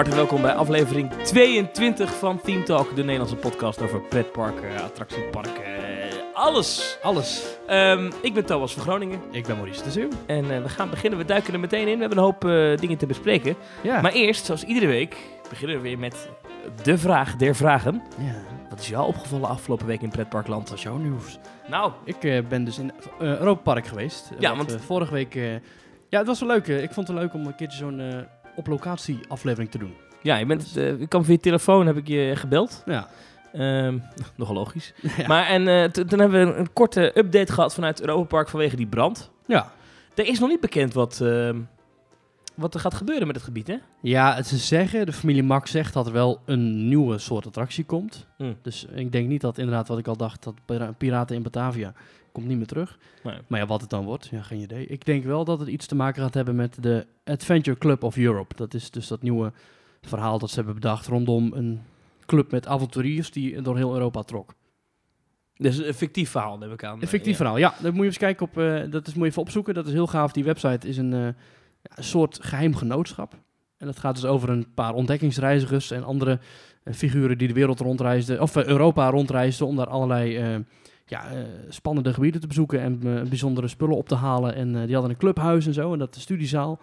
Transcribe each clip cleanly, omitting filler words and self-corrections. hartelijk welkom bij aflevering 22 van Team Talk, de Nederlandse podcast over pretparken, attractieparken, alles. Alles. Ik ben Thomas van Groningen. Ik ben Maurice de Zuur. En we gaan beginnen, we duiken er meteen in. We hebben een hoop dingen te bespreken. Ja. Maar eerst, zoals iedere week, beginnen we weer met de vraag der vragen. Ja. Wat is jou opgevallen afgelopen week in pretparkland? Dat is jouw nieuws. Nou, ik ben dus in Europa Park geweest. Ja, want vorige week... ja, het was wel leuk. Ik vond het leuk om een keertje zo'n op locatie aflevering te doen. Ja, je bent, ik kan via telefoon heb ik je gebeld. Ja. Nogal logisch. Ja. Maar en toen hebben we een korte update gehad vanuit Europa Park vanwege die brand. Ja. Er is nog niet bekend wat er gaat gebeuren met het gebied, hè? Ja, ze zeggen, de familie Max zegt dat er wel een nieuwe soort attractie komt. Mm. Dus ik denk niet dat inderdaad wat ik al dacht, dat piraten in Batavia komt niet meer terug. Nee. Maar ja, wat het dan wordt, ja, geen idee. Ik denk wel dat het iets te maken gaat hebben met de Adventure Club of Europe. Dat is dus dat nieuwe verhaal dat ze hebben bedacht rondom een club met avonturiers die door heel Europa trok. Dus een fictief verhaal, neem ik aan. Een fictief verhaal, ja. Dat moet je eens kijken op, moet je even opzoeken. Dat is heel gaaf. Die website is een soort geheim genootschap. En dat gaat dus over een paar ontdekkingsreizigers en andere figuren die de wereld rondreisden, of Europa rondreisden, om daar allerlei spannende gebieden te bezoeken en bijzondere spullen op te halen. En die hadden een clubhuis en zo, en dat de studiezaal.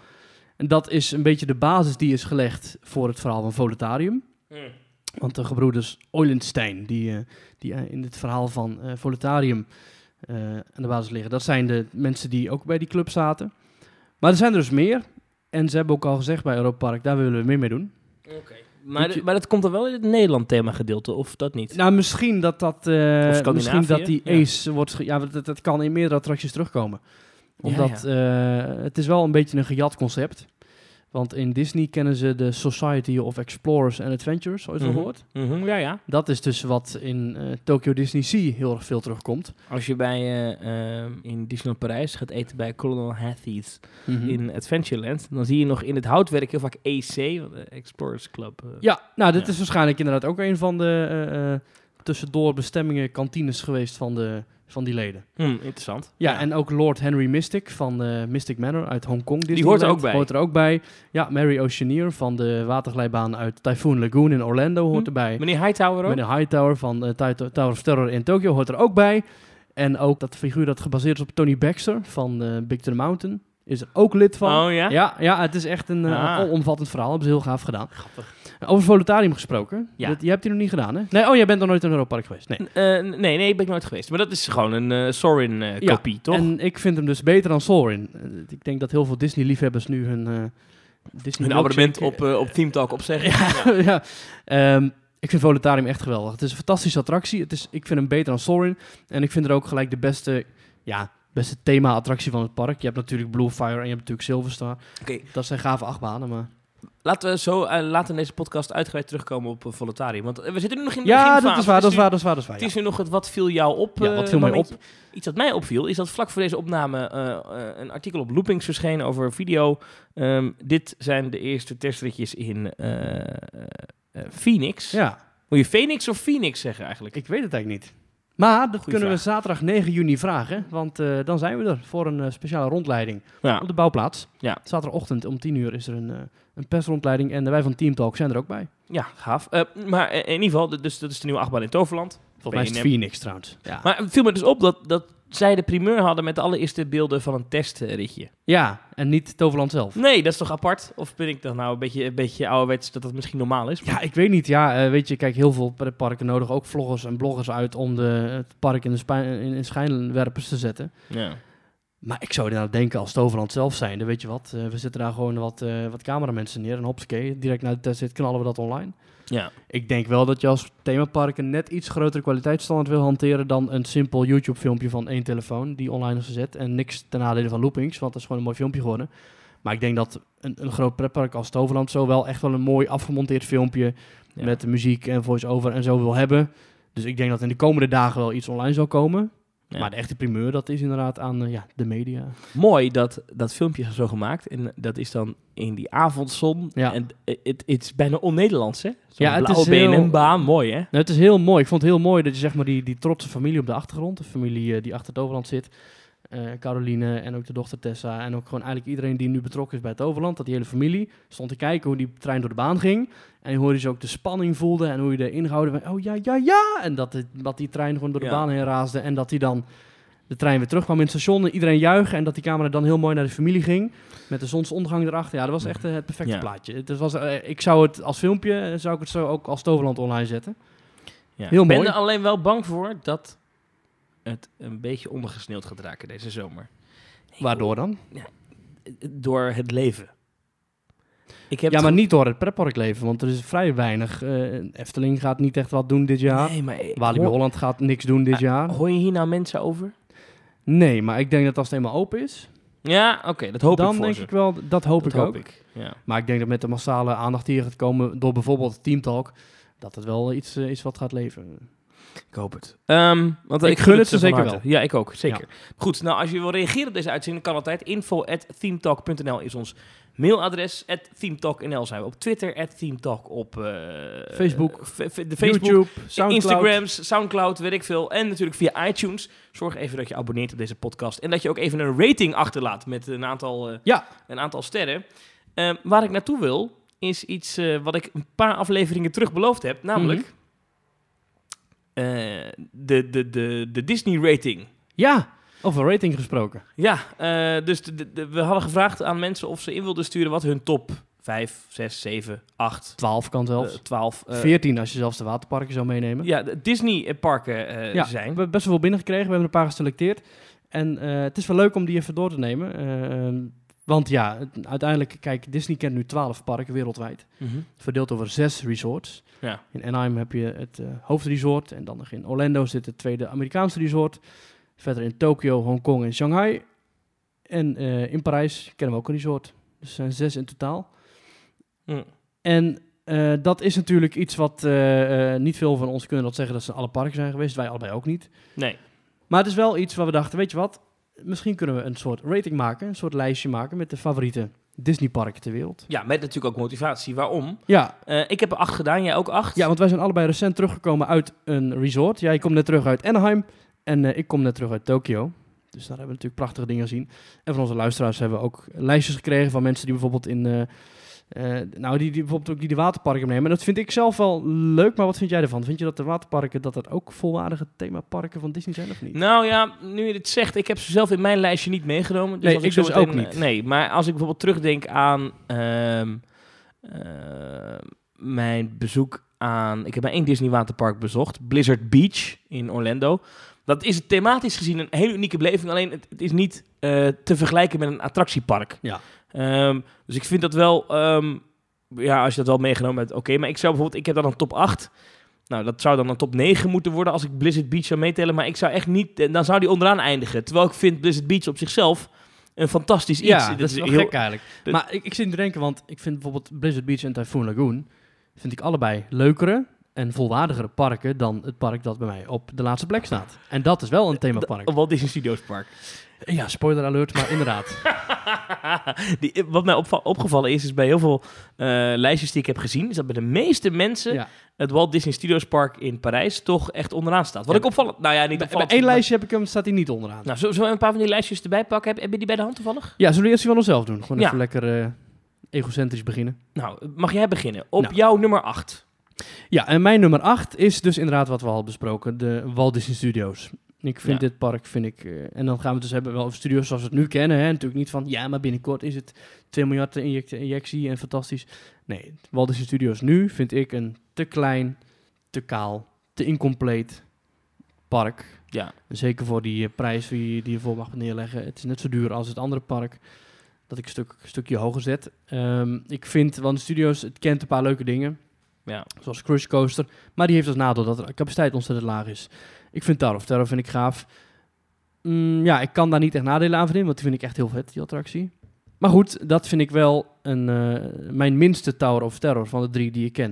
En dat is een beetje de basis die is gelegd voor het verhaal van Voletarium. Mm. Want de gebroeders Eulenstein, die in het verhaal van Voletarium aan de basis liggen, dat zijn de mensen die ook bij die club zaten. Maar er zijn er dus meer. En ze hebben ook al gezegd bij Europa Park, daar willen we meer mee doen. Okay. Maar dat komt dan wel in het Nederland thema gedeelte, of dat niet? Nou, misschien dat die Ace wordt... Ja, dat kan in meerdere attracties terugkomen. Omdat het is wel een beetje een gejat concept. Want in Disney kennen ze de Society of Explorers and Adventures, ooit al gehoord. Mm-hmm, ja, ja. Dat is dus wat in Tokyo Disney Sea heel erg veel terugkomt. Als je in Disneyland Parijs gaat eten bij Colonel Hathie's in Adventureland, dan zie je nog in het houtwerken vaak EC, de Explorers Club. Dit is waarschijnlijk inderdaad ook een van de tussendoor bestemmingen kantines geweest van die leden. Interessant. Ja, en ook Lord Henry Mystic van Mystic Manor uit Hongkong. Die hoort er ook bij. Ja, Mary Oceaneer van de waterglijbaan uit Typhoon Lagoon in Orlando hoort erbij. Meneer Hightower ook. Meneer Hightower van Tower of Terror in Tokio hoort er ook bij. En ook dat figuur dat gebaseerd is op Tony Baxter van Big Thunder Mountain is er ook lid van. Oh ja? Ja, het is echt een alomvattend verhaal. Dat hebben ze heel gaaf gedaan. Grappig. Over Voletarium gesproken. Ja. Je hebt die nog niet gedaan, hè? Nee, jij bent nog nooit in Europa Park geweest. Nee. Nee, ik ben nooit geweest. Maar dat is gewoon een Soarin-kopie, toch? En ik vind hem dus beter dan Soarin. Ik denk dat heel veel Disney-liefhebbers nu hun Disney hun abonnement op Team Talk opzeggen. Ja. Ik vind Voletarium echt geweldig. Het is een fantastische attractie. Ik vind hem beter dan Soarin. En ik vind er ook gelijk de beste thema-attractie van het park. Je hebt natuurlijk Blue Fire en je hebt natuurlijk Silver Star. Okay. Dat zijn gave achtbanen, maar... Laten we zo later in deze podcast uitgebreid terugkomen op Voletarium. Want we zitten nu nog in de beginfase. Ja, dat is waar. Het is nu nog het wat viel jou op. Ja, wat viel mij op? Iets wat mij opviel is dat vlak voor deze opname een artikel op Loopings verscheen over video. Dit zijn de eerste testritjes in Phoenix. Ja. Moet je Phoenix of Phoenix zeggen eigenlijk? Ik weet het eigenlijk niet. Maar dat kunnen we zaterdag 9 juni vragen, want dan zijn we er voor een speciale rondleiding op de bouwplaats. Ja. Zaterdagochtend om 10:00 is er een persrondleiding en wij van Team Talk zijn er ook bij. Ja, gaaf. Maar in ieder geval, dus, dat is de nieuwe achtbaan in Toverland. Volgens mij is het Phoenix trouwens. Ja. Maar het viel me dus op dat zij de primeur hadden met de allereerste beelden van een testritje. Ja, en niet Toverland zelf. Nee, dat is toch apart? Of ben ik dan nou een beetje ouderwets dat misschien normaal is? Maar... Ja, ik weet niet. Ja, weet je, kijk, heel veel parken nodigen ook vloggers en bloggers uit om het park in schijnwerpers te zetten. Ja. Maar ik zou inderdaad denken, als Toverland zelf zijnde, weet je wat, we zetten daar gewoon wat cameramensen neer en hopskee, direct na de test knallen we dat online. Ja. Ik denk wel dat je als themapark een net iets grotere kwaliteitsstandaard wil hanteren dan een simpel YouTube-filmpje van één telefoon die online is gezet. En niks ten nadele van Loopings, want dat is gewoon een mooi filmpje geworden. Maar ik denk dat een groot pretpark als Toverland zo wel echt wel een mooi afgemonteerd filmpje met muziek en voice-over en zo wil hebben. Dus ik denk dat in de komende dagen wel iets online zal komen. Ja. Maar de echte primeur, dat is inderdaad aan de media. Mooi dat dat filmpje is zo gemaakt. En dat is dan in die avondzon. Ja. En het is bijna on-Nederlands, hè? Zo'n blauwe BNM-baan, mooi, hè? Nou, het is heel mooi. Ik vond het heel mooi dat je zeg maar die trotse familie op de achtergrond... de familie die achter Toverland zit... Caroline en ook de dochter Tessa en ook gewoon eigenlijk iedereen die nu betrokken is bij Toverland, dat die hele familie stond te kijken hoe die trein door de baan ging en hoe je ze ook de spanning voelde en hoe je de inhouden van oh ja, ja, ja en dat die trein gewoon door de baan heen raasde en dat die dan de trein weer terugkwam in het station, iedereen juichen en dat die camera dan heel mooi naar de familie ging met de zonsondergang erachter. Ja, dat was echt het perfecte plaatje. Het was, ik zou het als filmpje, zou ik het zo ook als Toverland online zetten. Ja. Heel mooi. Ik ben er alleen wel bang voor dat het een beetje ondergesneeuwd gaat raken deze zomer. Waardoor dan? Ja, door het leven. Maar niet door het pretparkleven, want er is vrij weinig. Efteling gaat niet echt wat doen dit jaar. Nee, maar Walibi Holland gaat niks doen dit jaar. Hoor je hier nou mensen over? Nee, maar ik denk dat als het eenmaal open is... Ja, oké, dat hoop ik voor ze. Dan denk ik wel, dat hoop ik ook. Ja. Maar ik denk dat met de massale aandacht die hier gaat komen door bijvoorbeeld Team Talk, dat het wel iets is wat gaat leven. Ik hoop het. Want ik gun het ze zeker wel. Ja, ik ook. Zeker. Ja. Goed, nou als je wil reageren op deze uitzending, kan altijd. info@themetalk.nl is ons mailadres. @themetalk.nl zijn we op Twitter. @themetalk op Facebook. Facebook, YouTube, Soundcloud. Instagrams, Soundcloud, weet ik veel. En natuurlijk via iTunes. Zorg even dat je abonneert op deze podcast. En dat je ook even een rating achterlaat met een aantal sterren. Waar ik naartoe wil, is iets wat ik een paar afleveringen terug beloofd heb. Namelijk... Mm-hmm. De Disney-rating. Ja, over rating gesproken. Ja, dus we hadden gevraagd aan mensen of ze in wilden sturen wat hun top 5, 6, 7, 8... 12 kan zelfs. 12. 14 als je zelfs de waterparken zou meenemen. Ja, de Disney-parken zijn. We hebben best wel veel binnengekregen. We hebben een paar geselecteerd. En het is wel leuk om die even door te nemen. Want ja, uiteindelijk, kijk, Disney kent nu 12 parken wereldwijd. Mm-hmm. Verdeeld over 6 resorts. Ja. In Anaheim heb je het hoofdresort. En dan nog in Orlando zit het tweede Amerikaanse resort. Verder in Tokio, Hongkong en Shanghai. En in Parijs kennen we ook een resort. Dus er zijn 6 in totaal. Mm. En dat is natuurlijk iets wat niet veel van ons kunnen dat zeggen dat ze alle parken zijn geweest. Wij allebei ook niet. Nee. Maar het is wel iets waar we dachten, weet je wat? Misschien kunnen we een soort rating maken, een soort lijstje maken met de favoriete Disneyparken ter wereld. Ja, met natuurlijk ook motivatie. Waarom? Ja. Ik heb er 8 gedaan, jij ook 8. Ja, want wij zijn allebei recent teruggekomen uit een resort. Jij komt net terug uit Anaheim en ik kom net terug uit Tokio. Dus daar hebben we natuurlijk prachtige dingen gezien. En van onze luisteraars hebben we ook lijstjes gekregen van mensen die bijvoorbeeld in... die bijvoorbeeld ook die de waterparken nemen. En dat vind ik zelf wel leuk, maar wat vind jij ervan? Vind je dat de waterparken, dat ook volwaardige themaparken van Disney zijn of niet? Nou ja, nu je dit zegt, ik heb ze zelf in mijn lijstje niet meegenomen. Dus nee, ik dus ook niet. Nee, maar als ik bijvoorbeeld terugdenk aan mijn bezoek aan... Ik heb maar 1 Disney waterpark bezocht, Blizzard Beach in Orlando. Dat is thematisch gezien een hele unieke beleving, alleen het is niet te vergelijken met een attractiepark. Ja. Dus ik vind dat wel... als je dat wel meegenomen hebt, oké. Maar ik zou bijvoorbeeld... Ik heb dan een top 8. Nou, dat zou dan een top 9 moeten worden als ik Blizzard Beach zou meetellen. Maar ik zou echt niet... En dan zou die onderaan eindigen. Terwijl ik vind Blizzard Beach op zichzelf een fantastisch iets. Ja, dat is heel gek eigenlijk. Maar ik zit te denken, want ik vind bijvoorbeeld Blizzard Beach en Typhoon Lagoon... vind ik allebei leukere en volwaardigere parken dan het park dat bij mij op de laatste plek staat. En dat is wel een themapark. Walt Disney Studios Park. Ja, spoiler alert, maar inderdaad. Wat mij opgevallen is bij heel veel lijstjes die ik heb gezien... is dat bij de meeste mensen het Walt Disney Studios Park in Parijs toch echt onderaan staat. Wat ik opvallend... Nou ja, niet opvallend. Bij 1 lijstje heb ik hem, staat hij niet onderaan. Nou, zullen we een paar van die lijstjes erbij pakken? Heb je die bij de hand toevallig? Ja, zullen we eerst die van onszelf doen? Gewoon even lekker egocentrisch beginnen. Nou, mag jij beginnen? Jouw nummer 8. Ja, en mijn nummer 8 is dus inderdaad wat we al besproken. De Walt Disney Studios. Ik vind dit park, en dan gaan we het dus hebben wel over studios zoals we het nu kennen. Hè? Natuurlijk niet van, maar binnenkort is het 2 miljard injectie en fantastisch. Nee, Walt Disney Studios nu vind ik een te klein, te kaal, te incompleet park. Ja. Zeker voor die prijs die je voor mag neerleggen. Het is net zo duur als het andere park. Dat ik een stukje hoger zet. Ik vind, want de studios, het kent een paar leuke dingen. Ja. Zoals Crush Coaster. Maar die heeft als nadeel dat de capaciteit ontzettend laag is. Ik vind Tower of Terror vind ik gaaf. Ik kan daar niet echt nadelen aan verdienen, want die vind ik echt heel vet, die attractie. Maar goed, dat vind ik wel mijn minste Tower of Terror van de 3 die ik ken.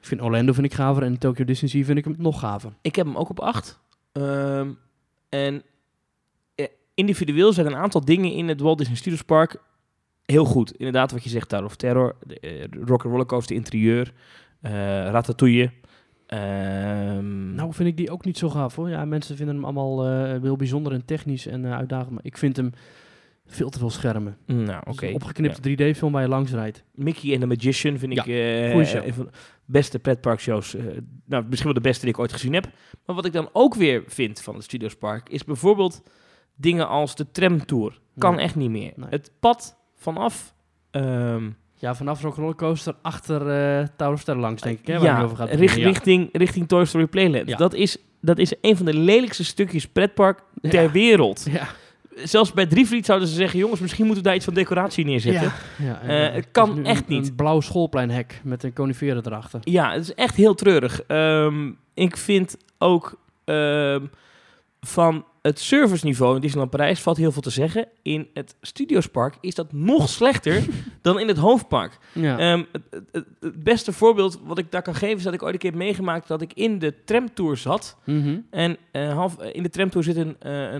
Ik vind Orlando vind ik gaver en Tokyo Disney Sea vind ik hem nog gaver. Ik heb hem ook op 8. En individueel zijn een aantal dingen in het Walt Disney Studios Park heel goed. Inderdaad, wat je zegt, Tower of Terror, Rock and Rollercoaster interieur, Ratatouille. Nou vind ik die ook niet zo gaaf hoor. Ja, mensen vinden hem allemaal heel bijzonder en technisch en uitdagend. Maar ik vind hem veel te veel schermen. Nou, oké. Dus opgeknipte 3D-film waar je langs rijdt. Mickey and the Magician vind ik een van de beste pretparkshows. Nou, misschien wel de beste die ik ooit gezien heb. Maar wat ik dan ook weer vind van het Studios Park is bijvoorbeeld dingen als de tramtour. Kan echt niet meer. Nee. Het pad vanaf... vanaf zo'n rollercoaster achter Tower of Terror langs, denk ik. Hè, waar het over gaat. Richting Toy Story Playland. Ja. Dat is een van de lelijkste stukjes pretpark ter wereld. Ja. Zelfs bij Drievliet zouden ze zeggen... jongens, misschien moeten we daar iets van decoratie neerzetten. Ja. Het kan echt niet. Een blauw schoolpleinhek met een coniferen erachter. Ja, het is echt heel treurig. Ik vind ook van het serviceniveau in Disneyland Parijs... valt heel veel te zeggen. In het Studiospark is dat nog slechter dan in het hoofdpark. Ja. Het beste voorbeeld wat ik daar kan geven... is dat ik ooit een keer heb meegemaakt dat ik in de tramtour zat. Mm-hmm. En in de tramtour zit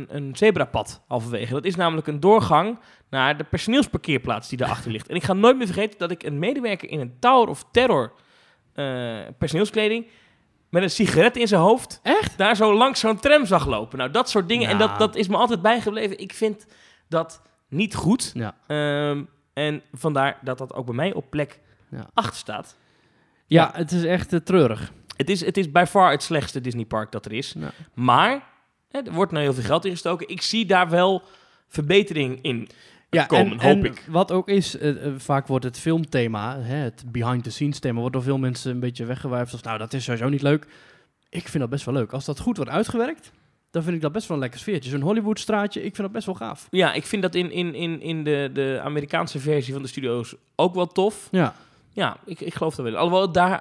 een zebrapad halverwege. Dat is namelijk een doorgang naar de personeelsparkeerplaats die daarachter ligt. En ik ga nooit meer vergeten dat ik een medewerker in een Tower of Terror personeelskleding... met een sigaret in zijn hoofd... Echt? Daar zo langs zo'n tram zag lopen. Nou, dat soort dingen. Ja. En dat is me altijd bijgebleven. Ik vind dat niet goed. Ja. En vandaar dat ook bij mij op plek 8 staat. Ja, het is echt treurig. Het is by far het slechtste Disneypark dat er is. Ja. Maar er wordt nou heel veel geld in gestoken. Ik zie daar wel verbetering in. Ja, hoop ik. Wat ook is, vaak wordt het filmthema, het behind-the-scenes thema, wordt door veel mensen een beetje weggewuifd als, nou, dat is sowieso niet leuk. Ik vind dat best wel leuk. Als dat goed wordt uitgewerkt, dan vind ik dat best wel een lekker sfeertje. Zo'n Hollywood-straatje, ik vind dat best wel gaaf. Ja, ik vind dat in de Amerikaanse versie van de studio's ook wel tof. Ja. Ja, ik geloof dat wel. Alhoewel,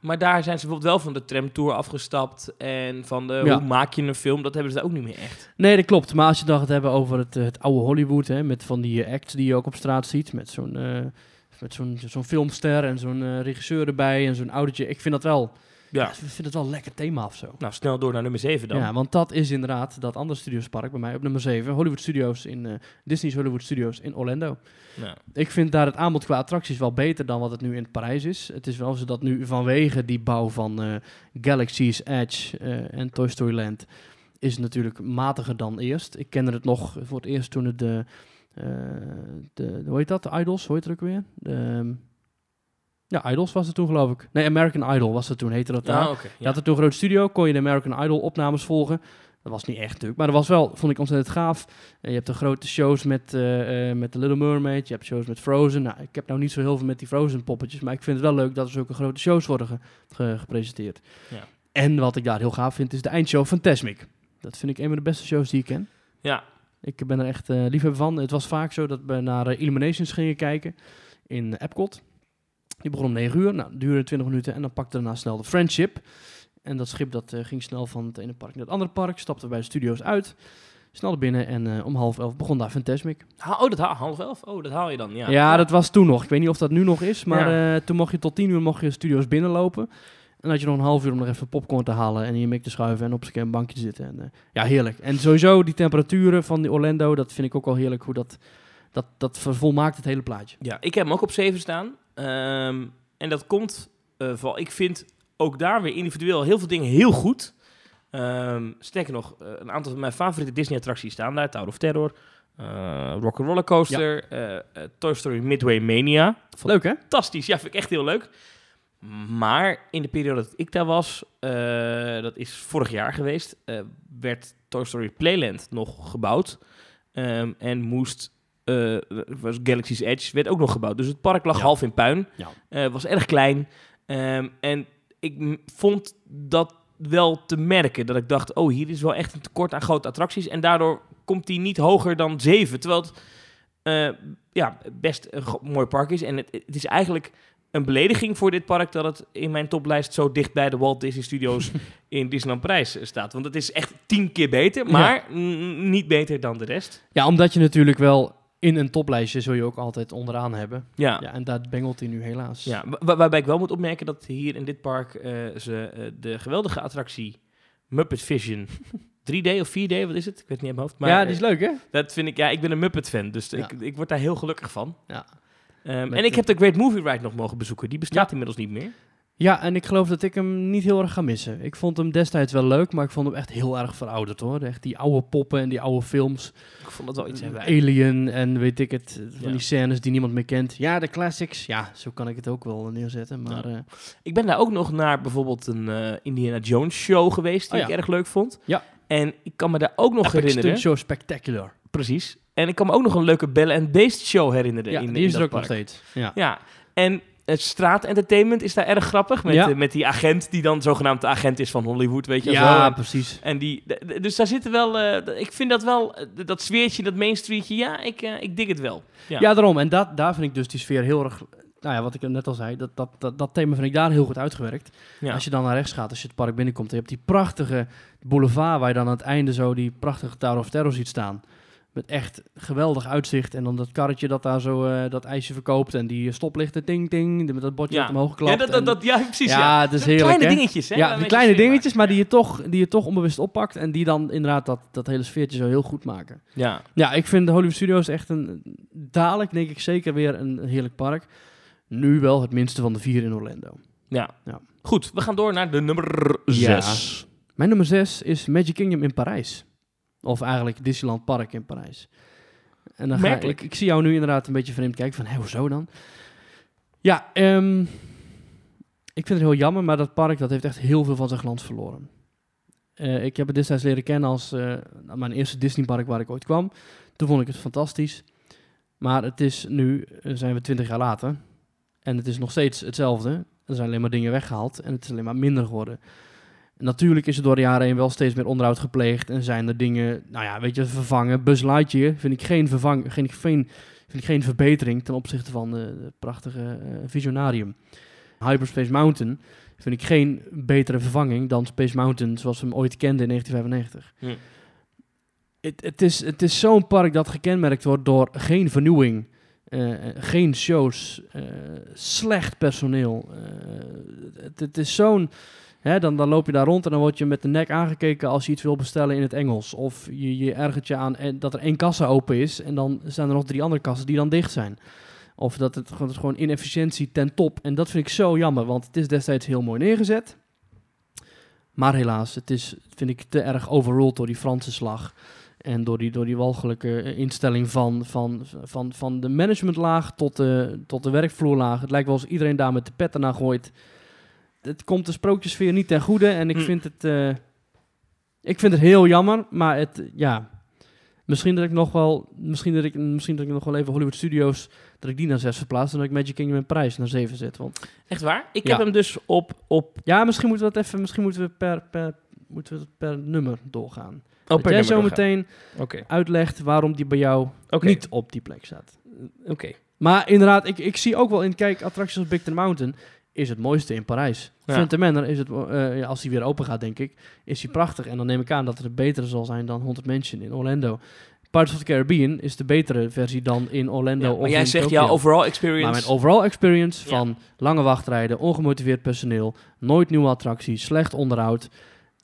maar daar zijn ze bijvoorbeeld wel van de tramtour afgestapt. En van de hoe maak je een film, dat hebben ze daar ook niet meer echt. Nee, dat klopt. Maar als je dan gaat hebben over het oude Hollywood... Hè, met van die acts die je ook op straat ziet... met zo'n filmster en zo'n regisseur erbij en zo'n oudertje. Ik vind dat wel... Ja. Ik vind het wel een lekker thema of zo. Nou, snel door naar nummer 7 dan. Ja, want dat is inderdaad dat andere studiospark bij mij op nummer 7. Hollywood Studios in Disney's Hollywood Studios in Orlando. Ja. Ik vind daar het aanbod qua attracties wel beter dan wat het nu in Parijs is. Het is wel zo dat nu vanwege die bouw van Galaxy's Edge en Toy Story Land... is het natuurlijk matiger dan eerst. Ik kende het nog voor het eerst toen het de hoe heet dat? De Idols, hoor je het ook weer? Idols was het toen, geloof ik. Nee, American Idol was het toen, heette dat daar. Ja, okay, ja. Je had het toen groot studio, kon je de American Idol opnames volgen. Dat was niet echt natuurlijk, maar dat was wel, vond ik ontzettend gaaf. Je hebt de grote shows met The Little Mermaid, je hebt shows met Frozen. Nou, ik heb nou niet zo heel veel met die Frozen poppetjes, maar ik vind het wel leuk dat er zulke grote shows worden gepresenteerd. Ja. En wat ik daar heel gaaf vind, is de eindshow van Fantasmic. Dat vind ik een van de beste shows die ik ken. Ja. Ik ben er echt liefhebber van. Het was vaak zo dat we naar Illuminations gingen kijken in Epcot. Die begon om 9 uur, nou, duurde 20 minuten en dan pakte daarna snel de Friendship. En dat schip dat ging snel van het ene park naar het andere park, stapte bij de studio's uit, snel naar binnen en om 11:30 begon daar Fantasmic. Dat haal je dan, ja. Ja, dat was toen nog. Ik weet niet of dat nu nog is, maar toen mocht je tot 10 uur studio's binnenlopen. En had je nog een half uur om nog even popcorn te halen en in je mik te schuiven en op een bankje te zitten. En, heerlijk. En sowieso die temperaturen van die Orlando, dat vind ik ook al heerlijk hoe dat vervolmaakt het hele plaatje. Ja, ik heb hem ook op 7 staan. En dat komt vooral... Ik vind ook daar weer individueel heel veel dingen heel goed. Sterker nog, een aantal van mijn favoriete Disney-attracties staan daar. Tower of Terror, Rock'n'Roller Coaster, Toy Story Midway Mania. Leuk, hè? Fantastisch. Ja, vind ik echt heel leuk. Maar in de periode dat ik daar was, dat is vorig jaar geweest, werd Toy Story Playland nog gebouwd. En moest... was Galaxy's Edge, werd ook nog gebouwd. Dus het park lag half in puin. Ja. Was erg klein. En ik vond dat wel te merken. Dat ik dacht, hier is wel echt een tekort aan grote attracties. En daardoor komt die niet hoger dan 7. Terwijl het best een mooi park is. En het is eigenlijk een belediging voor dit park... dat het in mijn toplijst zo dicht bij de Walt Disney Studios... in Disneyland Parijs staat. Want het is echt 10 keer beter, maar niet beter dan de rest. Ja, omdat je natuurlijk wel... In een toplijstje zul je ook altijd onderaan hebben. Ja. Ja, en daar bengelt hij nu helaas. Ja, waarbij ik wel moet opmerken dat hier in dit park... ze de geweldige attractie Muppet Vision 3D of 4D, wat is het? Ik weet het niet uit mijn hoofd. Maar, ja, die is leuk, hè? Dat vind ik... Ja, ik ben een Muppet-fan, dus ik word daar heel gelukkig van. Ja. En ik heb de Great Movie Ride nog mogen bezoeken. Die bestaat inmiddels niet meer. Ja, en ik geloof dat ik hem niet heel erg ga missen. Ik vond hem destijds wel leuk, maar ik vond hem echt heel erg verouderd, hoor. Echt die oude poppen en die oude films. Ik vond het wel iets hebben. Alien en weet ik het, van die scènes die niemand meer kent. Ja, de classics. Ja, zo kan ik het ook wel neerzetten. Maar, ik ben daar ook nog naar bijvoorbeeld een Indiana Jones show geweest, die ik erg leuk vond. Ja. En ik kan me daar ook nog herinneren... Epic Stunt Show Spectacular. Precies. En ik kan me ook nog een leuke Belle and Beast show herinneren. Ja, die is er ook park. Nog steeds. Ja. En... Het straatentertainment is daar erg grappig. Met die agent die dan zogenaamd de agent is van Hollywood, weet je wel. Ja, precies. En dus daar zitten wel... ik vind dat wel, dat sfeertje, dat mainstreetje, ik dig het wel. Ja, daarom. En daar vind ik dus die sfeer heel erg... Nou ja, wat ik net al zei, dat thema vind ik daar heel goed uitgewerkt. Ja. Als je dan naar rechts gaat, als je het park binnenkomt... en je hebt die prachtige boulevard waar je dan aan het einde zo die prachtige Tower of Terror ziet staan... Met echt geweldig uitzicht. En dan dat karretje dat daar zo dat ijsje verkoopt. En die stoplichten, ting, ting. Met dat bordje dat omhoog klapt. Ja, precies. Ja, het is heerlijk, kleine dingetjes, hè? Ja, die kleine dingetjes, maar die je toch onbewust oppakt. En die dan inderdaad dat hele sfeertje zo heel goed maken. Ja, ik vind de Hollywood Studios echt dadelijk, denk ik, zeker weer een heerlijk park. Nu wel het minste van de 4 in Orlando. Ja. Goed, we gaan door naar de nummer 6. Ja. Mijn nummer 6 is Magic Kingdom in Parijs. Of eigenlijk Disneyland Park in Parijs. En dan ik zie jou nu inderdaad een beetje vreemd kijken van, hé, hoezo dan? Ja, ik vind het heel jammer, maar dat park dat heeft echt heel veel van zijn glans verloren. Ik heb het destijds leren kennen als mijn eerste Disneypark waar ik ooit kwam. Toen vond ik het fantastisch. Maar het is nu, zijn we 20 jaar later, en het is nog steeds hetzelfde. Er zijn alleen maar dingen weggehaald en het is alleen maar minder geworden. Natuurlijk is er door de jaren heen wel steeds meer onderhoud gepleegd en zijn er dingen, vervangen. Buzz Lightyear vind ik geen verbetering ten opzichte van de prachtige Visionarium. Hyperspace Mountain vind ik geen betere vervanging dan Space Mountain zoals we hem ooit kenden in 1995. Het is zo'n park dat gekenmerkt wordt door geen vernieuwing, geen shows, slecht personeel. Het is zo'n... He, dan loop je daar rond en dan word je met de nek aangekeken als je iets wil bestellen in het Engels. Of je ergert je aan dat er 1 kassa open is en dan zijn er nog 3 andere kassen die dan dicht zijn. Of dat het gewoon inefficiëntie ten top. En dat vind ik zo jammer, want het is destijds heel mooi neergezet. Maar helaas, het is, vind ik, te erg overruled door die Franse slag. En door die walgelijke instelling van de managementlaag tot de werkvloerlaag. Het lijkt wel alsof iedereen daar met de pet ernaar gooit... Het komt de sprookjesfeer niet ten goede. En ik vind het... ik vind het heel jammer. Maar het... Ja. Misschien dat ik nog wel even Hollywood Studios... Dat ik die naar 6 verplaats. En dat ik Magic Kingdom in Parijs naar 7 zet. Want, echt waar? Ik heb hem dus op... Ja, misschien moeten we dat even... Misschien moeten we per nummer doorgaan. Oh, dat jij zo meteen uitlegt waarom die bij jou niet op die plek staat. Oké. Maar inderdaad, ik zie ook wel in... Kijk, attracties als Big Thunder Mountain... is het mooiste in Parijs. Phantom Manor is het, als die weer open gaat, denk ik, is die prachtig. En dan neem ik aan dat het betere zal zijn dan Haunted Mansion in Orlando. Pirates of the Caribbean is de betere versie dan in Orlando. Ja, maar jij zegt jouw overall experience. Maar mijn overall experience van lange wachtrijden, ongemotiveerd personeel, nooit nieuwe attracties, slecht onderhoud.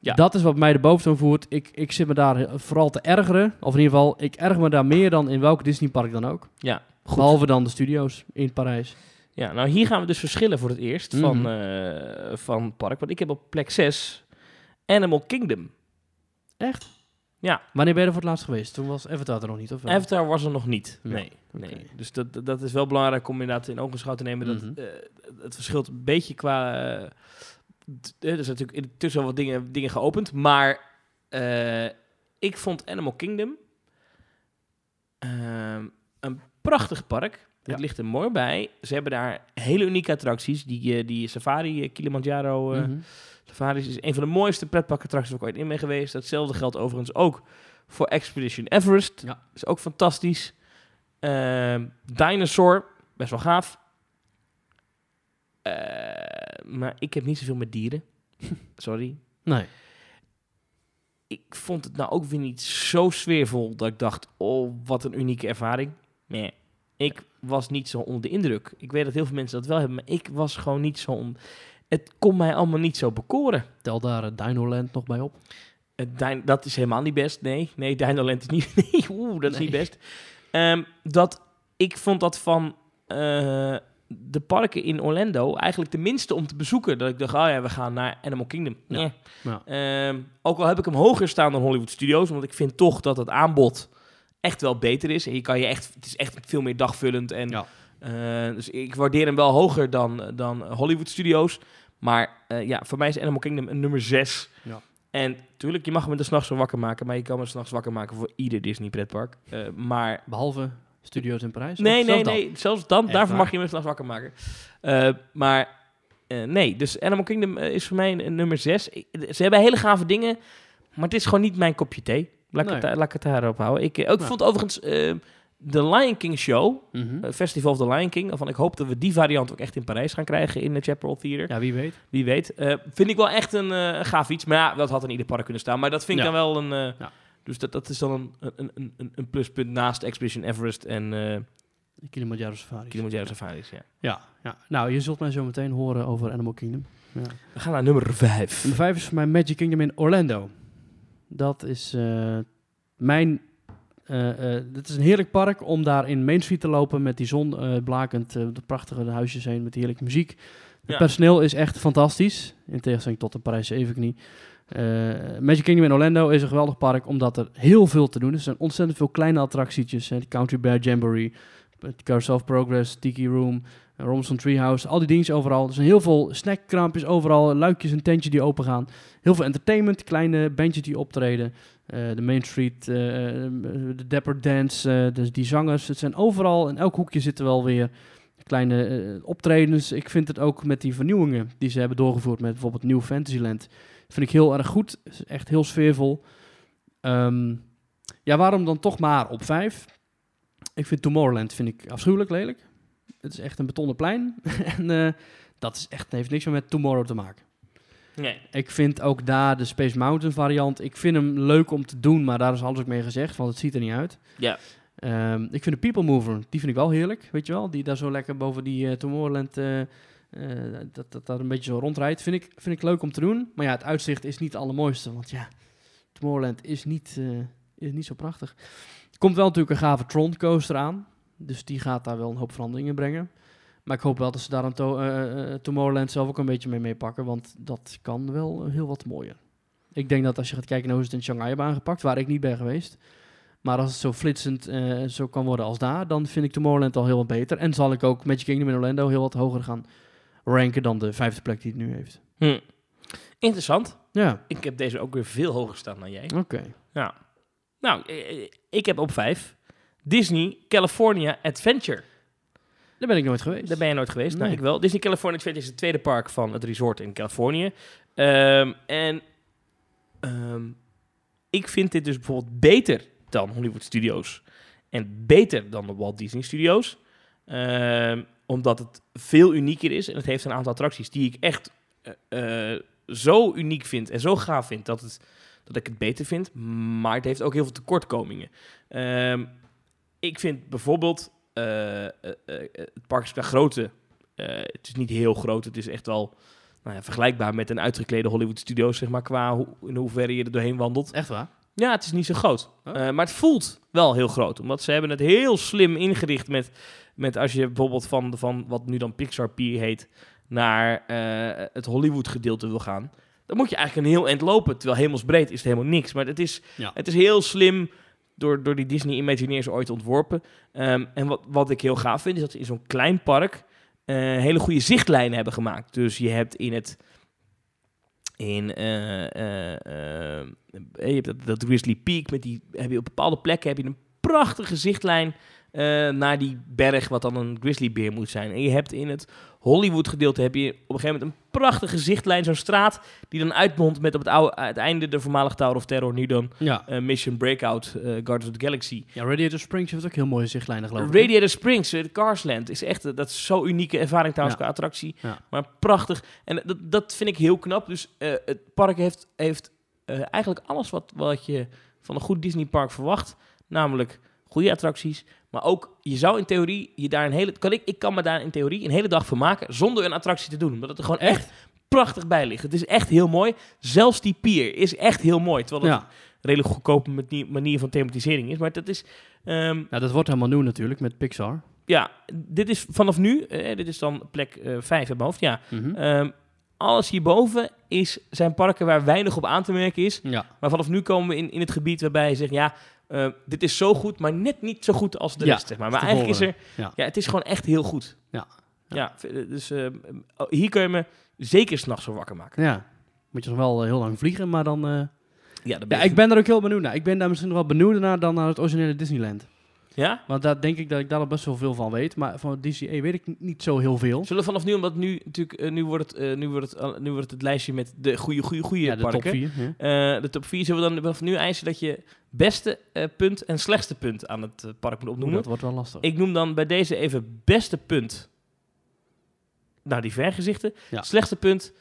Ja. Dat is wat mij de boventoon voert. Ik zit me daar vooral te ergeren. Of in ieder geval, ik erger me daar meer dan in welk Disneypark dan ook. Ja, goed. Behalve dan de studio's in Parijs. Ja, nou hier gaan we dus verschillen voor het eerst van het park. Want ik heb op plek 6 Animal Kingdom. Echt? Ja. Wanneer ben je er voor het laatst geweest? Toen was Avatar er nog niet, of wel? Avatar was er nog niet, nee. Dus dat is wel belangrijk om inderdaad in ogenschouw te nemen. Dat, het verschilt een beetje qua... er zijn natuurlijk intussen wel wat dingen geopend. Maar ik vond Animal Kingdom een prachtig park. Ja. Het ligt er mooi bij. Ze hebben daar hele unieke attracties. Die Safari Kilimanjaro. Safari is een van de mooiste pretparkattracties waar ik ooit in ben geweest. Datzelfde geldt overigens ook voor Expedition Everest. Ja. Is ook fantastisch. Dinosaur, best wel gaaf. Maar ik heb niet zoveel met dieren. Sorry. Nee. Ik vond het nou ook weer niet zo sfeervol dat ik dacht, oh, wat een unieke ervaring. Nee. Ik was niet zo onder de indruk. Ik weet dat heel veel mensen dat wel hebben, maar ik was gewoon niet zo... Het kon mij allemaal niet zo bekoren. Tel daar Dinoland nog bij op? Dat is helemaal niet best, nee. Dinoland is niet... Nee, dat is niet best. Ik vond dat van de parken in Orlando eigenlijk de minste om te bezoeken. Dat ik dacht, oh ja, we gaan naar Animal Kingdom. Nee. Ja. Ja. Ook al heb ik hem hoger staan dan Hollywood Studios, want ik vind toch dat het aanbod echt wel beter is. En je kan je echt, het is echt veel meer dagvullend. En, ja. Dus ik waardeer hem wel hoger dan Hollywood Studios. Maar ja, voor mij is Animal Kingdom een nummer 6. Ja. En tuurlijk, je mag me er 's nachts wakker maken, maar je kan me 's nachts wakker maken voor ieder Disney pretpark. Maar behalve Studios in Parijs? Nee. Zelfs dan, echt daarvoor waar? Mag je me 's nachts wakker maken. Nee, dus Animal Kingdom is voor mij een nummer 6. Ze hebben hele gave dingen, maar het is gewoon niet mijn kopje thee. Laat ik het daarop houden. Ik vond overigens de Lion King Show, Festival of the Lion King, waarvan ik hoop dat we die variant ook echt in Parijs gaan krijgen in de Chaparral Theater. Ja, wie weet. Vind ik wel echt een gaaf iets. Maar ja, dat had in ieder park kunnen staan. Maar dat vind ik dan wel een... Dus dat is dan een pluspunt naast Expedition Everest en... Kilimanjaro Safari. Ja. Nou, je zult mij zo meteen horen over Animal Kingdom. Ja. We gaan naar nummer 5. Nummer 5is voor mij Magic Kingdom in Orlando. Dat is mijn... het is een heerlijk park om daar in Main Street te lopen met die zon blakend, de prachtige huisjes heen met heerlijke muziek. Het personeel is echt fantastisch, in tegenstelling tot de Parijse evenknie. Magic Kingdom in Orlando is een geweldig park omdat er heel veel te doen is. Er zijn ontzettend veel kleine attractietjes, de Country Bear Jamboree, Carousel of Progress, Tiki Room, Robinson Treehouse, al die dingetjes overal. Er zijn heel veel snackkraampjes overal, luikjes en tentjes die open gaan. Heel veel entertainment, kleine bandjes die optreden. De Main Street, de Dapper Dance, dus die zangers. Het zijn overal, in elk hoekje zitten wel weer kleine optredens. Ik vind het ook met die vernieuwingen die ze hebben doorgevoerd met bijvoorbeeld New Fantasyland. Vind ik heel erg goed. Is echt heel sfeervol. Ja, waarom dan toch maar op 5? Ik vind Tomorrowland afschuwelijk lelijk. Het is echt een betonnen plein. En dat is echt, heeft niks meer met Tomorrow te maken. Nee. Ik vind ook daar de Space Mountain variant. Ik vind hem leuk om te doen, maar daar is alles ook mee gezegd, want het ziet er niet uit. Ja. Ik vind de People Mover, die vind ik wel heerlijk, weet je wel? Die daar zo lekker boven die Tomorrowland, dat daar een beetje zo rondrijdt. Vind ik leuk om te doen. Maar ja, het uitzicht is niet het allermooiste, want ja, Tomorrowland is niet zo prachtig. Er komt wel natuurlijk een gave Tron coaster aan, dus die gaat daar wel een hoop veranderingen brengen. Maar ik hoop wel dat ze daar aan Tomorrowland zelf ook een beetje mee pakken, want dat kan wel heel wat mooier. Ik denk dat als je gaat kijken naar hoe ze het in Shanghai hebben aangepakt, waar ik niet ben geweest. Maar als het zo flitsend zo kan worden als daar, dan vind ik Tomorrowland al heel wat beter. En zal ik ook Magic Kingdom in Orlando heel wat hoger gaan ranken dan de 5e plek die het nu heeft. Interessant. Ja. Ik heb deze ook weer veel hoger staan dan jij. Oké. Ja. Nou, ik heb op 5 Disney California Adventure. Daar ben ik nooit geweest. Nee. Nou, ik wel. Disney California Adventure is het tweede park van het resort in Californië. Ik vind dit dus bijvoorbeeld beter dan Hollywood Studios. En beter dan de Walt Disney Studios. Omdat het veel unieker is. En het heeft een aantal attracties die ik echt zo uniek vind. En zo gaaf vind dat ik het beter vind. Maar het heeft ook heel veel tekortkomingen. Ik vind bijvoorbeeld... het park is qua grootte. Het is niet heel groot. Het is echt wel vergelijkbaar met een uitgeklede Hollywood Studios, zeg maar, qua in hoeverre je er doorheen wandelt. Echt waar? Ja, het is niet zo groot. Huh? Maar het voelt wel heel groot. Omdat ze hebben het heel slim ingericht met als je bijvoorbeeld van wat nu dan Pixar Pier heet, naar het Hollywood gedeelte wil gaan. Dan moet je eigenlijk een heel eind lopen. Terwijl hemelsbreed is het helemaal niks. Maar het is heel slim... Door die Disney-imagineers ooit ontworpen. En wat ik heel gaaf vind, is dat ze in zo'n klein park hele goede zichtlijnen hebben gemaakt. Dus je hebt dat Grizzly Peak, heb je op bepaalde plekken heb je een prachtige zichtlijn naar die berg, wat dan een grizzlybeer moet zijn. En je hebt in het Hollywood-gedeelte heb je op een gegeven moment een prachtige zichtlijn, zo'n straat die dan uitmondt met op het einde de voormalige Tower of Terror, nu dan Mission Breakout, Guardians of the Galaxy. Ja, Radiator Springs heeft ook heel mooie zichtlijnen, geloof ik. Radiator Springs, Carsland, is echt, dat is zo'n unieke ervaring trouwens qua attractie. Ja. Maar prachtig. En dat vind ik heel knap. Dus het park heeft eigenlijk alles wat je van een goed Disneypark verwacht, namelijk goede attracties. Maar ook, je zou in theorie, ik kan me daar in theorie een hele dag van maken zonder een attractie te doen. Omdat het er gewoon echt prachtig bij ligt. Het is echt heel mooi. Zelfs die pier is echt heel mooi. Terwijl het een redelijk goedkope manier van thematisering is. Maar dat is... dat wordt helemaal nieuw natuurlijk met Pixar. ja, dit is vanaf nu, dit is dan plek 5 in mijn hoofd, ja. Mm-hmm. Alles hierboven zijn parken waar weinig op aan te merken is. Ja. Maar vanaf nu komen we in het gebied waarbij je zegt, ja, dit is zo goed, maar net niet zo goed als de rest. Zeg maar eigenlijk is er, ja, het is gewoon echt heel goed. Ja, ja. Ja, dus hier kun je me zeker 's nachts voor wakker maken. Ja, moet je nog wel heel lang vliegen, maar dan... ik ben daar ook heel benieuwd naar. Ik ben daar misschien nog wel benieuwder naar dan naar het originele Disneyland. Ja? Want daar denk ik dat ik daar al best wel veel van weet. Maar van DCA weet ik niet zo heel veel. Zullen we vanaf nu, omdat nu natuurlijk... nu wordt het lijstje met de goede ja, de parken. Top 4, ja. De top 4. Zullen we dan vanaf nu eisen dat je beste punt en slechtste punt aan het park moet opnoemen? O, dat wordt wel lastig. Ik noem dan bij deze even beste punt... Nou, die vergezichten. Ja. Slechtste punt...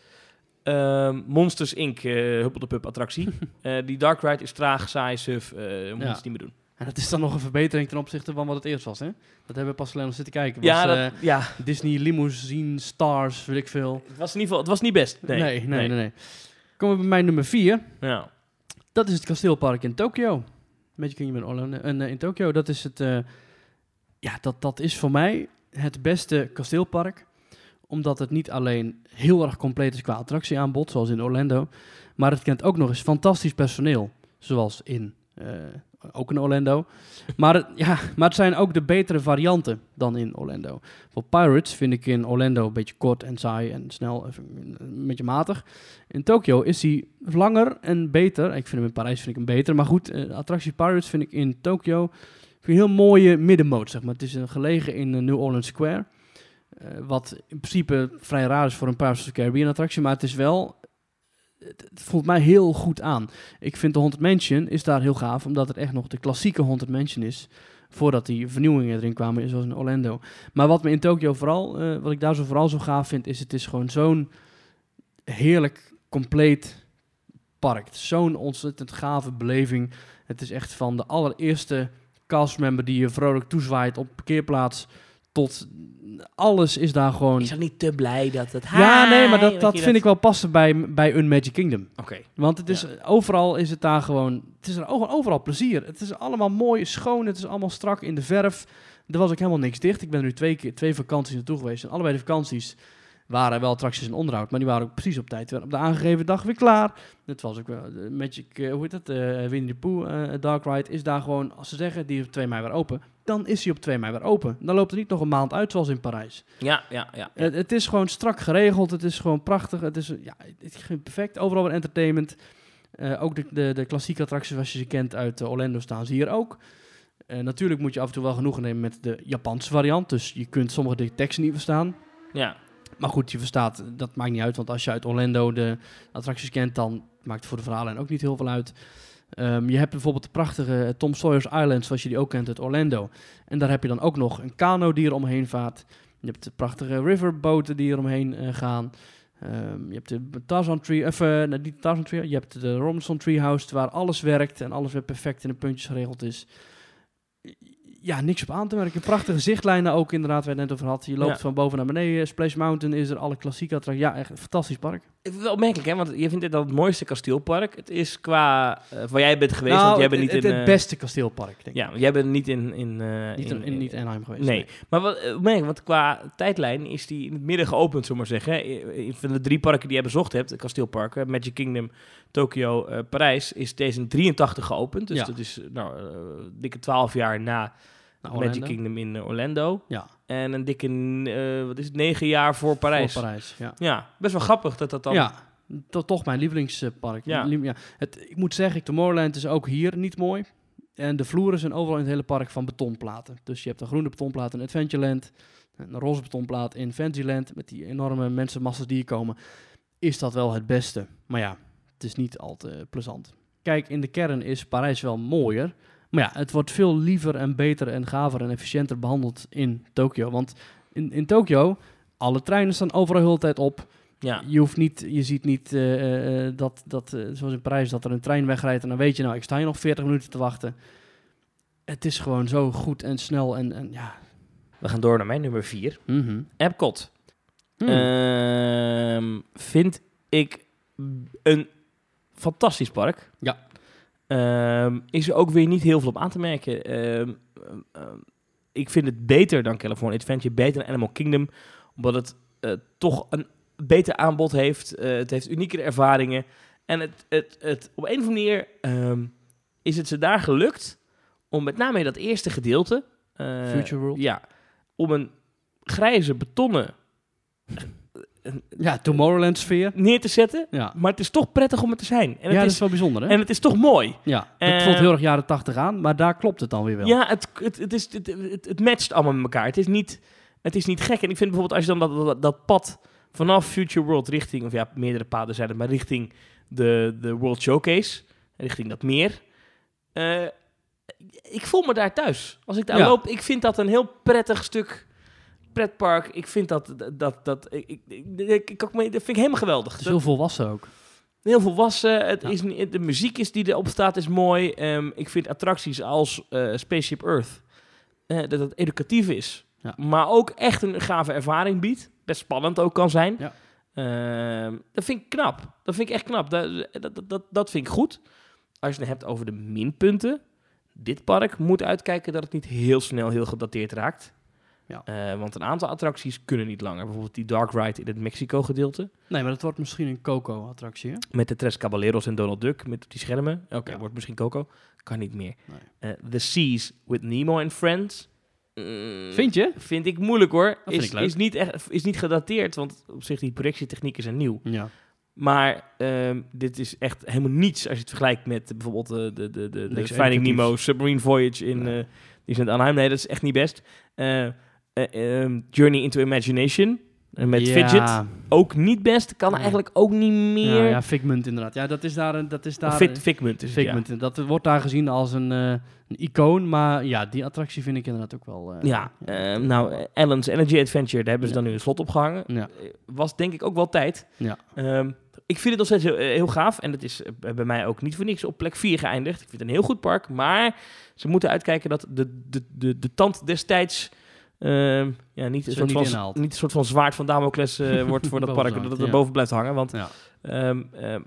Monsters Inc. Huppeldepup attractie. Die Dark Ride is traag, saai, suf. Moet het niet meer doen. En dat is dan nog een verbetering ten opzichte van wat het eerst was, hè? Dat hebben we pas alleen nog zitten kijken. Was, Disney, Limousine, Stars, weet ik veel. Het was niet best. Nee. Komen we bij mijn nummer 4. Ja. Dat is het kasteelpark in Tokio. Magic Kingdom Orlando. En in Tokio, dat is het... dat is voor mij het beste kasteelpark. Omdat het niet alleen heel erg compleet is qua attractieaanbod, zoals in Orlando. Maar het kent ook nog eens fantastisch personeel, zoals ook in Orlando. Maar het zijn ook de betere varianten dan in Orlando. Voor Pirates vind ik in Orlando een beetje kort en saai en snel, een beetje matig. In Tokio is hij langer en beter. Ik vind hem in Parijs beter. Maar goed, attractie Pirates vind ik in Tokio een heel mooie middenmoot, zeg maar. Het is gelegen in New Orleans Square. Wat in principe vrij raar is voor een Pirates of the Caribbean attractie, maar het voelt mij heel goed aan. Ik vind de Haunted Mansion is daar heel gaaf, omdat het echt nog de klassieke Haunted Mansion is, voordat die vernieuwingen erin kwamen, zoals in Orlando. Maar wat me in Tokio wat ik daar vooral zo gaaf vind, is het is gewoon zo'n heerlijk, compleet park. Zo'n ontzettend gave beleving. Het is echt van de allereerste castmember die je vrolijk toezwaait op parkeerplaats, tot alles is daar gewoon... Is dat niet te blij dat het... Ja, nee, maar dat vind ik wel passen bij een Magic Kingdom. Oké. Want het is, overal is het daar gewoon... Het is er overal plezier. Het is allemaal mooi, schoon. Het is allemaal strak in de verf. Er was ook helemaal niks dicht. Ik ben er nu twee vakanties naartoe geweest. En allebei de vakanties waren wel attracties en onderhoud. Maar die waren ook precies op tijd. Op de aangegeven dag weer klaar. Het was ook wel... Magic... Winnie the Pooh Dark Ride is daar gewoon... Als ze zeggen, die is op 2 mei weer open... Dan is hij op 2 mei weer open. Dan loopt er niet nog een maand uit, zoals in Parijs. Ja. Het is gewoon strak geregeld. Het is gewoon prachtig. Het is perfect. Overal weer entertainment. Ook de klassieke attracties, zoals je ze kent uit Orlando, staan ze hier ook. Natuurlijk moet je af en toe wel genoegen nemen met de Japanse variant. Dus je kunt sommige teksten niet verstaan. Ja. Maar goed, je verstaat, dat maakt niet uit. Want als je uit Orlando de attracties kent, dan maakt het voor de verhalen ook niet heel veel uit. Je hebt bijvoorbeeld de prachtige Tom Sawyer's Island, zoals je die ook kent uit Orlando. En daar heb je dan ook nog een kano die er omheen vaart. Je hebt de prachtige riverboten die er omheen gaan. Je hebt de Tarzan Tree, je hebt de Robinson Treehouse, waar alles werkt en alles weer perfect in de puntjes geregeld is. Ja, niks op aan te merken. Prachtige zichtlijnen ook inderdaad, waar je het net over had. Je loopt van boven naar beneden. Splash Mountain is er, alle klassieke attracties. Ja, echt een fantastisch park. Het is wel opmerkelijk, hè? Want je vindt dit al het mooiste kasteelpark. Het is qua... Waar jij bent geweest, want jij bent niet in... Het beste kasteelpark, denk ik. Ja, want jij bent niet in Anaheim geweest. Nee. Maar wat opmerkelijk, want qua tijdlijn is die in het midden geopend, zullen we maar zeggen. Van de 3 parken die jij bezocht hebt, kasteelparken, Magic Kingdom, Tokio, Parijs, is deze in 1983 geopend. Dus dat is dikke 12 jaar na... Magic Kingdom in Orlando. Ja. En een dikke, 9 jaar voor Parijs. Ja, best wel grappig dat dan... Ja, toch mijn lievelingspark. Ja. Ik moet zeggen, Tomorrowland is ook hier niet mooi. En de vloeren zijn overal in het hele park van betonplaten. Dus je hebt een groene betonplaat in Adventureland. Een roze betonplaat in Fantasyland. Met die enorme mensenmassa's die hier komen. Is dat wel het beste. Maar ja, het is niet al te plezant. Kijk, in de kern is Parijs wel mooier... Maar ja, het wordt veel liever en beter en gaver en efficiënter behandeld in Tokio. Want in Tokio, alle treinen staan overal de hele tijd op. Ja. Je ziet niet zoals in Parijs, dat er een trein wegrijdt. En dan weet je, nou, ik sta hier nog 40 minuten te wachten. Het is gewoon zo goed en snel en ja. We gaan door naar mijn nummer 4. Mm-hmm. Epcot. Vind ik een fantastisch park. Ja. Is er ook weer niet heel veel op aan te merken. ik vind het beter dan California Adventure, beter dan Animal Kingdom, omdat het toch een beter aanbod heeft. Het heeft uniekere ervaringen. En het op een of andere manier is het ze daar gelukt om met name in dat eerste gedeelte... Future World. Ja, om een grijze betonnen... ja, Tomorrowland-sfeer. ...neer te zetten. Ja. Maar het is toch prettig om het te zijn. En het dat is wel bijzonder, hè? En het is toch mooi. Ja, het voelt heel erg jaren 80 aan, maar daar klopt het dan weer wel. Ja, het matcht allemaal met elkaar. Het is niet gek. En ik vind bijvoorbeeld, als je dan dat pad vanaf Future World richting... of ja, meerdere paden zijn het, maar richting de World Showcase... richting dat meer... ik voel me daar thuis. Als ik daar loop, ik vind dat een heel prettig stuk pretpark. Ik vind dat vind ik helemaal geweldig. Het is heel volwassen ook. Heel volwassen. De muziek die erop staat is mooi. Ik vind attracties als Spaceship Earth, dat het educatief is. Ja. Maar ook echt een gave ervaring biedt. Best spannend ook kan zijn. Ja. Dat vind ik knap. Dat vind ik echt knap. Dat vind ik goed. Als je het hebt over de minpunten. Dit park moet uitkijken dat het niet heel snel heel gedateerd raakt. Ja. Want een aantal attracties kunnen niet langer. Bijvoorbeeld die dark ride in het Mexico-gedeelte. Nee, maar dat wordt misschien een Coco-attractie, hè? Met de Tres Caballeros en Donald Duck, met die schermen. Oké, wordt misschien Coco. Kan niet meer. Nee. The Seas with Nemo and Friends. Vind je? Vind ik moeilijk, hoor. Is niet gedateerd, want op zich die projectietechnieken zijn nieuw. Ja. Maar dit is echt helemaal niets als je het vergelijkt met bijvoorbeeld de Finding Nemo Submarine Voyage in Anaheim. Nee, dat is echt niet best. Journey into Imagination met Fidget. Ook niet best. Kan eigenlijk ook niet meer. Ja, Figment inderdaad. Ja, dat is daar... Figment is Figment. Ja. Dat wordt daar gezien als een icoon. Maar ja, die attractie vind ik inderdaad ook wel... Ellen's Energy Adventure, daar hebben ze dan nu een slot op gehangen. Ja. Was denk ik ook wel tijd. Ja. Ik vind het nog steeds heel gaaf. En het is bij mij ook niet voor niks op plek 4 geëindigd. Ik vind het een heel goed park. Maar ze moeten uitkijken dat de tand destijds... niet een soort van zwaard van Damocles wordt voor dat park, dat er boven blijft hangen. Want,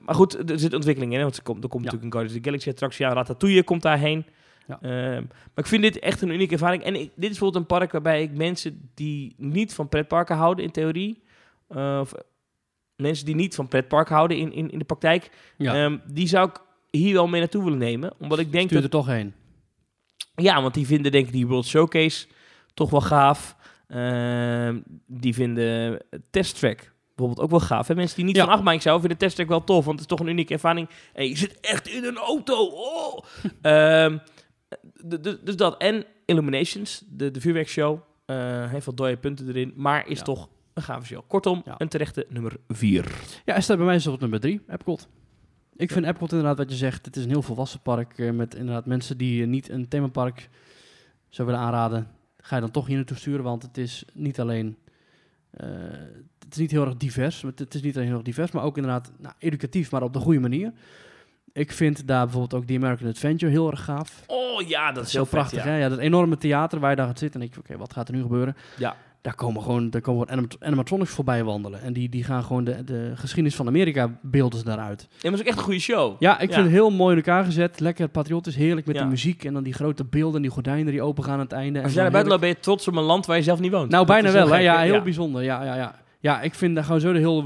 maar goed, er zit ontwikkeling in, want er komt natuurlijk een Guardians of the Galaxy-attractie aan. Ratatouille komt daarheen. Ja. Maar ik vind dit echt een unieke ervaring. En dit is bijvoorbeeld een park waarbij ik mensen die niet van pretparken houden in theorie, of mensen die niet van pretparken houden in de praktijk, die zou ik hier wel mee naartoe willen nemen. Omdat ik denk dat er toch heen. Ja, want die vinden denk ik die World Showcase toch wel gaaf. Die vinden Test Track bijvoorbeeld ook wel gaaf. Hè? Mensen die niet van achtbaan zouden vinden Test Track wel tof, want het is toch een unieke ervaring. En je zit echt in een auto. Oh! Dus dat. En Illuminations, de vuurwerkshow, heeft wat dode punten erin, maar is toch een gave show. Kortom, een terechte nummer 4. Ja, hij staat bij mij zo op nummer 3, Epcot. Ik vind Epcot inderdaad wat je zegt, het is een heel volwassen park met inderdaad mensen die niet een themapark zou willen aanraden. Ga je dan toch hier naartoe sturen, want het is niet alleen... het is niet heel erg divers. Maar ook inderdaad educatief, maar op de goede manier. Ik vind daar bijvoorbeeld ook die American Adventure heel erg gaaf. Oh ja, dat is heel prachtig. Vet, ja, dat enorme theater waar je daar gaat zitten. En ik denk, oké, wat gaat er nu gebeuren? Ja. Daar komen gewoon animatronics voorbij wandelen. En die gaan gewoon de geschiedenis van Amerika beelden ze daaruit. Ja, maar het is ook echt een goede show. Ja, ik vind het heel mooi in elkaar gezet. Lekker patriotisch, heerlijk met de muziek. En dan die grote beelden, die gordijnen die open gaan aan het einde. Als jij naar buiten loopt, ben je trots op een land waar je zelf niet woont. Nou, bijna wel. Hè? Ja, heel bijzonder. Ja. Ja, ik vind daar gewoon zo de hele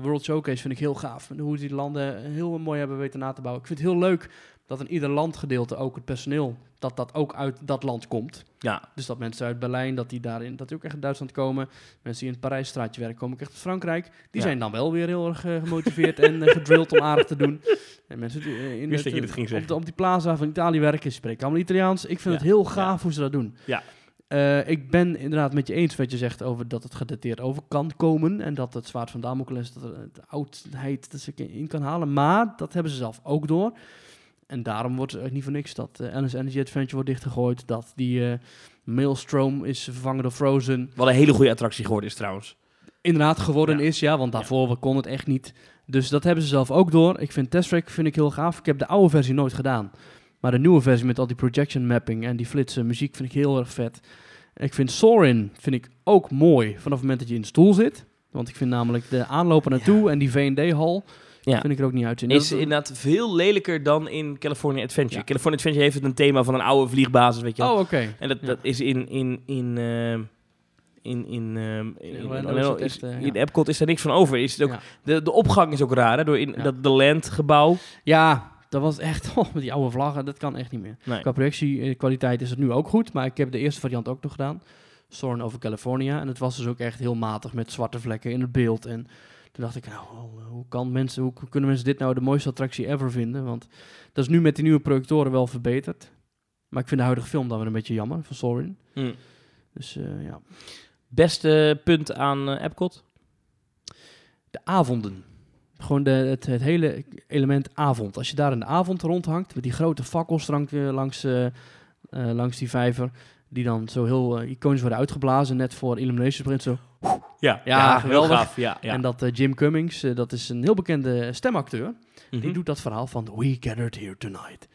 World Showcase vind ik heel gaaf. En hoe die landen heel mooi hebben weten na te bouwen. Ik vind het heel leuk dat in ieder landgedeelte ook het personeel, dat ook uit dat land komt. Ja. Dus dat mensen uit Berlijn, dat die ook echt uit Duitsland komen. Mensen die in het Parijsstraatje werken, komen ook echt uit Frankrijk. Die zijn dan wel weer heel erg gemotiveerd en gedrilld om aardig te doen. En mensen die op die plaza van Italië werken, spreken allemaal Italiaans. Ik vind het heel gaaf hoe ze dat doen. Ja. Ik ben inderdaad met je eens wat je zegt over dat het gedateerd over kan komen. En dat het zwaard van Damocles, dat de oudheid dat ze in kan halen. Maar dat hebben ze zelf ook door. En daarom wordt het niet voor niks dat Alice Energy Adventure wordt dichtgegooid. Dat die Maelstrom is vervangen door Frozen. Wat een hele goede attractie geworden is trouwens. Inderdaad want daarvoor kon het echt niet. Dus dat hebben ze zelf ook door. Ik vind Test Track heel gaaf. Ik heb de oude versie nooit gedaan. Maar de nieuwe versie met al die projection mapping en die flitsen muziek vind ik heel erg vet. Ik vind Soarin' ook mooi vanaf het moment dat je in de stoel zit. Want ik vind namelijk de aanlopen naartoe en die V&D-hal Ja. Dat vind ik er ook niet uitzien. Is inderdaad veel lelijker dan in California Adventure. Ja. California Adventure heeft het een thema van een oude vliegbasis, weet je wel. Oh, oké. Okay. En dat is in Epcot is er niks van over. Is het ook, de opgang is ook raar, hè? Door dat de landgebouw. Ja, dat was echt... Oh, met die oude vlaggen, dat kan echt niet meer. Nee. Qua projectiekwaliteit is het nu ook goed, maar ik heb de eerste variant ook nog gedaan. Soarin' over California. En het was dus ook echt heel matig met zwarte vlekken in het beeld. En toen dacht ik, nou, hoe kunnen mensen dit nou de mooiste attractie ever vinden? Want dat is nu met die nieuwe projectoren wel verbeterd. Maar ik vind de huidige film dan weer een beetje jammer, van Soarin'. Mm. Dus ja... Beste punt aan Epcot? De avonden. Gewoon het hele element avond. Als je daar in de avond rondhangt, met die grote fakkelstrank langs die vijver, die dan zo heel iconisch worden uitgeblazen, net voor Illuminations begint zo... Ja, geweldig. Gaaf, ja. En dat Jim Cummings, dat is een heel bekende stemacteur, die doet dat verhaal van We Gathered Here Tonight.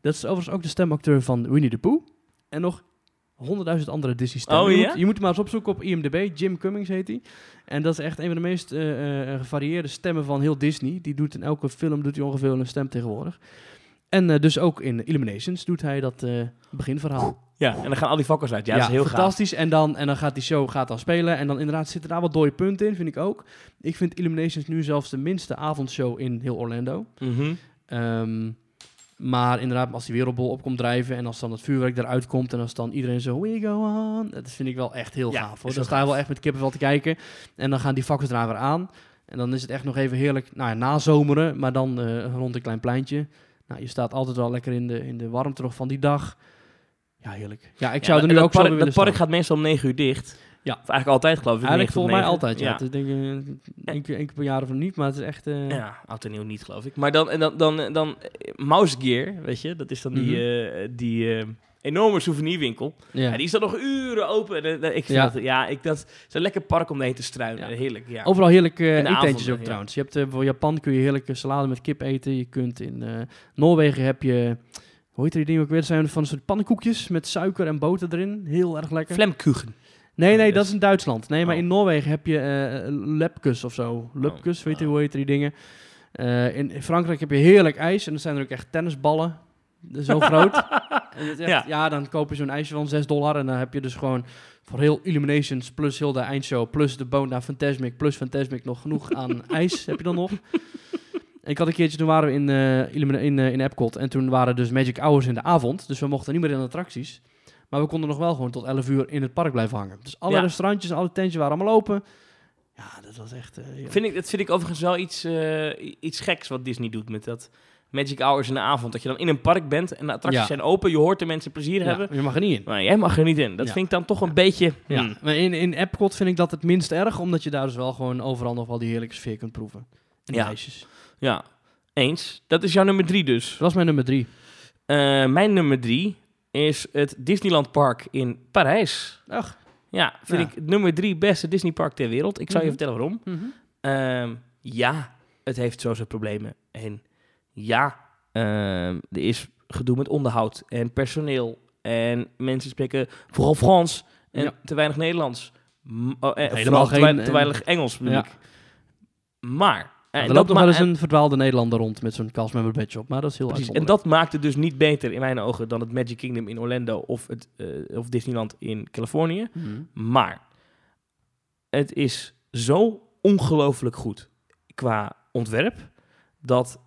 Dat is overigens ook de stemacteur van Winnie the Pooh. En nog 100.000 andere Disney-stemmen. Oh, yeah? Je moet hem maar eens opzoeken op IMDb. Jim Cummings heet hij. En dat is echt een van de meest gevarieerde stemmen van heel Disney. Die doet in elke film ongeveer een stem tegenwoordig. En dus ook in Illuminations doet hij dat beginverhaal. Ja, en dan gaan al die vakkers uit. Ja, dat is heel fantastisch. Gaaf. En dan gaat die show spelen. En dan inderdaad zitten daar wat dode punten in, vind ik ook. Ik vind Illuminations nu zelfs de minste avondshow in heel Orlando. Maar inderdaad, als die wereldbol op komt drijven en als dan het vuurwerk eruit komt en als dan iedereen zo, we go on, dat vind ik wel echt heel gaaf hoor. Dan sta je wel echt met kippenvel te kijken en dan gaan die vakkers er weer aan. En dan is het echt nog even heerlijk, nou ja, nazomeren, maar dan rond een klein pleintje. Nou, je staat altijd wel lekker in de warmte nog van die dag. Ja, heerlijk. Ja, ik zou er nu ook zo willen staan. Het park gaat meestal om 9 uur dicht. Ja, of eigenlijk altijd geloof ik. Eigenlijk volgens mij altijd, ja. Het is denk ik één keer per jaar of niet, maar het is echt... Ja, oud en nieuw niet geloof ik. Maar dan Mouse Gear, weet je, dat is dan die enorme souvenirwinkel. Ja. Die is dan nog uren open. Ik vind dat is een lekker park om heen te struinen. Ja. Heerlijk, ja. Overal heerlijke eetentjes ook trouwens. Je hebt voor Japan kun je heerlijke salade met kip eten. Je kunt in Noorwegen heb je... Hoe heet die dingen ook weer? Dat zijn van een soort pannenkoekjes met suiker en boter erin. Heel erg lekker. Vlemkuchen. Nee, dat is in Duitsland. Nee, maar in Noorwegen heb je lepkes of zo. Lepkes, weet je hoe heet die dingen. In Frankrijk heb je heerlijk ijs. En dan zijn er ook echt tennisballen. Zo groot. En het echt, dan koop je zo'n ijsje van $6. En dan heb je dus gewoon voor heel Illuminations, plus heel de eindshow, plus de boot naar Fantasmic, plus Fantasmic nog genoeg aan ijs heb je dan nog. Ik had een keertje, toen waren we in Epcot. En toen waren dus Magic Hours in de avond. Dus we mochten niet meer in attracties. Maar we konden nog wel gewoon tot 11 uur in het park blijven hangen. Dus alle restaurantjes en alle tentjes waren allemaal open. Ja, dat was echt... Dat vind ik overigens wel iets geks wat Disney doet met dat Magic Hours in de avond. Dat je dan in een park bent en de attracties zijn open. Je hoort de mensen plezier hebben. Je mag er niet in. Maar jij mag er niet in. Dat vind ik dan toch een beetje... Ja. Maar in Epcot vind ik dat het minst erg. Omdat je daar dus wel gewoon overal nog wel die heerlijke sfeer kunt proeven. En meisjes. Ja, eens. Dat is jouw nummer 3 dus. Dat was mijn nummer 3. Mijn nummer 3... is het Disneyland Park in Parijs. Ach. Ja, vind ik het nummer 3 beste Disneypark ter wereld. Ik zal je vertellen waarom. Het heeft zo zijn problemen. En er is gedoe met onderhoud en personeel. En mensen spreken vooral Frans en te weinig Nederlands. Helemaal te weinig Engels, bedoel ik. Maar... er loopt nog wel eens een verdwaalde Nederlander rond met zo'n cast member badge op, maar dat is heel uitzonderlijk. En dat maakt het dus niet beter, in mijn ogen, dan het Magic Kingdom in Orlando of of Disneyland in Californië. Maar het is zo ongelooflijk goed qua ontwerp, dat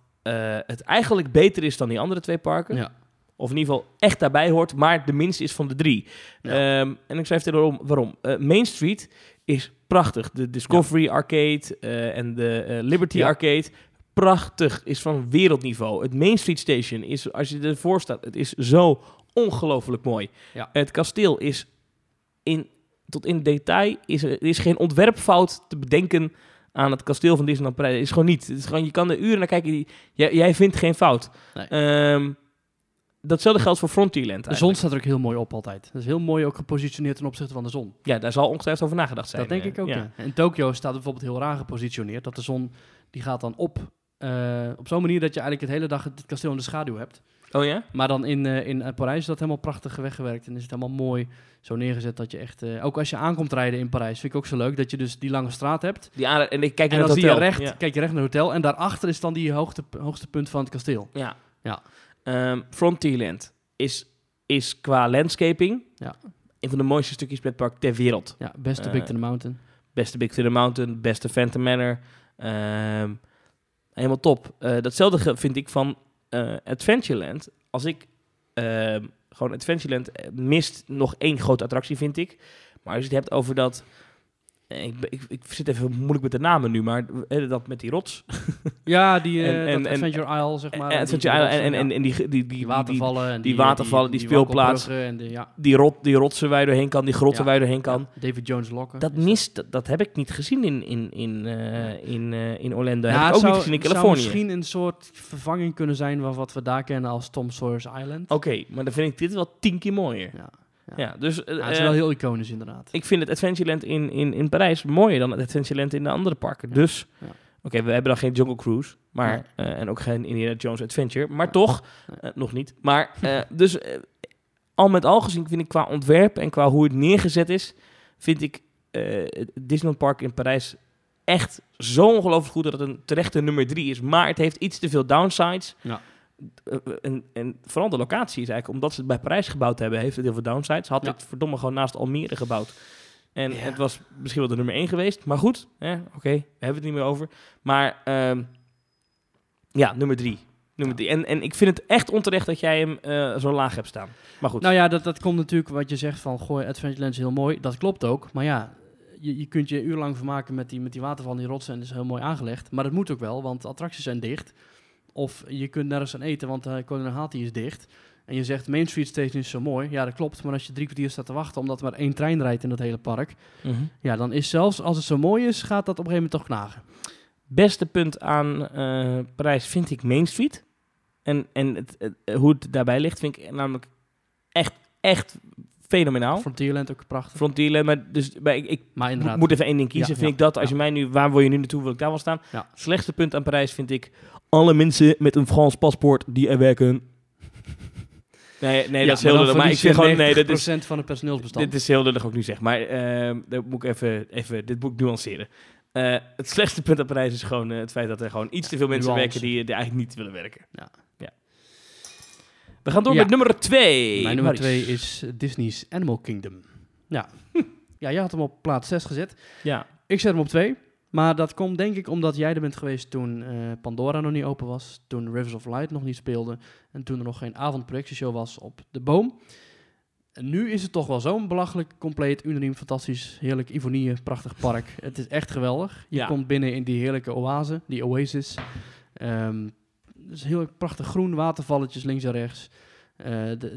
het eigenlijk beter is dan die andere 2 parken. Ja. Of in ieder geval echt daarbij hoort, maar de minste is van de 3. Ja. En ik schrijf er waarom. Main Street is prachtig. De Discovery Arcade en de Liberty Arcade. Prachtig. Is van wereldniveau. Het Main Street Station is, als je ervoor staat, het is zo ongelooflijk mooi. Ja. Het kasteel is tot in detail, is geen ontwerpfout te bedenken aan het kasteel van Disneyland Parijs. Is gewoon niet. Het is gewoon, je kan er uren naar kijken. Jij vindt geen fout. Nee. Datzelfde geldt voor Frontierland. De zon staat er ook heel mooi op altijd. Dat is heel mooi ook gepositioneerd ten opzichte van de zon. Ja, daar zal ongetwijfeld over nagedacht zijn. Dat denk ik ook. Ja. En Tokio staat bijvoorbeeld heel raar gepositioneerd. Dat de zon, die gaat dan op zo'n manier dat je eigenlijk het hele dag het kasteel in de schaduw hebt. Oh ja? Maar dan in Parijs is dat helemaal prachtig weggewerkt. En is het helemaal mooi zo neergezet dat je echt... ook als je aankomt rijden in Parijs, vind ik ook zo leuk. Dat je dus die lange straat hebt. En ik kijk naar het hotel. Kijk je recht naar het hotel. En daarachter is dan die hoogste punt van het kasteel. Ja. Ja. Frontierland is qua landscaping... Ja. Een van de mooiste stukjes met het park ter wereld. Ja, beste Big Thunder Mountain. Beste Big Thunder Mountain, beste Phantom Manor. Helemaal top. Datzelfde vind ik van Adventureland. Als ik gewoon Adventureland mist nog één grote attractie, vind ik. Maar als je het hebt over dat... Ik zit even moeilijk met de namen nu, maar dat met die rots. Ja, die Adventure Isle, zeg maar. Adventure Isle en die watervallen, die speelplaats. Die rotsen waar je doorheen kan, die grotten waar je doorheen kan. David Jones lokken. Dat heb ik niet gezien in Orlando. Nou, heb ik ook niet gezien in Californië. Het zou misschien een soort vervanging kunnen zijn van wat we daar kennen als Tom Sawyer's Island. Oké, maar dan vind ik dit wel 10 keer mooier. Ja. Ja, dus, het is wel heel iconisch inderdaad. Ik vind het Adventureland in Parijs mooier dan het Adventureland in de andere parken. Ja. Dus, oké, we hebben dan geen Jungle Cruise. Maar, nee. En ook geen Indiana Jones Adventure. Maar nee. Toch, nee. Nog niet. Maar, al met al gezien vind ik qua ontwerp en qua hoe het neergezet is... vind ik het Disneyland Park in Parijs echt zo ongelooflijk goed... dat het een terechte nummer 3 is. Maar het heeft iets te veel downsides... Ja. En vooral de locatie is eigenlijk... omdat ze het bij Parijs gebouwd hebben... heeft het heel veel downsides. Had het verdomme gewoon naast Almere gebouwd. En het was misschien wel de nummer 1 geweest. Maar goed, oké, we hebben het niet meer over. Maar nummer 3. En ik vind het echt onterecht dat jij hem zo laag hebt staan. Maar goed. Nou ja, dat komt natuurlijk wat je zegt van... gooi Adventureland is heel mooi. Dat klopt ook. Maar ja, je kunt je urenlang vermaken met die waterval en die rotsen... en dat is heel mooi aangelegd. Maar dat moet ook wel, want de attracties zijn dicht... Of je kunt nergens aan eten, want Koningin Hathi is dicht. En je zegt, Main Street Station is zo mooi. Ja, dat klopt. Maar als je 3 kwartier staat te wachten... omdat er maar 1 trein rijdt in dat hele park... Mm-hmm. Ja, dan is zelfs als het zo mooi is... gaat dat op een gegeven moment toch knagen. Beste punt aan Parijs vind ik Main Street. En hoe het daarbij ligt vind ik namelijk echt fenomenaal. Frontierland ook prachtig. Frontierland, maar ik moet even één ding kiezen. Ja, vind ik dat, als je mij nu... waar wil je nu naartoe, wil ik daar wel staan? Ja. Slechtste punt aan Parijs vind ik... alle mensen met een Frans paspoort die er werken. Nee, dat is heel lullig. Maar ik vind gewoon... Nee, dat is 90% van het personeelsbestand. Dit is heel lullig ook nu zeg. Maar dat moet ik even dit boek nuanceren. Het slechtste punt aan Parijs is gewoon het feit dat er gewoon iets te veel mensen werken... die eigenlijk niet willen werken. Ja. We gaan door met nummer 2. Mijn nummer 2 is Disney's Animal Kingdom. Ja. Ja, jij had hem op plaats 6 gezet. Ja. Ik zet hem op 2. Maar dat komt denk ik omdat jij er bent geweest toen Pandora nog niet open was, toen Rivers of Light nog niet speelde en toen er nog geen avondprojectieshow was op de Boom. En nu is het toch wel zo'n belachelijk, compleet, unaniem, fantastisch, heerlijk, Ivonieën, prachtig park. Het is echt geweldig. Je komt binnen in die heerlijke oase, die oasis. Het is heel prachtig groen, watervalletjes links en rechts.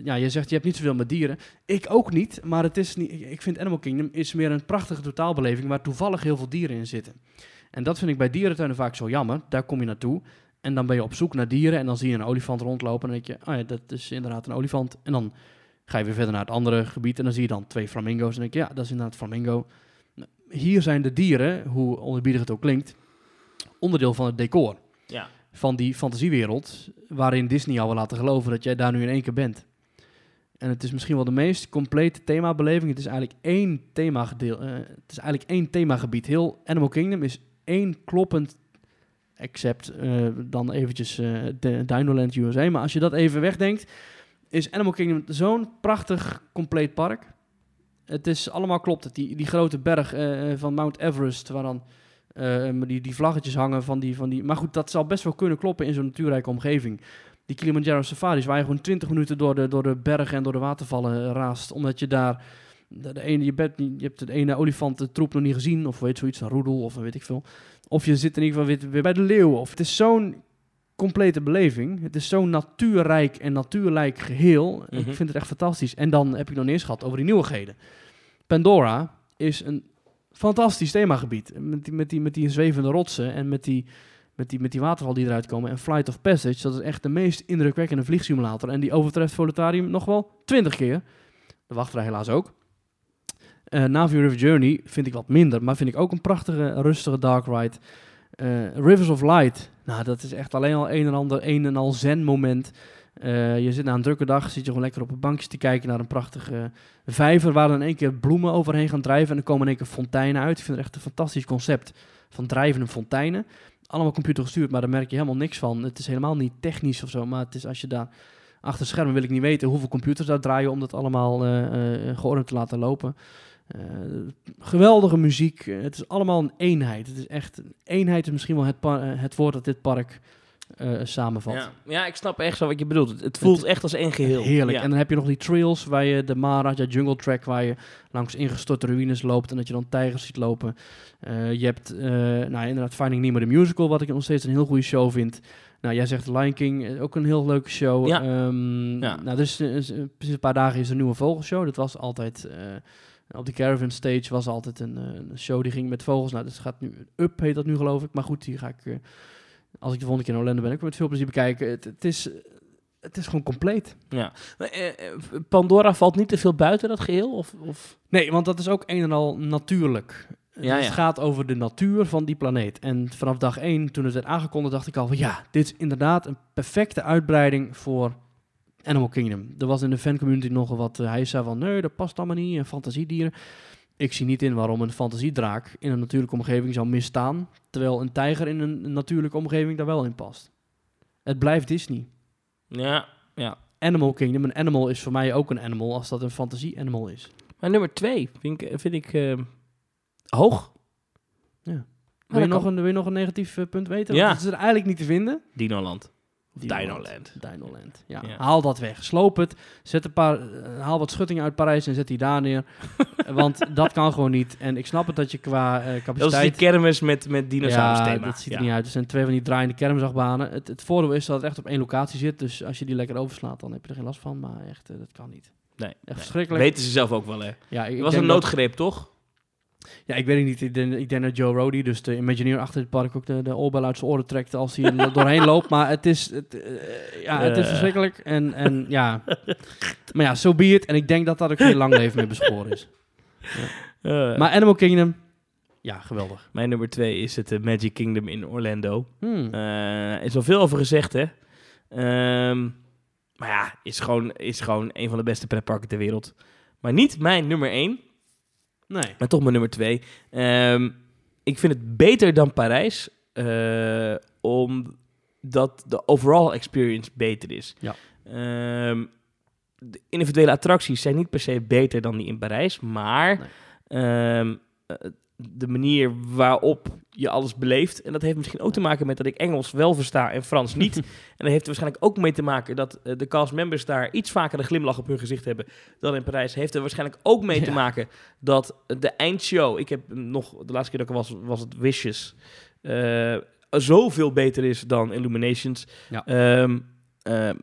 Je zegt, je hebt niet zoveel met dieren. Ik ook niet, maar het is niet, ik vind Animal Kingdom is meer een prachtige totaalbeleving... waar toevallig heel veel dieren in zitten. En dat vind ik bij dierentuinen vaak zo jammer. Daar kom je naartoe en dan ben je op zoek naar dieren... en dan zie je een olifant rondlopen en dan denk je... oh ja, dat is inderdaad een olifant. En dan ga je weer verder naar het andere gebied... en dan zie je dan 2 flamingo's en denk je... ja, dat is inderdaad flamingo. Hier zijn de dieren, hoe onerbiedig het ook klinkt... onderdeel van het decor. Ja. Van die fantasiewereld, waarin Disney jou wil laten geloven dat jij daar nu in één keer bent. En het is misschien wel de meest complete themabeleving. Het is eigenlijk één themagedeel. Het is eigenlijk één themagebied. Heel Animal Kingdom is één kloppend, except dan eventjes Dinoland USA. Maar als je dat even wegdenkt, is Animal Kingdom zo'n prachtig, compleet park. Het is allemaal klopt het. Die grote berg van Mount Everest, waar dan... die vlaggetjes hangen van die... Maar goed, dat zal best wel kunnen kloppen in zo'n natuurrijke omgeving. Die Kilimanjaro safaris, waar je gewoon 20 minuten door de bergen en door de watervallen raast. Omdat je daar... je hebt de ene olifantentroep nog niet gezien. Of weet zoiets, een roedel of weet ik veel. Of je zit in ieder geval weer bij de leeuwen. Of het is zo'n complete beleving. Het is zo'n natuurrijk en natuurlijk geheel. Mm-hmm. Ik vind het echt fantastisch. En dan heb ik nog niet eens gehad over die nieuwigheden. Pandora is een... fantastisch themagebied. Met die zwevende rotsen en met die waterval die eruit komen. En Flight of Passage, dat is echt de meest indrukwekkende vliegsimulator. En die overtreft Voletarium nog wel 20 keer. De wachtrij helaas ook. Navi River Journey vind ik wat minder, maar vind ik ook een prachtige, rustige dark ride. Rivers of Light, nou dat is echt alleen al een en ander zen moment. Je zit na een drukke dag, zit je gewoon lekker op een bankje te kijken naar een prachtige vijver waar dan in één keer bloemen overheen gaan drijven en er komen in één keer fonteinen uit. Ik vind het echt een fantastisch concept van drijvende fonteinen. Allemaal computergestuurd, maar daar merk je helemaal niks van. Het is helemaal niet technisch of zo, maar het is als je daar achter schermen wil ik niet weten hoeveel computers daar draaien om dat allemaal geordend te laten lopen. Geweldige muziek. Het is allemaal een eenheid. Het is echt, eenheid is misschien wel het woord dat dit park samenvat. Ja, ik snap echt zo wat je bedoelt. Het voelt echt als één geheel. Heerlijk. Ja. En dan heb je nog die trails waar je de Maharaja Jungle Track, waar je langs ingestorte ruïnes loopt en dat je dan tijgers ziet lopen. Je hebt inderdaad Finding Nemo de Musical, wat ik nog steeds een heel goede show vind. Nou, jij zegt Lion King, ook een heel leuke show. Ja. Nou, dus precies een paar dagen is er een nieuwe vogelshow. Dat was altijd... Op de Caravan Stage was altijd een show die ging met vogels. Nou, dat gaat nu... Up heet dat nu, geloof ik. Maar goed, die ga ik... Als ik de volgende keer in Orlando ben, ook met veel plezier bekijken. Het is gewoon compleet. Ja. Pandora valt niet te veel buiten dat geheel? Of? Nee, want dat is ook een en al natuurlijk. Ja, dus het gaat over de natuur van die planeet. En vanaf dag 1, toen het werd aangekondigd, dacht ik al van... Ja, dit is inderdaad een perfecte uitbreiding voor... Animal Kingdom. Er was in de fancommunity nogal wat hijsa van... Nee, dat past allemaal niet. En fantasiedieren. Ik zie niet in waarom een fantasiedraak... in een natuurlijke omgeving zou misstaan... terwijl een tijger in een natuurlijke omgeving... daar wel in past. Het blijft Disney. Ja. Animal Kingdom. Een animal is voor mij ook een animal... als dat een fantasie-animal is. Maar nummer 2 vind ik hoog. Ja. Wil je nog een negatief punt weten? Ja. Want het is er eigenlijk niet te vinden. Dinoland. Dinoland. Ja. Haal dat weg. Sloop het. Zet haal wat schuttingen uit Parijs en zet die daar neer. Want dat kan gewoon niet. En ik snap het dat je qua capaciteit... Dat is die kermis met dinosaurusthema. Ja, dat ziet er niet uit. Er zijn 2 van die draaiende kermisafbanen. Het voordeel is dat het echt op één locatie zit. Dus als je die lekker overslaat, dan heb je er geen last van. Maar echt, dat kan niet. Nee. Verschrikkelijk. Weten ze zelf ook wel, hè? Ja, het was een noodgreep, toch? Ja, ik weet het niet. Ik denk dat Joe Roddy, dus de Imagineer achter het park, ook de oorbel uit zijn oren trekt als hij er doorheen loopt. Maar het is verschrikkelijk. En ja. Maar ja, so be it. En ik denk dat ook geen lang leven mee beschoren is. Ja. Maar Animal Kingdom, ja, geweldig. Mijn nummer 2 is het Magic Kingdom in Orlando. Er is al veel over gezegd, hè. Maar ja, is gewoon een van de beste pretparken ter wereld. Maar niet mijn nummer 1. Nee. Maar toch mijn nummer 2. Ik vind het beter dan Parijs, omdat de overall experience beter is. Ja. De individuele attracties zijn niet per se beter dan die in Parijs, maar de manier waarop je alles beleeft, en dat heeft misschien ook te maken met dat ik Engels wel versta en Frans niet. En dat heeft er waarschijnlijk ook mee te maken dat de castmembers daar iets vaker een glimlach op hun gezicht hebben dan in Parijs. Heeft er waarschijnlijk ook mee te maken dat de eindshow, ik heb nog, de laatste keer dat ik was het Wishes, zoveel beter is dan Illuminations. Ja.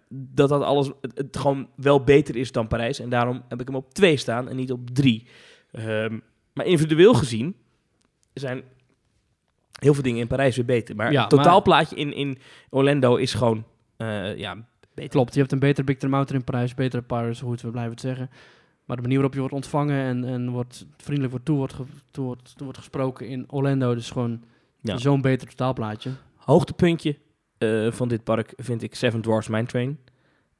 Dat alles, het gewoon wel beter is dan Parijs. En daarom heb ik hem op 2 staan en niet op 3. Maar individueel gezien zijn heel veel dingen in Parijs weer beter. Maar het totaalplaatje in Orlando is gewoon beter. Klopt, je hebt een betere Big Thunder Mountain in Parijs, betere Pirates, goed, we blijven het zeggen. Maar de manier waarop je wordt ontvangen en wordt vriendelijk wordt gesproken in Orlando, dus gewoon zo'n beter totaalplaatje. Hoogtepuntje van dit park vind ik Seven Dwarfs Mine Train.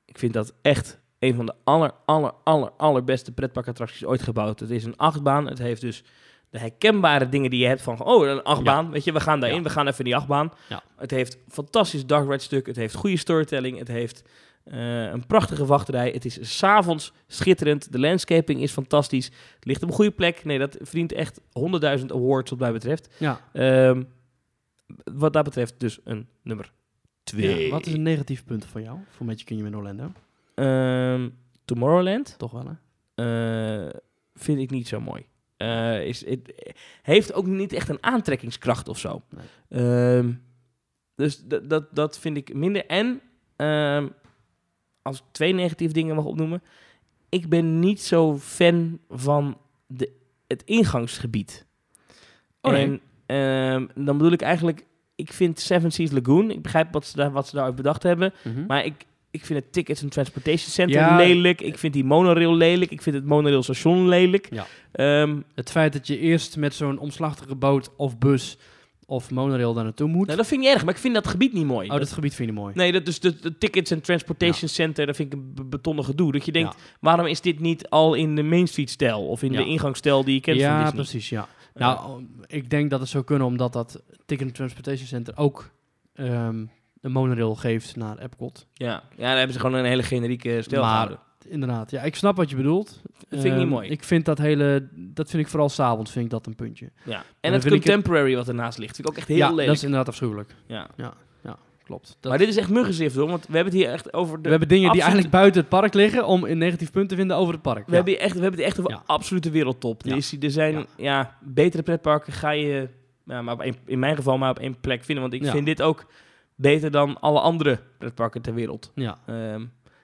Ik vind dat echt... een van de allerbeste pretparkattracties ooit gebouwd. Het is een achtbaan. Het heeft dus de herkenbare dingen die je hebt van... oh, een achtbaan. Ja. Weet je, we gaan daarin. Ja. We gaan even in die achtbaan. Ja. Het heeft fantastisch dark ride stuk. Het heeft goede storytelling. Het heeft een prachtige wachtrij. Het is 's avonds schitterend. De landscaping is fantastisch. Het ligt op een goede plek. Nee, dat verdient echt 100.000 awards wat mij betreft. Ja. Wat dat betreft dus een nummer 2. Ja, wat is een negatief punt van jou? Voor Magic Kingdom in Orlando? Tomorrowland. Toch wel, hè? Vind ik niet zo mooi. Heeft ook niet echt een aantrekkingskracht of zo. Nee. Dus dat vind ik minder. En als ik 2 negatieve dingen mag opnoemen... ik ben niet zo fan van het ingangsgebied. Oh, nee. En dan bedoel ik eigenlijk... ik vind Seven Seas Lagoon... ik begrijp wat ze daaruit bedacht hebben... Mm-hmm. Maar ik vind het Tickets en Transportation Center lelijk. Ik vind die monorail lelijk. Ik vind het monorailstation lelijk. Ja. Het feit dat je eerst met zo'n omslachtige boot of bus of monorail daar naartoe moet. Nou, dat vind ik niet erg, maar ik vind dat gebied niet mooi. Oh, dat gebied vind je niet mooi? Nee, dat dus de tickets en transportation center, dat vind ik een betonnen gedoe. Dat je denkt, waarom is dit niet al in de Main Street stijl of in de ingangsstijl die je kent van Disney? Precies, ja. Nou, ik denk dat het zou kunnen omdat dat ticket en transportation center ook een monorail geeft naar Epcot. Ja, daar hebben ze gewoon een hele generieke stijl gehouden. Inderdaad, ja, ik snap wat je bedoelt. Dat vind ik niet mooi. Ik vind dat hele... Dat vind ik vooral 's avonds, vind ik dat een puntje. Ja. En het contemporary wat ernaast ligt, vind ik ook echt heel lelijk. Ja, dat is inderdaad afschuwelijk. Ja, klopt. Maar dit is echt muggenzift, hoor. Want we hebben het hier echt over... We hebben dingen die eigenlijk buiten het park liggen om een negatief punt te vinden over het park. We hebben het echt over absolute wereldtop. Er zijn betere pretparken ga je... Ja, maar in mijn geval maar op één plek vinden. Want ik vind dit ook beter dan alle andere pretparken ter wereld. Ja.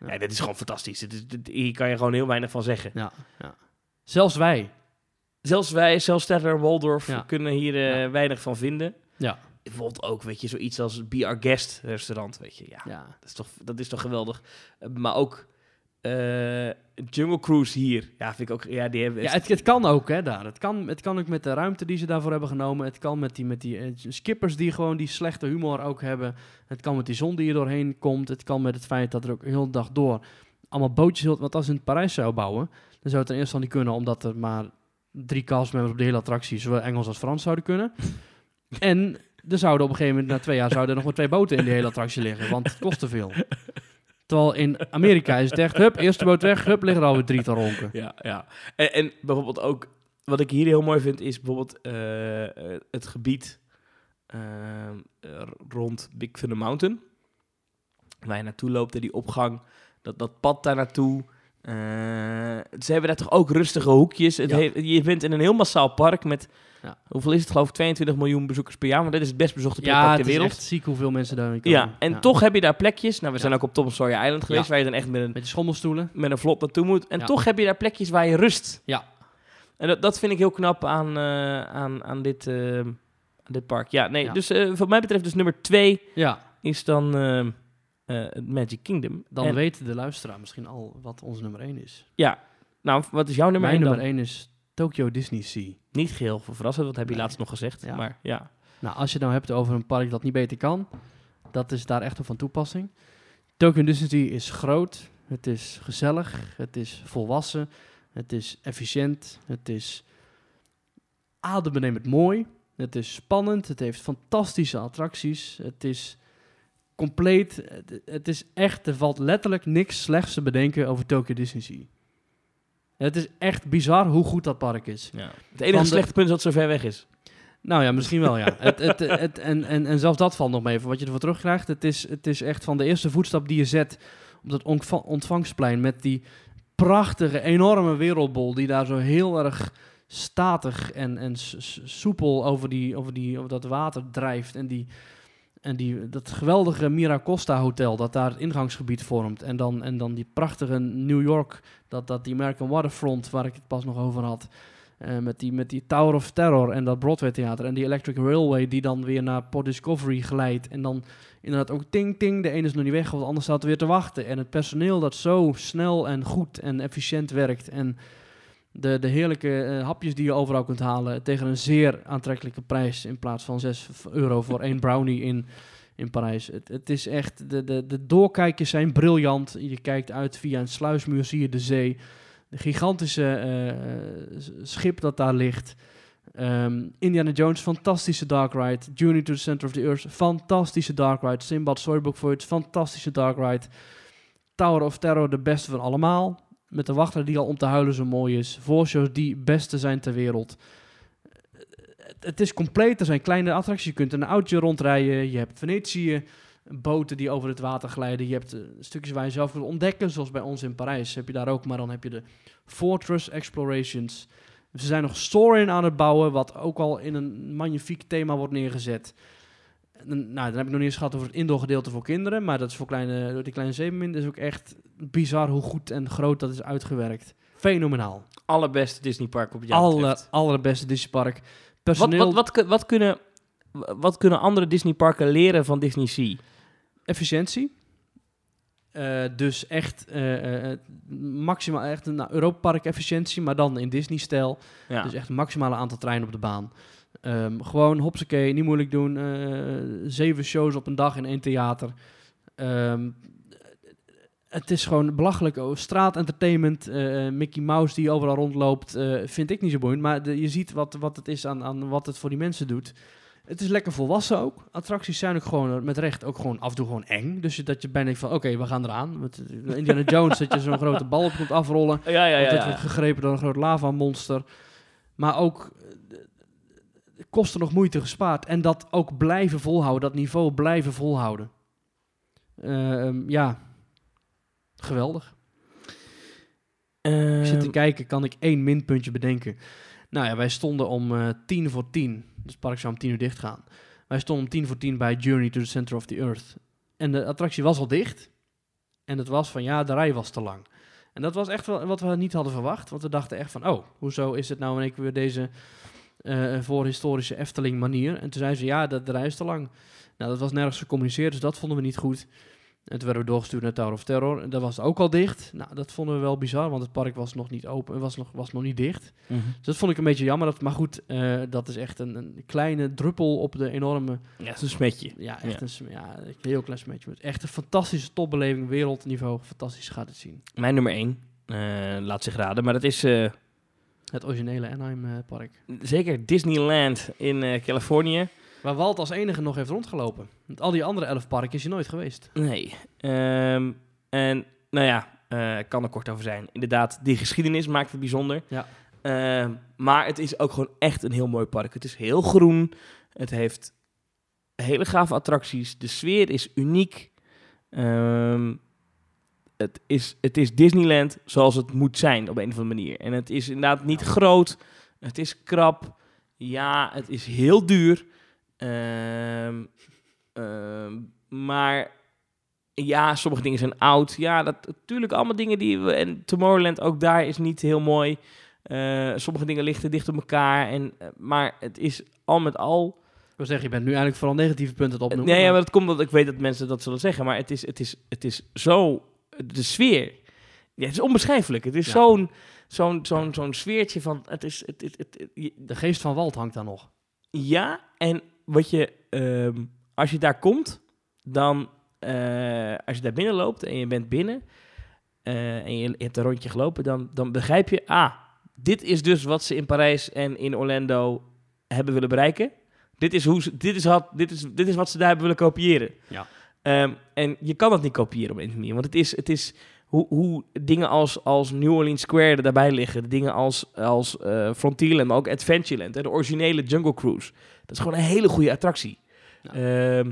Ja, dit is gewoon fantastisch. Hier kan je gewoon heel weinig van zeggen. Ja. Zelfs Stedler en Waldorf kunnen hier weinig van vinden. Ja. Bijvoorbeeld ook, weet je, zoiets als Be Our Guest restaurant, weet je. Ja. Dat is toch geweldig. Maar ook Jungle Cruise hier. Ja, vind ik ook... Ja, die hebben... ja, het kan ook, hè, daar. Het kan ook met de ruimte die ze daarvoor hebben genomen. Het kan met die skippers die gewoon die slechte humor ook hebben. Het kan met die zon die er doorheen komt. Het kan met het feit dat er ook heel de dag door allemaal bootjes... Want als ze in Parijs zou bouwen, dan zou het ten eerste niet kunnen... omdat er maar 3 castmembers op de hele attractie... zowel Engels als Frans zouden kunnen. En er zouden op een gegeven moment, na 2 jaar... zouden er nog maar 2 boten in die hele attractie liggen. Want het kost te veel. Terwijl in Amerika is het echt, hup, eerste boot weg, hup, liggen er alweer 3 te ronken. Ja. En bijvoorbeeld ook, wat ik hier heel mooi vind, is bijvoorbeeld het gebied rond Big Thunder Mountain. Waar je naartoe loopt en die opgang, dat pad daar naartoe. Ze hebben daar toch ook rustige hoekjes. Je bent in een heel massaal park met... Ja. Hoeveel is het, geloof ik, 22 miljoen bezoekers per jaar? Want dit is het best bezochte pretpark ter wereld. Ja, het is echt ziek hoeveel mensen daarin komen. Ja, en toch heb je daar plekjes. Nou, we zijn ook op Tom Sawyer Island geweest, waar je dan echt met je schommelstoelen, met een vlot naartoe moet. En toch heb je daar plekjes waar je rust. Ja. En dat vind ik heel knap aan dit park. Ja, nee, dus wat mij betreft dus nummer 2 is dan... het Magic Kingdom. Dan weet de luisteraar misschien al wat ons nummer 1 is. Ja. Nou, wat is jouw nummer 1 dan? Mijn nummer 1 is Tokyo Disney Sea. Niet geheel verrassend, dat heb je laatst nog gezegd. Ja. Maar ja. Nou, als je het nou hebt over een park dat niet beter kan, dat is daar echt op van toepassing. Tokyo Disney Sea is groot, het is gezellig, het is volwassen, het is efficiënt, het is adembenemend mooi, het is spannend, het heeft fantastische attracties, het is... compleet, het is echt, er valt letterlijk niks slechts te bedenken over Tokyo Disney Sea. Het is echt bizar hoe goed dat park is. Ja. Het enige slechte punt is dat het zo ver weg is. Nou ja, misschien wel ja. En zelfs dat valt nog mee even. Wat je ervoor terugkrijgt, het is echt van de eerste voetstap die je zet op dat ontvangstplein met die prachtige, enorme wereldbol die daar zo heel erg statig en soepel over dat water drijft en dat geweldige Miracosta Hotel dat daar het ingangsgebied vormt. En dan die prachtige New York, die American Waterfront, waar ik het pas nog over had. Met die Tower of Terror en dat Broadway Theater. En die Electric Railway die dan weer naar Port Discovery glijdt. En dan inderdaad ook ting ting, de ene is nog niet weg, want de ander staat er weer te wachten. En het personeel dat zo snel en goed en efficiënt werkt. En de heerlijke hapjes die je overal kunt halen tegen een zeer aantrekkelijke prijs in plaats van €6 voor 1 brownie in Parijs. Het is echt, de doorkijkjes zijn briljant. Je kijkt uit via een sluismuur, zie je de zee. De gigantische schip dat daar ligt. Indiana Jones, fantastische dark ride. Journey to the Center of the Earth, fantastische dark ride. Sinbad's Storybook Voyage, fantastische dark ride. Tower of Terror, de beste van allemaal. Met de wachter die al om te huilen zo mooi is. Voorshows die beste zijn ter wereld. Het is compleet. Er zijn kleine attracties. Je kunt in een autootje rondrijden. Je hebt Venetië. Boten die over het water glijden. Je hebt stukjes waar je zelf kunt ontdekken. Zoals bij ons in Parijs heb je daar ook. Maar dan heb je de Fortress Explorations. Ze zijn nog Soarin' aan het bouwen. Wat ook al in een magnifiek thema wordt neergezet. Nou, dan heb ik nog niet eens gehad over het indoorgedeelte voor kinderen. Maar dat is voor die kleine zeemermin is ook echt bizar hoe goed en groot dat is uitgewerkt. Fenomenaal. Allerbeste Disneypark op het jaar betreft. Allerbeste Disneypark. Personeel... Wat kunnen andere Disneyparken leren van Disney Sea? Efficiëntie. Dus echt maximaal echt een Europa Park efficiëntie, maar dan in Disney-stijl. Ja. Dus echt maximale aantal treinen op de baan. Gewoon hopsakee, niet moeilijk doen. 7 shows op een dag in 1 theater. Het is gewoon belachelijk. Oh, straatentertainment, Mickey Mouse die overal rondloopt, vind ik niet zo boeiend. Maar je ziet wat het is aan wat het voor die mensen doet. Het is lekker volwassen ook. Attracties zijn ook gewoon met recht ook gewoon af en toe gewoon eng. Dus dat je bijna denkt van oké, we gaan eraan. Met Indiana Jones dat je zo'n grote bal op komt afrollen. Dat wordt gegrepen door een groot lavamonster. Maar ook kosten nog moeite gespaard. En dat ook blijven volhouden. Dat niveau blijven volhouden. Ja, geweldig. Ik zit te kijken, kan ik 1 minpuntje bedenken? Nou ja, wij stonden om 10:50. Dus het park zou om 10:00 dicht gaan. Wij stonden om 10:50 bij Journey to the Center of the Earth. En de attractie was al dicht. En het was van, ja, de rij was te lang. En dat was echt wel wat we niet hadden verwacht. Want we dachten echt van, oh, hoezo is het nou in één keer weer deze voorhistorische Efteling manier? En toen zeiden ze, ja, de rij is te lang. Nou, dat was nergens gecommuniceerd, dus dat vonden we niet goed. En toen werden we doorgestuurd naar Tower of Terror. En dat was ook al dicht. Nou, dat vonden we wel bizar, want het park was nog niet open. Was nog niet dicht. Mm-hmm. Dus dat vond ik een beetje jammer. Maar goed, dat is echt een kleine druppel op de enorme... Ja, het is een smetje. Ja, echt een heel klein smetje. Maar echt een fantastische topbeleving, wereldniveau. Fantastisch gaat het zien. Mijn nummer 1, laat zich raden. Maar dat is... het originele Anaheim park. Zeker, Disneyland in Californië. Waar Walt als enige nog heeft rondgelopen. Want al die andere 11 parken is hij nooit geweest. Nee. En nou ja, kan er kort over zijn. Inderdaad, die geschiedenis maakt het bijzonder. Ja. Maar het is ook gewoon echt een heel mooi park. Het is heel groen. Het heeft hele gave attracties. De sfeer is uniek. Het is Disneyland zoals het moet zijn op een of andere manier. En het is inderdaad niet groot. Het is krap. Ja, het is heel duur. Maar ja, sommige dingen zijn oud. Ja, dat natuurlijk allemaal dingen die we... En Tomorrowland ook daar is niet heel mooi. Sommige dingen liggen dicht op elkaar. Maar het is al met al... Ik wil zeggen, je bent nu eigenlijk vooral negatieve punten het opnoemen. Nee, maar dat komt omdat ik weet dat mensen dat zullen zeggen. Maar het is zo... De sfeer... Ja, het is onbeschrijfelijk. Het is zo'n sfeertje van... De geest van Walt hangt daar nog. Ja, en wat je... als je daar komt, dan... als je daar binnen loopt en je bent binnen... en je hebt een rondje gelopen, dan begrijp je... dit is dus wat ze in Parijs en in Orlando hebben willen bereiken. Dit is wat ze daar hebben willen kopiëren. Ja. En je kan dat niet kopiëren op een manier. Want het is hoe dingen als New Orleans Square er daarbij liggen. Dingen als Frontierland, maar ook Adventureland. Hè, de originele Jungle Cruise. Dat is gewoon een hele goede attractie. Ja. Je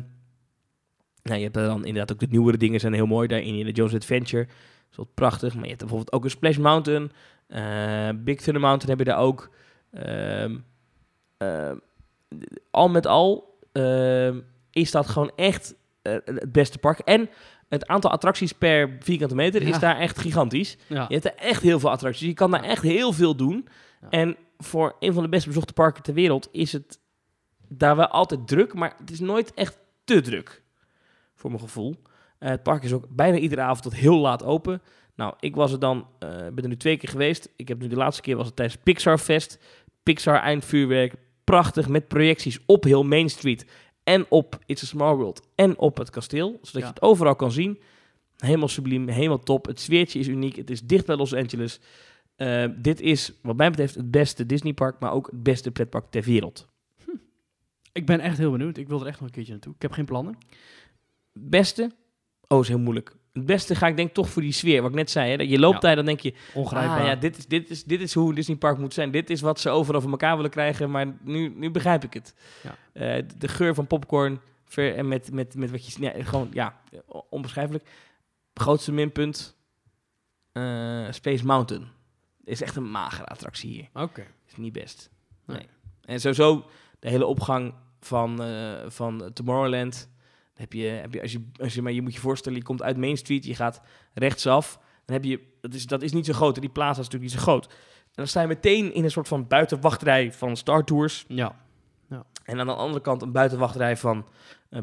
hebt dan inderdaad ook de nieuwere dingen zijn heel mooi. Daar Indiana Jones Adventure. Dat is wel prachtig. Maar je hebt bijvoorbeeld ook een Splash Mountain. Big Thunder Mountain heb je daar ook. Al met al is dat gewoon echt het beste park. En het aantal attracties per vierkante meter is daar echt gigantisch. Ja. Je hebt daar echt heel veel attracties. Je kan daar echt heel veel doen. Ja. En voor een van de best bezochte parken ter wereld is het daar wel altijd druk. Maar het is nooit echt te druk, voor mijn gevoel. Het park is ook bijna iedere avond tot heel laat open. Nou, ik was er dan, ben er nu 2 keer geweest. Ik heb nu de laatste keer was het tijdens Pixar Fest. Pixar eindvuurwerk. Prachtig met projecties op heel Main Street en op It's a Small World en op het kasteel, zodat je het overal kan zien. Helemaal subliem, helemaal top. Het sfeertje is uniek. Het is dicht bij Los Angeles. Dit is, wat mij betreft, het beste Disneypark, maar ook het beste pretpark ter wereld. Ik ben echt heel benieuwd. Ik wil er echt nog een keertje naartoe. Ik heb geen plannen. Beste? Oh, is heel moeilijk. Het beste ga ik denk toch voor die sfeer, wat ik net zei. Hè? Dat je loopt daar, dan denk je... Ongrijpbaar. Dit is hoe een Disneypark moet zijn. Dit is wat ze overal van elkaar willen krijgen, maar nu begrijp ik het. Ja. De geur van popcorn en met wat je... Ja, gewoon, ja, onbeschrijfelijk. Grootste minpunt, Space Mountain. Is echt een magere attractie hier. Oké. Is niet best. Nee. En sowieso de hele opgang van Tomorrowland... Maar je moet je voorstellen, je komt uit Main Street, je gaat rechtsaf. Dan heb je, dat is niet zo groot, die plaza is natuurlijk niet zo groot. En dan sta je meteen in een soort van buitenwachterij van Star Tours. Ja. En aan de andere kant een buitenwachterij van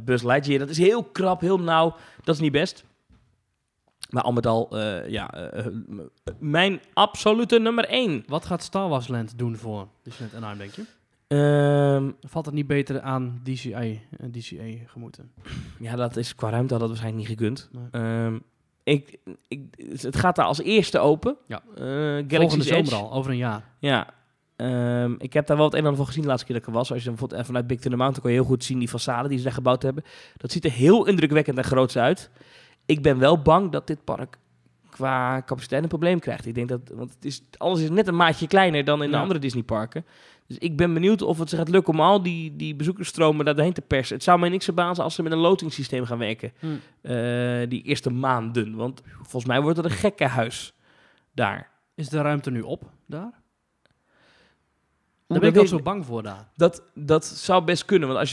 Buzz Lightyear. Dat is heel krap, heel nauw, dat is niet best. Maar al met al, mijn absolute nummer 1. Wat gaat Star Wars Land doen voor Disneyland Anaheim, denk je? Valt het niet beter aan DCA gemoeten? Ja, dat is qua ruimte had dat waarschijnlijk niet gekund. Nee. Het gaat daar als eerste open. Ja. Volgende zomer al, over een jaar. Ja. Ik heb daar wel het een en ander van gezien de laatste keer dat ik er was. Als je dan bijvoorbeeld vanuit Big Thunder Mountain kon je heel goed zien die façade die ze daar gebouwd hebben. Dat ziet er heel indrukwekkend en groots uit. Ik ben wel bang dat dit park qua capaciteit een probleem krijgt. Ik denk dat, want alles is net een maatje kleiner dan in de andere Disneyparken. Dus ik ben benieuwd of het ze gaat lukken om al die bezoekersstromen daarheen te persen. Het zou mij niks verbazen als ze met een lotingssysteem gaan werken. Die eerste maanden. Want volgens mij wordt er een gekkenhuis daar. Is de ruimte nu op daar? Daar ben ik al zo bang voor daar. Dat zou best kunnen. Want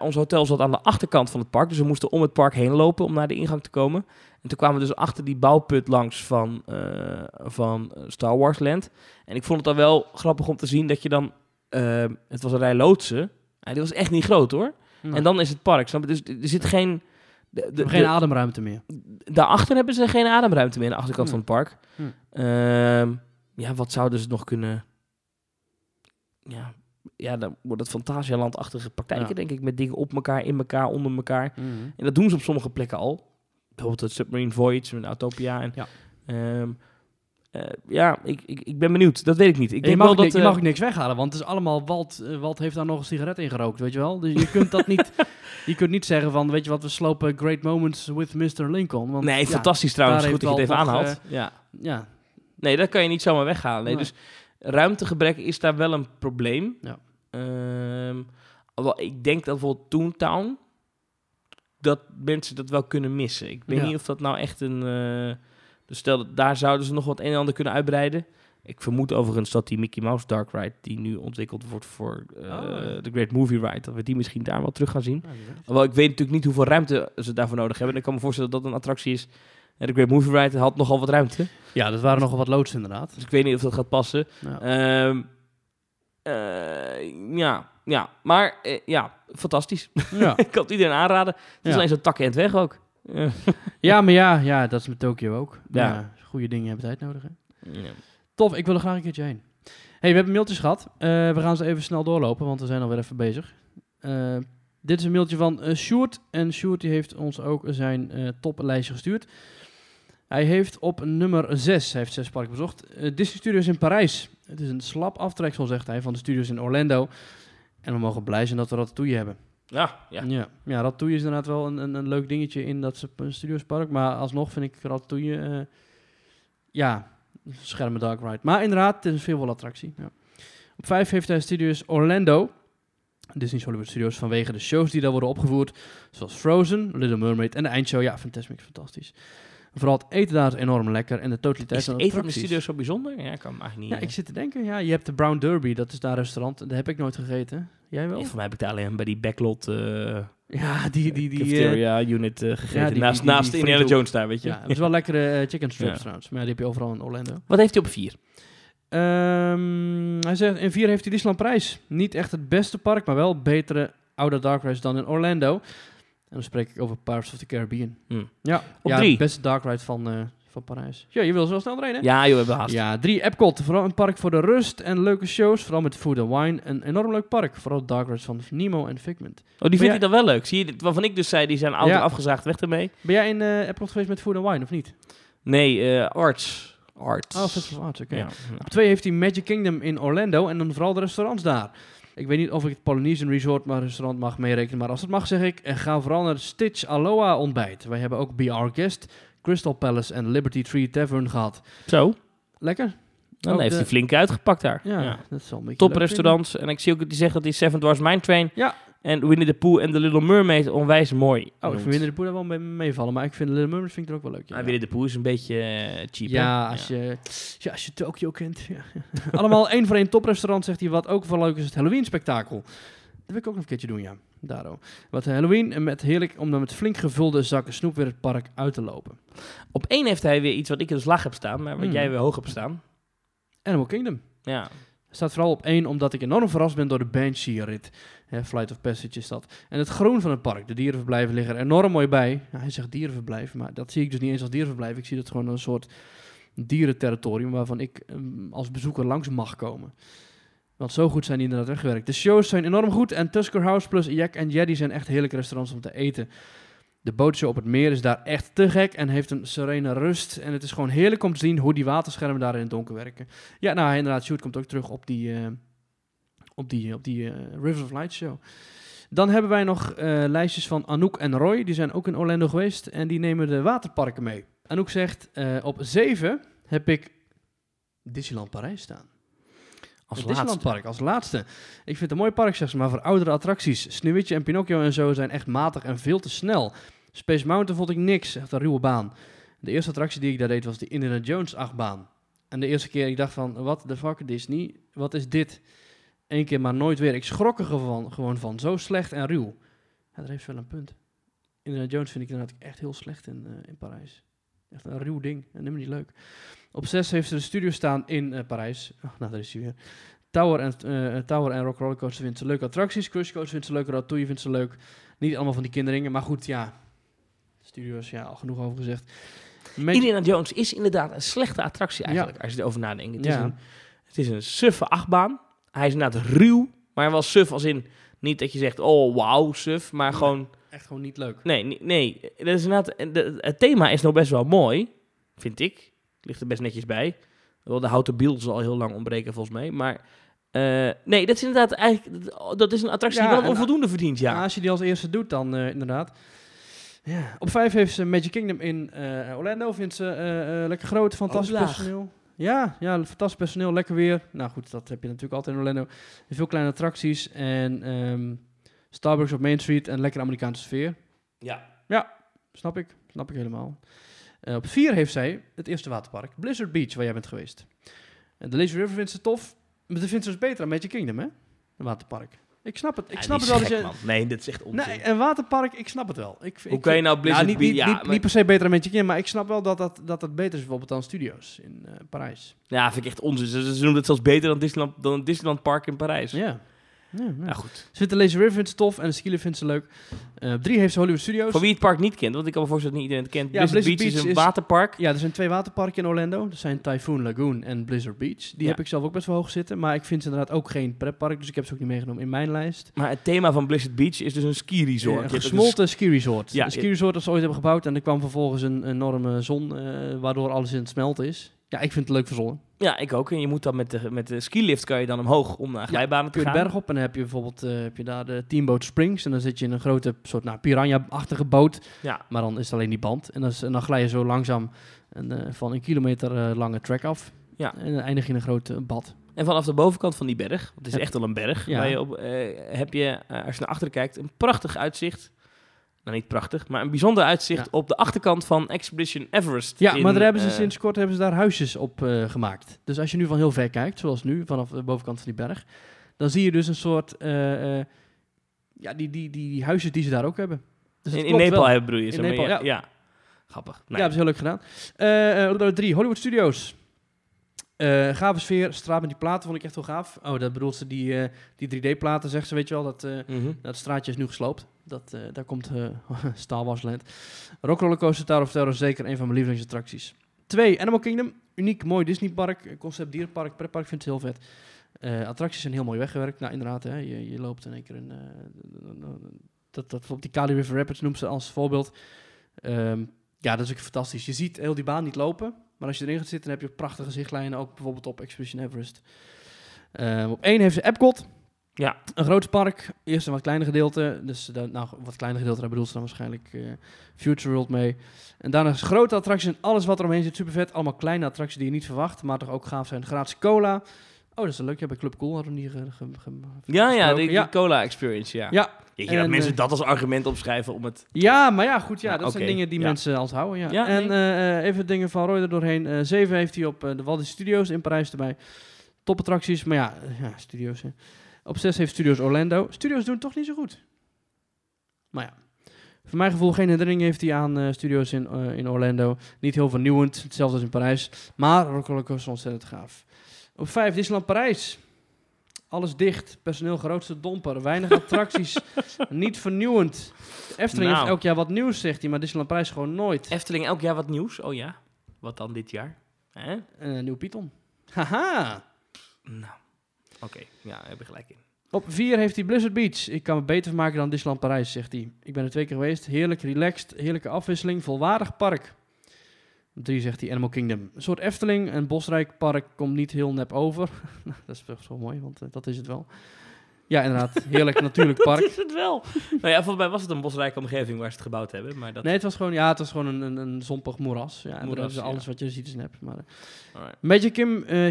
ons hotel zat aan de achterkant van het park. Dus we moesten om het park heen lopen om naar de ingang te komen. En toen kwamen we dus achter die bouwput langs van Star Wars Land. En ik vond het dan wel grappig om te zien dat je dan... het was een rij loodsen. Die was echt niet groot hoor. Nee. En dan is het park. Snap je? Dus er zit geen... geen ademruimte meer. Daarachter hebben ze geen ademruimte meer aan de achterkant van het park. Wat zouden ze nog kunnen... Ja, dan wordt het Fantasialand-achtige praktijken, denk ik. Met dingen op elkaar, in elkaar, onder elkaar. Mm-hmm. En dat doen ze op sommige plekken al. Bijvoorbeeld het Submarine Voyage met Autopia. En, ik ben benieuwd. Dat weet ik niet. Je mag ook niks weghalen, want het is allemaal... Walt heeft daar nog een sigaret in gerookt, weet je wel? Dus je kunt dat niet... Je kunt niet zeggen van, weet je wat, we slopen Great Moments with Mr. Lincoln. Want, fantastisch trouwens. Goed dat je het even aanhaalt. Nee, dat kan je niet zomaar weghalen. Nee. Dus... Ruimtegebrek is daar wel een probleem. Ja. Ik denk dat bijvoorbeeld Toontown... dat mensen dat wel kunnen missen. Ik weet niet of dat nou echt een... dus stel dat daar zouden ze nog wat een en ander kunnen uitbreiden. Ik vermoed overigens dat die Mickey Mouse Dark Ride... die nu ontwikkeld wordt voor de Great Movie Ride... dat we die misschien daar wel terug gaan zien. Alhoewel, ik weet natuurlijk niet hoeveel ruimte ze daarvoor nodig hebben. En ik kan me voorstellen dat dat een attractie is... De Great Movie Ride had nogal wat ruimte. Ja, dat waren nogal wat loods inderdaad. Dus ik weet niet of dat gaat passen. Ja, maar fantastisch. Ja. Ik kan het iedereen aanraden. Het is alleen zo'n takken en het weg ook. Maar dat is met Tokio ook. Ja. Goede dingen hebben tijd nodig. Hè? Ja. Tof, ik wil er graag een keertje heen. Hey, we hebben mailtjes gehad. We gaan ze even snel doorlopen, want we zijn alweer even bezig. Dit is een mailtje van Sjoerd. En Sjoerd die heeft ons ook zijn toplijstje gestuurd. Hij heeft op nummer 6, hij heeft 6 parken bezocht, Disney Studios in Parijs. Het is een slap aftreksel, zegt hij, van de studios in Orlando. En we mogen blij zijn dat we Ratatouille hebben. Ja, Ratatouille is inderdaad wel een leuk dingetje in dat studiospark. Maar alsnog vind ik Ratatouille, schermen dark ride. Maar inderdaad, het is veel wel attractie. Ja. Op 5 heeft hij Studios Orlando. Disney's Hollywood Studios vanwege de shows die daar worden opgevoerd. Zoals Frozen, Little Mermaid en de eindshow. Ja, Fantasmic is fantastisch. Vooral het eten daar is enorm lekker en de totaliteit van de attracties. Is het eten in de studios zo bijzonder? Ja, ik kan eigenlijk niet... Ja, ik zit te denken. Ja, je hebt de Brown Derby. Dat is daar een restaurant. Daar heb ik nooit gegeten. Jij wel? Ja, voor mij heb ik daar alleen bij die backlot... die cafeteria unit gegeten. Ja, naast die Indiana Jones daar, weet je. Ja, dat is wel lekkere chicken strips trouwens. Maar ja, die heb je overal in Orlando. Wat heeft hij op 4? Hij zegt, in 4 heeft hij Disneyland Parijs. Niet echt het beste park, maar wel betere oude dark rides dan in Orlando. En dan spreek ik over Pirates of the Caribbean. Ja, op 3. De beste dark ride van Parijs. Ja, je wil zo snel erheen, hè? Ja, je hebt haast. Ja, 3, Epcot. Vooral een park voor de rust en leuke shows. Vooral met food and wine. Een enorm leuk park. Vooral dark rides van Nemo en Figment. Oh, die vind ik dan wel leuk. Zie je, waarvan ik dus zei, die zijn ouder afgezaagd. Weg ermee. Ben jij in Epcot geweest met food and wine, of niet? Nee, Arts. Arts. Oh, Festival of Arts, oké. Ja. Op 2 heeft hij Magic Kingdom in Orlando en dan vooral de restaurants daar. Ik weet niet of ik het Polynesian Resort maar restaurant mag meerekenen, maar als het mag zeg ik, ga vooral naar het Stitch Aloha ontbijt. Wij hebben ook Be Our Guest, Crystal Palace en Liberty Tree Tavern gehad. Zo. Lekker. Dan heeft hij flink uitgepakt daar. Ja. Dat is wel een beetje top restaurants. En ik zie ook dat hij zegt dat hij Seven Dwarfs Mine Train... Ja. En Winnie the Pooh en The Little Mermaid onwijs mooi. Oh, ik vind Winnie the Pooh daar wel meevallen. Maar ik vind The Little Mermaid vind ik er ook wel leuk. Ja. Winnie the Pooh is een beetje cheap. Ja, als je Tokyo kent. Ja. Allemaal 1 voor 1 toprestaurant, zegt hij. Wat ook wel leuk is, het Halloween spektakel. Dat wil ik ook nog een keertje doen, ja. Daarom. Wat Halloween, met heerlijk om dan met flink gevulde zakken snoep weer het park uit te lopen. Op 1 heeft hij weer iets wat ik dus laag heb staan, maar wat jij weer hoog hebt staan. Animal Kingdom. Ja. Staat vooral op 1 omdat ik enorm verrast ben door de Banshee-rit. Flight of Passage is dat. En het groen van het park. De dierenverblijven liggen er enorm mooi bij. Nou, hij zegt dierenverblijf, maar dat zie ik dus niet eens als dierenverblijf. Ik zie dat gewoon als een soort dierenterritorium waarvan ik als bezoeker langs mag komen. Want zo goed zijn die inderdaad weggewerkt. De shows zijn enorm goed en Tusker House plus Jack and Jerry zijn echt heerlijke restaurants om te eten. De bootshow op het meer is daar echt te gek en heeft een serene rust. En het is gewoon heerlijk om te zien hoe die waterschermen daar in het donker werken. Ja, nou inderdaad, Sjoerd komt ook terug op die Rivers of Light show. Dan hebben wij nog lijstjes van Anouk en Roy. Die zijn ook in Orlando geweest en die nemen de waterparken mee. Anouk zegt, op 7 heb ik Disneyland Parijs staan. Het Disneyland Park als laatste. Ik vind het een mooi park, zeg maar, voor oudere attracties. Sneeuwwitje en Pinocchio en zo zijn echt matig en veel te snel. Space Mountain vond ik niks, echt een ruwe baan. De eerste attractie die ik daar deed was de Indiana Jones achtbaan. En de eerste keer ik dacht van, what the fuck Disney, wat is dit? Eén keer maar nooit weer. Ik schrok er gewoon van, zo slecht en ruw. Ja, daar heeft ze wel een punt. Indiana Jones vind ik inderdaad echt heel slecht in Parijs. Echt een ruw ding, en helemaal niet leuk. Op 6 heeft ze de studio staan in Parijs. Oh, nou, daar is hij weer. Tower en Rock Roller Coaster vindt ze leuke attracties. Crush Coaster vindt ze leuk. Ratatouille vindt ze leuk. Niet allemaal van die kinderingen, maar goed, ja. Studios, ja, al genoeg over gezegd. Indiana Jones is inderdaad een slechte attractie eigenlijk, als je erover nadenkt. Het is een suffe achtbaan. Hij is inderdaad ruw, maar wel suf als in... Niet dat je zegt, oh, wauw, suf, maar nee, gewoon... Echt gewoon niet leuk. Nee. Dat is inderdaad, het thema is nog best wel mooi, vind ik. Ligt er best netjes bij. De houten biel zal al heel lang ontbreken, volgens mij. Maar nee, dat is inderdaad eigenlijk... Dat is een attractie die wel onvoldoende verdient, ja. Als je die als eerste doet, dan inderdaad. Ja. Op 5 heeft ze Magic Kingdom in Orlando. Vindt ze lekker groot, fantastisch personeel. Ja, fantastisch personeel, lekker weer. Nou goed, dat heb je natuurlijk altijd in Orlando. Veel kleine attracties en Starbucks op Main Street en lekkere Amerikaanse sfeer. Ja, snap ik helemaal. Op 4 heeft zij het eerste waterpark, Blizzard Beach, waar jij bent geweest. En de Lazy River vindt ze tof, maar dat vindt ze dus beter dan Magic Kingdom, hè? Een waterpark. Ik snap het. Ik snap het wel. Nee, dit is echt onzin. Nee, een waterpark, ik snap het wel. Hoe kan je nou Blizzard Beach... niet per se beter dan Magic Kingdom, maar ik snap wel dat beter is bijvoorbeeld dan studios in Parijs. Ja, vind ik echt onzin. Ze noemen het zelfs beter dan Disneyland Park in Parijs. Ja. Nou, goed. Ze vindt de Lazy River vindt ze tof en de skielen vindt ze leuk. Op 3 heeft ze Hollywood Studios. Voor wie het park niet kent, want ik kan me voorstellen dat niet iedereen het kent. Ja, Blizzard Beach is een waterpark. Ja, er zijn 2 waterparken in Orlando. Dat zijn Typhoon Lagoon en Blizzard Beach. Die heb ik zelf ook best wel hoog zitten, maar ik vind ze inderdaad ook geen pretpark, dus ik heb ze ook niet meegenomen in mijn lijst. Maar het thema van Blizzard Beach is dus een ski-resort. Ja, een gesmolten ski-resort. Ja, een ski-resort dat ze ooit hebben gebouwd en er kwam vervolgens een enorme zon, waardoor alles in het smelten is. Ja, ik vind het leuk verzonnen. Ja, ik ook. En je moet dan met de skilift kan je dan omhoog om naar glijbanen te gaan. Kun je de berg op en dan heb je bijvoorbeeld daar de Teamboat Springs. En dan zit je in een grote soort piranha-achtige boot. Ja. Maar dan is het alleen die band. En dan glij je zo langzaam van een kilometer lange track af. Ja. En dan eindig je in een groot bad. En vanaf de bovenkant van die berg, want het is echt al een berg, waar je op, heb je, als je naar achteren kijkt, een prachtig uitzicht. Nou, niet prachtig, maar een bijzonder uitzicht op de achterkant van Expedition Everest. Ja, maar daar hebben ze sinds kort daar huisjes op gemaakt. Dus als je nu van heel ver kijkt, zoals nu, vanaf de bovenkant van die berg, dan zie je dus een soort... die huisjes die ze daar ook hebben. Dus in Nepal hebben, bedoel je? In Nepal, ja. Grappig. Nee. Ja, dat is heel leuk gedaan. 3, Hollywood Studios. Gave sfeer, straat met die platen vond ik echt heel gaaf. Oh, dat bedoelt ze, die 3D-platen, zegt ze, weet je wel. Dat straatje is nu gesloopt. Daar komt Star Wars Land. Rock Roller Coaster, Tower of Terror is zeker een van mijn lievelingsattracties. 2, Animal Kingdom. Uniek, mooi Disneypark, concept dierpark, pretpark, vindt het heel vet. Attracties zijn heel mooi weggewerkt. Nou, inderdaad, hè, je loopt in één keer een... dat op die Kali River Rapids noemt ze als voorbeeld. Dat is ook fantastisch. Je ziet heel die baan niet lopen... Maar als je erin gaat zitten, dan heb je prachtige zichtlijnen. Ook bijvoorbeeld op Expedition Everest. Op 1 heeft ze Epcot. Ja. Een groot park. Eerst een wat kleiner gedeelte. Dus wat kleiner gedeelte, daar bedoelt ze dan waarschijnlijk Future World mee. En daarna is grote attracties en alles wat er omheen zit. Super vet. Allemaal kleine attracties die je niet verwacht. Maar toch ook gaaf zijn. Gratis cola. Oh, dat is een leuk. Ja, bij Club Cool hadden we die die cola experience, ja. Ja. Jeetje, dat mensen dat als argument opschrijven om het... Ja, maar ja, goed, dat zijn dingen die mensen altijd houden, even dingen van Roy er doorheen. 7 heeft hij op de Walibi Studios in Parijs erbij. Topattracties, maar studios, hè. Op 6 heeft Studios Orlando. Studios doen toch niet zo goed. Maar ja. Voor mijn gevoel geen herinnering heeft hij aan studios in Orlando. Niet heel vernieuwend, hetzelfde als in Parijs. Maar Rock Roller Coaster is ontzettend gaaf. Op 5, Disneyland Parijs. Alles dicht, personeel grootste domper, weinig attracties, niet vernieuwend. De Efteling heeft elk jaar wat nieuws, zegt hij, maar Disneyland Parijs gewoon nooit. Efteling elk jaar wat nieuws? Oh ja, wat dan dit jaar? Nieuw Python. Haha! Nou, Oké, ja, heb je gelijk in. Op 4 heeft hij Blizzard Beach. Ik kan me beter maken dan Disneyland Parijs, zegt hij. Ik ben er 2 keer geweest. Heerlijk, relaxed, heerlijke afwisseling, volwaardig park. Op 3 zegt hij Animal Kingdom. Een soort Efteling, een bosrijk park komt niet heel nep over. Dat is echt zo mooi, want dat is het wel. Ja, inderdaad. Heerlijk natuurlijk park. Dat is het wel. Nou ja, volgens mij was het een bosrijke omgeving waar ze het gebouwd hebben. Maar dat... Nee, het was gewoon een zompig moeras. Ja, en moeras, dat is alles wat je ziet is nep. Maar, Magic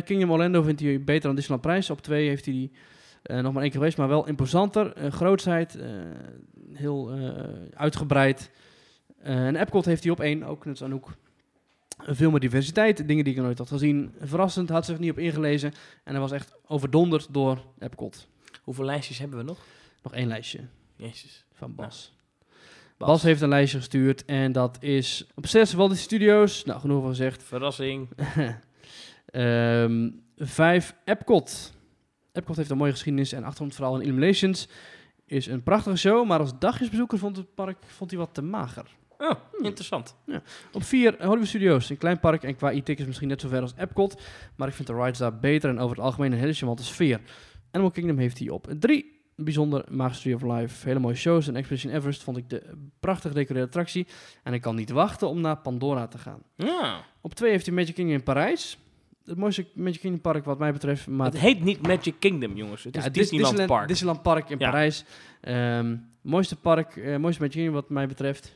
Kingdom Orlando vindt hij beter dan Disneyland Parijs. Op 2 heeft hij die nog maar 1 keer geweest, maar wel imposanter. Grootsheid, heel uitgebreid. En Epcot heeft hij op 1, ook net als Anouk. Veel meer diversiteit, dingen die ik nooit had gezien. Verrassend, had zich niet op ingelezen. En hij was echt overdonderd door Epcot. Hoeveel lijstjes hebben we nog? Nog 1 lijstje. Jezus. Van Bas. Nou, Bas heeft een lijstje gestuurd en dat is op 6 Walibi Studios. Nou, genoeg van gezegd. Verrassing. 5 Epcot. Epcot heeft een mooie geschiedenis en achtergrondverhaal in Illuminations. Is een prachtige show, maar als dagjesbezoeker vond het park hij wat te mager. Oh, interessant. Ja. Op 4 Hollywood Studios. Een klein park en qua e-tickets misschien net zo ver als Epcot. Maar ik vind de rides daar beter en over het algemeen een hele charmante sfeer. Animal Kingdom heeft hij op 3. Bijzonder, Mastery of Life. Hele mooie shows. En Expedition Everest vond ik de prachtig gedecoreerde attractie. En ik kan niet wachten om naar Pandora te gaan. Ja. Op 2 heeft hij Magic Kingdom in Parijs. Het mooiste Magic Kingdom park wat mij betreft. Maar het heet niet Magic Kingdom, jongens. Het is Disneyland Park. Disneyland Park in Parijs. Mooiste park, mooiste Magic Kingdom wat mij betreft.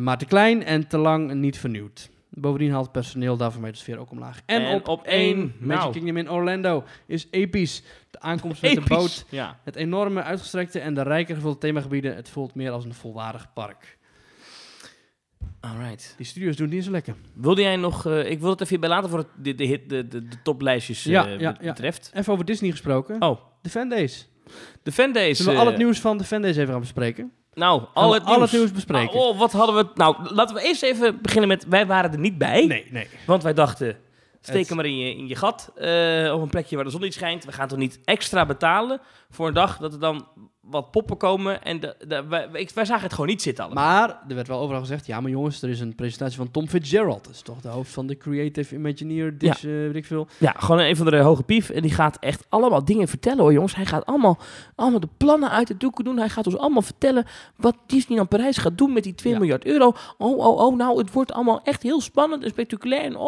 Maar te klein en te lang niet vernieuwd. Bovendien haalt personeel daar voor mij de sfeer ook omlaag. En op 1 Magic Kingdom in Orlando is episch. De aankomst met de boot. Ja. Het enorme, uitgestrekte en de rijker gevulde themagebieden. Het voelt meer als een volwaardig park. Alright. Die studios doen het niet zo lekker. Wilde jij nog... ik wil het even bij laten voor de toplijstjes betreft. Even over Disney gesproken. Oh. De Fan Days. De Fan Days. Zullen we al het nieuws van de Fan Days even gaan bespreken? Nou, al het nieuws bespreken. Oh, wat hadden we... Nou, laten we eerst even beginnen met... Wij waren er niet bij. Nee. Want wij dachten... Steek hem maar in je gat. Op een plekje waar de zon niet schijnt. We gaan toch niet extra betalen voor een dag dat er dan wat poppen komen. En wij zagen het gewoon niet zitten allemaal. Maar er werd wel overal gezegd... Ja, maar jongens, er is een presentatie van Tom Fitzgerald. Dat is toch de hoofd van de Creative Imagineer. Weet ik veel. Ja, gewoon een van de hoge pief. En die gaat echt allemaal dingen vertellen, hoor jongens. Hij gaat allemaal de plannen uit de doeken doen. Hij gaat ons allemaal vertellen wat Disneyland Parijs gaat doen met die 2 miljard euro. Nou, het wordt allemaal echt heel spannend en spectaculair. En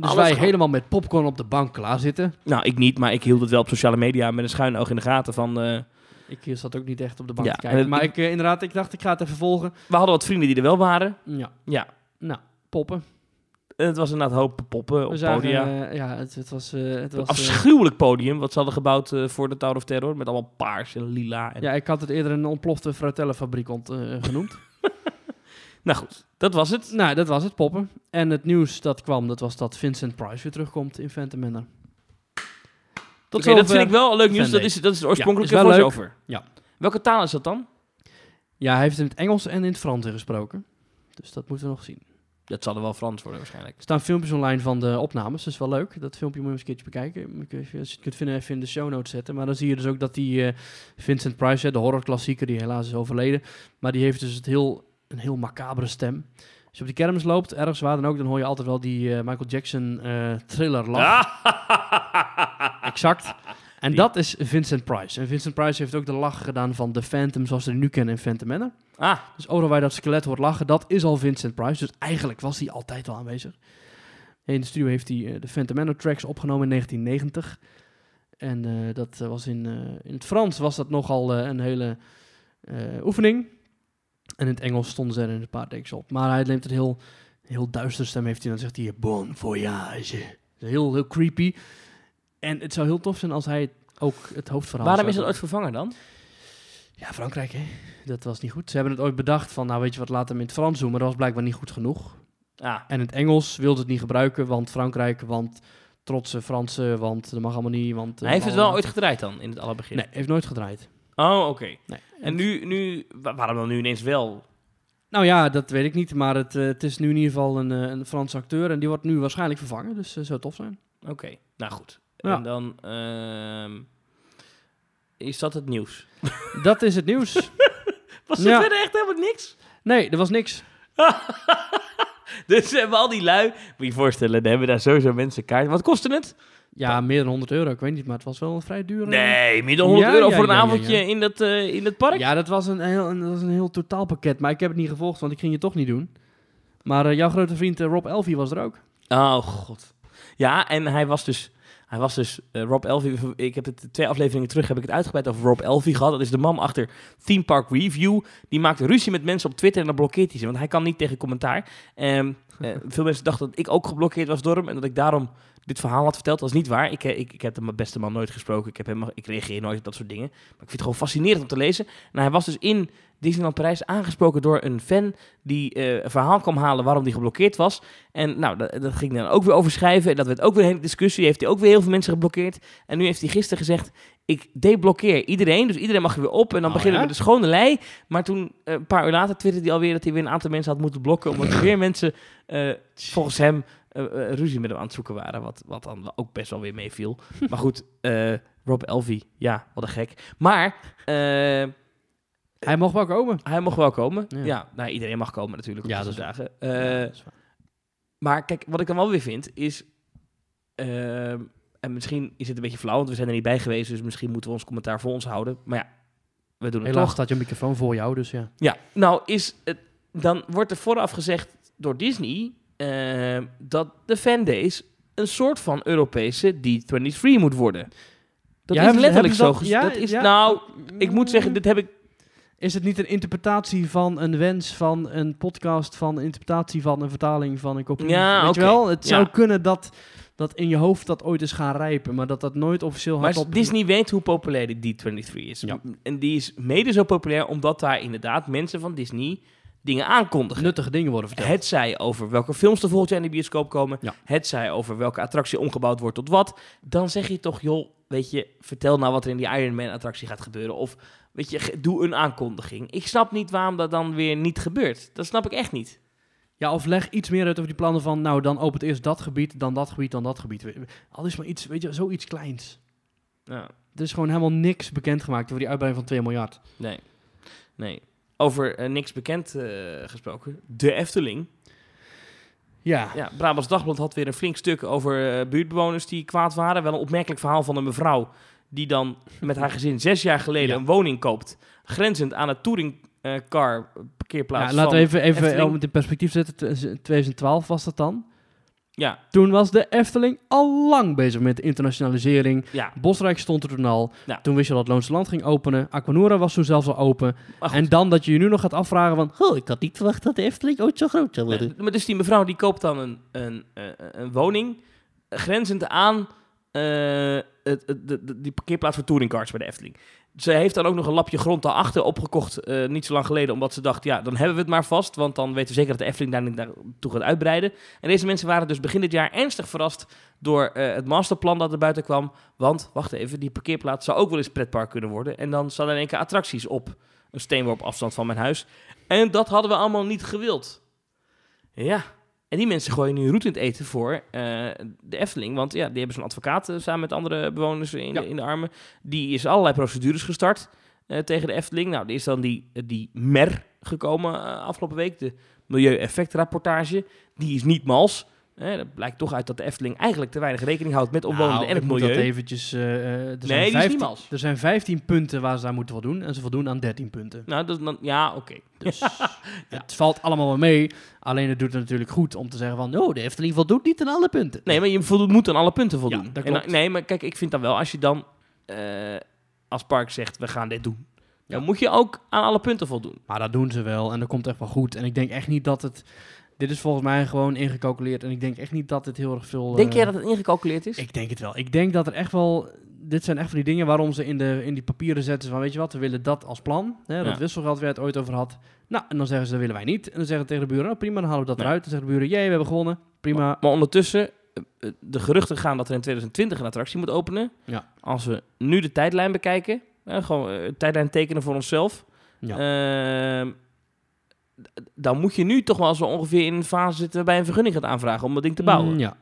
Dus wij helemaal met popcorn op de bank klaar zitten. Nou, ik niet, maar ik hield het wel op sociale media met een schuin oog in de gaten van... Ik zat ook niet echt op de bank te kijken. Maar ik dacht, ik ga het even volgen. We hadden wat vrienden die er wel waren. Ja. Nou, poppen. Het was inderdaad hoop poppen op podia. Het was een afschuwelijk podium wat ze hadden gebouwd voor de Tower of Terror. Met allemaal paars en lila. En... Ja, ik had het eerder een ontplofte fratellenfabriek genoemd. Nou goed, dat was het. Nou, dat was het, poppen. En het nieuws dat kwam, dat was dat Vincent Price weer terugkomt in Phantom Manor. Dat vind ik wel leuk nieuws. Dat is de oorspronkelijke voice-over. Ja. Welke taal is dat dan? Ja, hij heeft in het Engels en in het Frans gesproken. Dus dat moeten we nog zien. Dat zal er wel Frans worden waarschijnlijk. Er staan filmpjes online van de opnames. Dat is wel leuk. Dat filmpje moet je eens een keertje bekijken. Als je het kunt vinden, even in de show notes zetten. Maar dan zie je dus ook dat die Vincent Price, de horrorklassieker, die helaas is overleden. Maar die heeft dus een heel macabere stem. Als je op die kermis loopt, ergens waar dan ook, dan hoor je altijd wel die Michael Jackson thriller lach. Exact. En dat is Vincent Price. En Vincent Price heeft ook de lach gedaan van The Phantom, zoals we die nu kennen in Phantom Manor. Dus overal waar je dat skelet hoort lachen, dat is al Vincent Price. Dus eigenlijk was hij altijd al aanwezig. En in de studio heeft hij de Phantom Manor tracks opgenomen in 1990. En dat was in het Frans was dat nogal een hele oefening. En in het Engels stonden ze er een paar takes op. Maar hij neemt een heel, heel duister stem. Heeft hij dan zegt hij, bon voyage. Heel, heel creepy. En het zou heel tof zijn als hij ook het hoofdverhaal... Waarom is dat ooit vervangen dan? Ja, Frankrijk, hè. Dat was niet goed. Ze hebben het ooit bedacht van, nou weet je wat, laten we hem in het Frans doen. Maar dat was blijkbaar niet goed genoeg. En in het Engels wilde het niet gebruiken, want Frankrijk, want... Trotse Fransen, want dat mag allemaal niet, want... Hij heeft het wel ooit gedraaid dan, in het allerbegin? Nee, heeft nooit gedraaid. Oh, oké. Okay. Nee. En nu, waarom dan nu ineens wel? Nou ja, dat weet ik niet, maar het is nu in ieder geval een Franse acteur en die wordt nu waarschijnlijk vervangen, dus zou tof zijn. Oké, nou goed. Ja. En dan is dat het nieuws? Dat is het nieuws. Was er verder echt helemaal niks? Nee, er was niks. Dus ze hebben al die lui. Moet je je voorstellen, dan hebben daar sowieso mensen kaart. Wat kostte het? Ja, meer dan 100 euro. Ik weet niet, maar het was wel een vrij duur. Nee, meer dan 100 euro voor een avondje in dat park? Ja, dat was een heel totaalpakket. Maar ik heb het niet gevolgd, want ik ging het toch niet doen. Maar jouw grote vriend Rob Elvie was er ook. Oh, god. Ja, en hij was dus Rob Elvie. Ik heb het 2 afleveringen terug heb ik het uitgebreid over Rob Elvie gehad. Dat is de man achter Theme Park Review. Die maakt ruzie met mensen op Twitter en dan blokkeert hij ze. Want hij kan niet tegen commentaar. Veel mensen dachten dat ik ook geblokkeerd was door hem en dat ik daarom dit verhaal had verteld. Dat is niet waar. Ik heb de beste man nooit gesproken. Ik reageer nooit op dat soort dingen. Maar ik vind het gewoon fascinerend om te lezen. En hij was dus in Disneyland Parijs aangesproken door een fan die een verhaal kwam halen waarom die geblokkeerd was. En nou, dat ging dan ook weer over schrijven. En dat werd ook weer een hele discussie. Heeft hij ook weer heel veel mensen geblokkeerd. En nu heeft hij gisteren gezegd, ik deblokkeer iedereen. Dus iedereen mag er weer op. En dan beginnen we met een schone lei. Maar toen, een paar uur later, twitterde hij alweer dat hij weer een aantal mensen had moeten blokken. Omdat er weer mensen, volgens hem, ruzie met hem aan het zoeken waren. Wat dan ook best wel weer meeviel. Maar goed, Rob Elvie. Ja, wat een gek. Maar hij mocht wel komen. Hij mocht wel komen. Ja, nou, iedereen mag komen natuurlijk. Op ja, dat is dagen. Dat is waar. Maar kijk, wat ik dan wel weer vind is, en misschien is het een beetje flauw, want we zijn er niet bij geweest, dus misschien moeten we ons commentaar voor ons houden. Maar ja, we doen het toch. Helaas staat je microfoon voor jou, dus ja. Ja, nou is het, dan wordt er vooraf gezegd door Disney dat de fandays een soort van Europese D23 moet worden. Dat is letterlijk zo. Nou, ik moet zeggen, dit heb ik. Is het niet een interpretatie van een wens van een podcast, van een interpretatie van een vertaling van een kopie? Ja, weet je wel? Het zou kunnen dat in je hoofd dat ooit is gaan rijpen, maar dat nooit officieel maar had. Maar Disney weet hoe populair die D23 is. Ja. En die is mede zo populair omdat daar inderdaad mensen van Disney dingen aankondigen. Nuttige dingen worden verteld. Hetzij over welke films er volgend jaar in de bioscoop komen. Ja. Hetzij over welke attractie omgebouwd wordt tot wat. Dan zeg je toch, joh, weet je, vertel nou wat er in die Iron Man attractie gaat gebeuren. Of, weet je, doe een aankondiging. Ik snap niet waarom dat dan weer niet gebeurt. Dat snap ik echt niet. Ja, of leg iets meer uit over die plannen van, nou, dan opent eerst dat gebied, dan dat gebied, dan dat gebied. Al is maar iets, weet je, zoiets kleins. Ja. Er is gewoon helemaal niks bekendgemaakt over die uitbreiding van 2 miljard. Nee. Over niks bekend gesproken. De Efteling. Ja, Brabants Dagblad had weer een flink stuk over buurtbewoners die kwaad waren. Wel een opmerkelijk verhaal van een mevrouw die dan met haar gezin 6 jaar geleden een woning koopt, grenzend aan het touringcar parkeerplaats. Ja, laten we even in perspectief zetten. 2012 was dat dan. Ja. Toen was de Efteling al lang bezig met de internationalisering. Ja. Bosrijk stond er toen al. Ja. Toen wist je dat het Loonse Land ging openen. Aquanura was toen zelfs al open. En dan dat je nu nog gaat afvragen van, oh, ik had niet verwacht dat de Efteling ooit zo groot zou worden. Nee, maar dus die mevrouw die koopt dan een woning grenzend aan die parkeerplaats voor touringcars bij de Efteling. Ze heeft dan ook nog een lapje grond daarachter opgekocht, niet zo lang geleden, omdat ze dacht, ja, dan hebben we het maar vast, want dan weten we zeker dat de Efteling daar niet naartoe gaat uitbreiden. En deze mensen waren dus begin dit jaar ernstig verrast door het masterplan dat er buiten kwam, want, wacht even, die parkeerplaats zou ook wel eens pretpark kunnen worden. En dan staan er in één keer attracties op, een steenworp afstand van mijn huis. En dat hadden we allemaal niet gewild. Ja. En die mensen gooien nu roet in het eten voor de Efteling. Want ja, die hebben zo'n advocaat samen met andere bewoners in de armen. Die is allerlei procedures gestart tegen de Efteling. Nou, er is dan die MER gekomen afgelopen week. De milieueffectrapportage. Die is niet mals. Dat blijkt toch uit dat de Efteling eigenlijk te weinig rekening houdt met omwonenden en het milieu. Dat eventjes, er zijn 15 punten waar ze daar moeten voldoen. En ze voldoen aan 13 punten. Nou, oké. Dus het valt allemaal wel mee. Alleen het doet het natuurlijk goed om te zeggen van, oh, de Efteling voldoet niet aan alle punten. Nee, maar je moet aan alle punten voldoen. Ja, dat klopt. Nee, maar kijk, ik vind dan wel, als je dan als park zegt, we gaan dit doen. Dan moet je ook aan alle punten voldoen. Maar dat doen ze wel en dat komt echt wel goed. En ik denk echt niet dat het... Dit is volgens mij gewoon ingecalculeerd. En ik denk echt niet dat dit heel erg veel... Denk jij dat het ingecalculeerd is? Ik denk het wel. Ik denk dat er echt wel... Dit zijn echt van die dingen waarom ze in die papieren zetten van, weet je wat, we willen dat als plan. Hè, dat wisselgeld waar het ooit over had. Nou, en dan zeggen ze, dat willen wij niet. En dan zeggen ze tegen de buren, nou prima, dan halen we dat eruit. Dan zeggen de buren, jee, we hebben gewonnen. Prima. Maar ondertussen, de geruchten gaan dat er in 2020 een attractie moet openen. Ja. Als we nu de tijdlijn bekijken. Gewoon een tijdlijn tekenen voor onszelf. Ja. Dan moet je nu toch wel zo ongeveer in een fase zitten waarbij je een vergunning gaat aanvragen om dat ding te bouwen.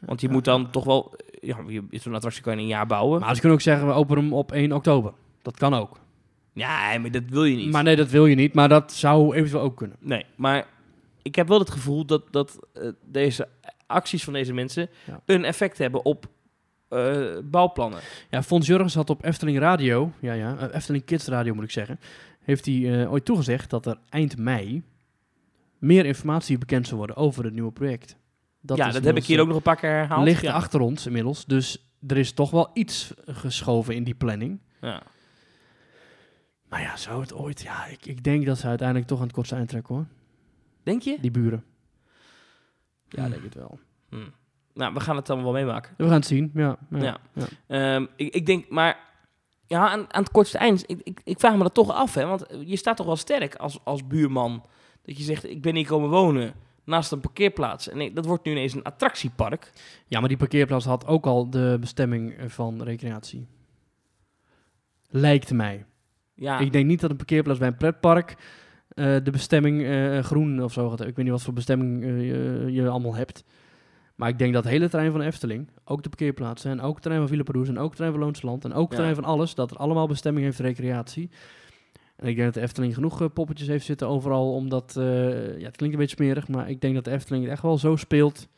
Want je moet dan toch wel... Ja, zo'n attractie kan je in een jaar bouwen. Maar ze kunnen ook zeggen, we openen hem op 1 oktober. Dat kan ook. Ja, maar dat wil je niet. Maar nee, dat wil je niet. Maar dat zou eventueel ook kunnen. Nee, maar ik heb wel het gevoel dat deze acties van deze mensen een effect hebben op bouwplannen. Ja, Fons Jurgens had op Efteling Radio, Efteling Kids Radio moet ik zeggen, heeft hij ooit toegezegd dat er eind mei meer informatie bekend zal worden over het nieuwe project. Dat heb ik hier ook nog een paar keer herhaald. Ligt achter ons inmiddels, dus er is toch wel iets geschoven in die planning. Ja. Maar ja, zou het ooit... Ja, ik denk dat ze uiteindelijk toch aan het kortste eind trekken, hoor. Denk je? Die buren. Ja, denk het wel. Hmm. Nou, we gaan het dan wel meemaken. We gaan het zien, ja. Ik denk, maar... Ja, aan het kortste eind... Ik vraag me dat toch af, hè. Want je staat toch wel sterk als buurman. Dat je zegt, ik ben hier komen wonen... naast een parkeerplaats. En dat wordt nu ineens een attractiepark. Ja, maar die parkeerplaats had ook al de bestemming van recreatie. Lijkt mij. Ja. Ik denk niet dat een parkeerplaats bij een pretpark... de bestemming groen of zo gaat. Ik weet niet wat voor bestemming je allemaal hebt. Maar ik denk dat het hele terrein van Efteling... ook de parkeerplaatsen en ook het terrein van Villa Parousia... en ook het terrein van Loonsland en ook het terrein van alles... dat er allemaal bestemming heeft recreatie... En ik denk dat de Efteling genoeg poppetjes heeft zitten overal, omdat... het klinkt een beetje smerig, maar ik denk dat de Efteling het echt wel zo speelt.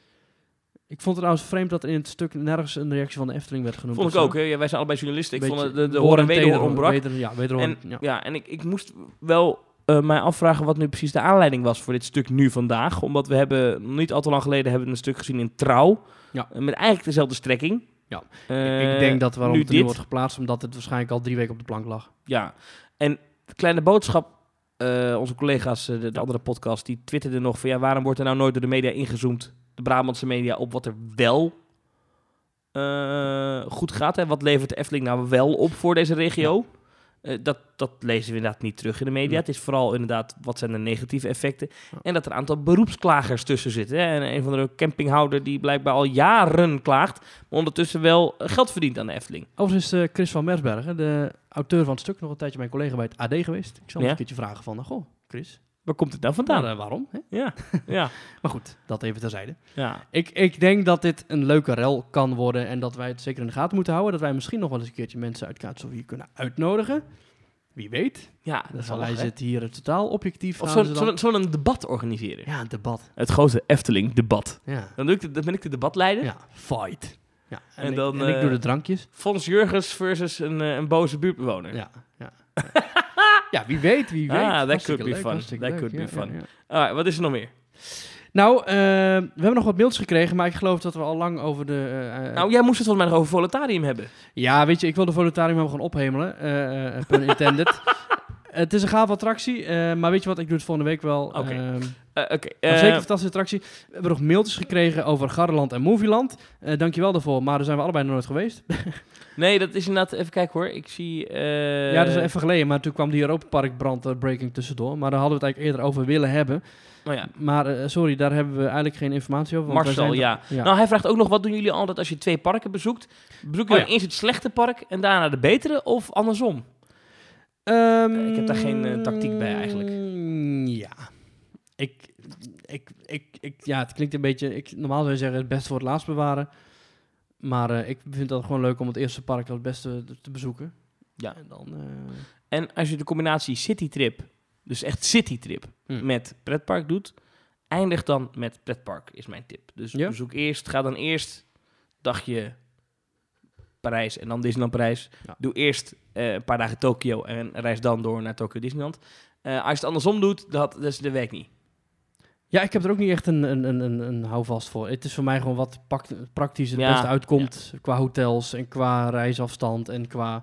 Ik vond het trouwens vreemd dat in het stuk nergens een reactie van de Efteling werd genoemd. Vond ik ook, hè? Ja, wij zijn allebei journalisten. Ik vond de hoor en wederhoor ontbrak. En ik moest wel mij afvragen wat nu precies de aanleiding was voor dit stuk nu vandaag. Omdat we hebben, niet al te lang geleden, hebben we een stuk gezien in Trouw. Ja. Met eigenlijk dezelfde strekking. Ja, ik denk dat waarom het nu wordt geplaatst, omdat het waarschijnlijk al 3 weken op de plank lag. Ja, en... Kleine Boodschap, onze collega's, de andere podcast, die twitterden nog van... ja, waarom wordt er nou nooit door de media ingezoomd, de Brabantse media, op wat er wel goed gaat? Hè? Wat levert de Efteling nou wel op voor deze regio? Ja. Dat lezen we inderdaad niet terug in de media. Ja. Het is vooral inderdaad, wat zijn de negatieve effecten? Ja. En dat er een aantal beroepsklagers tussen zitten. Hè? En een van de campinghouder die blijkbaar al jaren klaagt... maar ondertussen wel geld verdient aan de Efteling. Overigens is Chris van Mersbergen, de... auteur van het stuk, nog een tijdje mijn collega bij het AD geweest. Ik zal hem een keertje vragen van, goh, Chris, waar komt het nou vandaan? Nou, waarom? Hè? Ja. Ja. Maar goed, dat even terzijde. Ja. Ik denk dat dit een leuke rel kan worden en dat wij het zeker in de gaten moeten houden. Dat wij misschien nog wel eens een keertje mensen uit Kaatsheuvel hier kunnen uitnodigen. Wie weet. Ja, dat zal hij zit hier totaal objectief. Of zo'n debat organiseren. Ja, een debat. Het grote Efteling-debat. Ja. Dan ben ik de debatleider. Ja, fight. Ja, en ik doe de drankjes. Fons Jurgens versus een boze buurtbewoner. Ja. Ja, wie weet. Ah, dat could be fun. Wat is er nog meer? Nou, we hebben nog wat mails gekregen, maar ik geloof dat we al lang over de... Nou, jij moest het volgens mij nog over Voletarium hebben. Ja, weet je, ik wil de Voletarium helemaal gaan ophemelen. Pun intended. Het is een gave attractie, maar weet je wat, ik doe het volgende week wel. Oké. Zeker een fantastische attractie. We hebben nog mailtjes gekregen over Garderland en Movieland. Dankjewel daarvoor, maar daar zijn we allebei nog nooit geweest. Nee, dat is inderdaad... Even kijken hoor, ik zie... Ja, dat is even geleden, maar toen kwam die Europa Park brandbreking tussendoor. Maar daar hadden we het eigenlijk eerder over willen hebben. Oh ja. Maar sorry, daar hebben we eigenlijk geen informatie over. Want Marcel, ja. Nou, hij vraagt ook nog, wat doen jullie altijd als je 2 parken bezoekt? Bezoeken jullie eerst het slechte park en daarna de betere of andersom? Ik heb daar geen tactiek bij eigenlijk. Ja... het klinkt een beetje... normaal zou je zeggen, het beste voor het laatst bewaren. Maar ik vind het gewoon leuk om het eerste park als het beste te bezoeken. Ja. En als je de combinatie citytrip, dus echt citytrip, met pretpark doet... eindig dan met pretpark, is mijn tip. Dus bezoek eerst, ga dan eerst dagje Parijs en dan Disneyland Parijs. Ja. Doe eerst een paar dagen Tokio en reis dan door naar Tokyo Disneyland. Als je het andersom doet, dat is de werk niet. Ja, ik heb er ook niet echt een houvast voor. Het is voor mij gewoon wat praktisch het beste uitkomt. Ja. Qua hotels en qua reisafstand en qua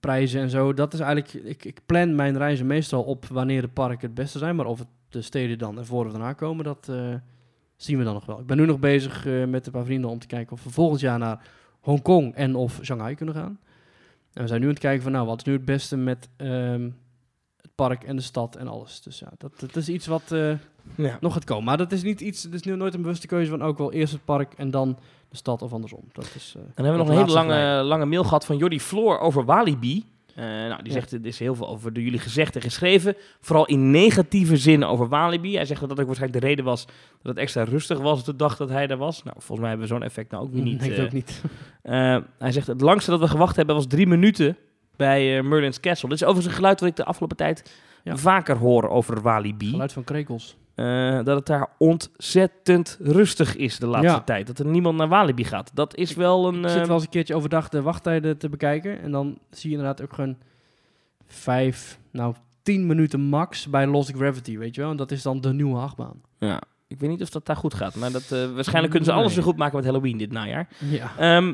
prijzen en zo. Dat is eigenlijk... Ik plan mijn reizen meestal op wanneer de parken het beste zijn. Maar of de steden dan ervoor of daarna komen, dat zien we dan nog wel. Ik ben nu nog bezig met een paar vrienden om te kijken of we volgend jaar naar Hongkong en of Shanghai kunnen gaan. En we zijn nu aan het kijken van, nou, wat is nu het beste met... park en de stad en alles. Dus ja, dat is iets wat nog gaat komen. Maar dat is niet iets, het is nu nooit een bewuste keuze van ook wel eerst het park en dan de stad of andersom. Dat is, en dan hebben we nog een hele lange mail gehad van Jordi Floor over Walibi. Die zegt, er is heel veel over door jullie gezegd en geschreven. Vooral in negatieve zin over Walibi. Hij zegt dat ook waarschijnlijk de reden was dat het extra rustig was de dag dat hij daar was. Nou, volgens mij hebben we zo'n effect nou ook niet. Ik ook niet. Hij zegt, het langste dat we gewacht hebben was 3 minuten... bij Merlin's Castle. Dit is overigens een geluid wat ik de afgelopen tijd vaker horen over Walibi. Geluid van krekels. Dat het daar ontzettend rustig is de laatste tijd. Dat er niemand naar Walibi gaat. Dat is wel een... Ik zit wel eens een keertje overdag de wachttijden te bekijken. En dan zie je inderdaad ook gewoon 10 minuten max bij Lost Gravity, weet je wel. En dat is dan de nieuwe achtbaan. Ja, ik weet niet of dat daar goed gaat. Maar dat, waarschijnlijk kunnen ze alles weer goed maken met Halloween dit najaar. Ja.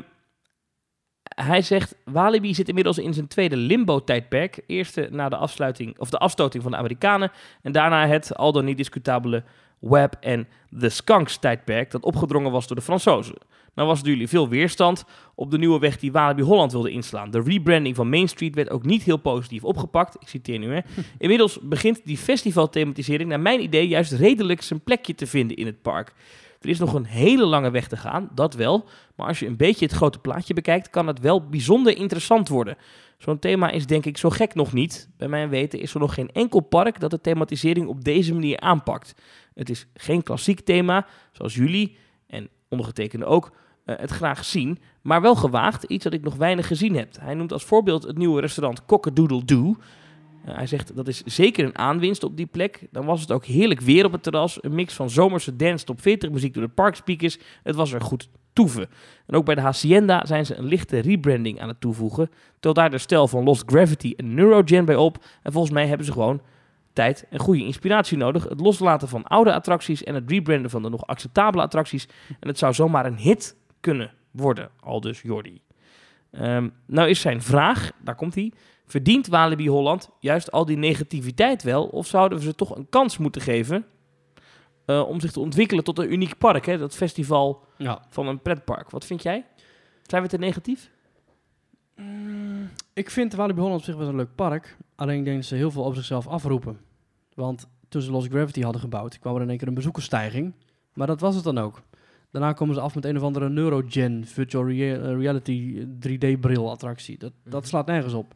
Hij zegt, Walibi zit inmiddels in zijn tweede limbo-tijdperk. Eerste na de afsluiting of de afstoting van de Amerikanen. En daarna het al dan niet discutabele Web en The Skunks-tijdperk... dat opgedrongen was door de Fransozen. Nou was er jullie veel weerstand op de nieuwe weg die Walibi Holland wilde inslaan. De rebranding van Main Street werd ook niet heel positief opgepakt. Ik citeer nu, hè. Inmiddels begint die festivalthematisering naar mijn idee juist redelijk zijn plekje te vinden in het park. Er is nog een hele lange weg te gaan, dat wel. Maar als je een beetje het grote plaatje bekijkt, kan het wel bijzonder interessant worden. Zo'n thema is denk ik zo gek nog niet. Bij mijn weten is er nog geen enkel park dat de thematisering op deze manier aanpakt. Het is geen klassiek thema, zoals jullie en ondergetekende ook... het graag zien, maar wel gewaagd, iets dat ik nog weinig gezien heb. Hij noemt als voorbeeld het nieuwe restaurant Cock-a-Doodle-Doo. Hij zegt, dat is zeker een aanwinst op die plek. Dan was het ook heerlijk weer op het terras. Een mix van zomerse dance, top 40 muziek door de parkspeakers. Het was er goed toeven. En ook bij de Hacienda zijn ze een lichte rebranding aan het toevoegen. Terwijl daar de stijl van Lost Gravity en Neurogen bij op. En volgens mij hebben ze gewoon... tijd en goede inspiratie nodig. Het loslaten van oude attracties en het rebranden van de nog acceptabele attracties. En het zou zomaar een hit kunnen worden, aldus Jordi. Nou is zijn vraag, daar komt hij. Verdient Walibi Holland juist al die negativiteit wel? Of zouden we ze toch een kans moeten geven om zich te ontwikkelen tot een uniek park? Hè? Dat festival van een pretpark. Wat vind jij? Zijn we te negatief? Ik vind Walibi Holland op zich wel een leuk park. Alleen ik denk dat ze heel veel op zichzelf afroepen. Want toen ze Lost Gravity hadden gebouwd, kwam er in één keer een bezoekersstijging. Maar dat was het dan ook. Daarna komen ze af met een of andere Neurogen, virtual reality 3D-bril attractie. Dat slaat nergens op.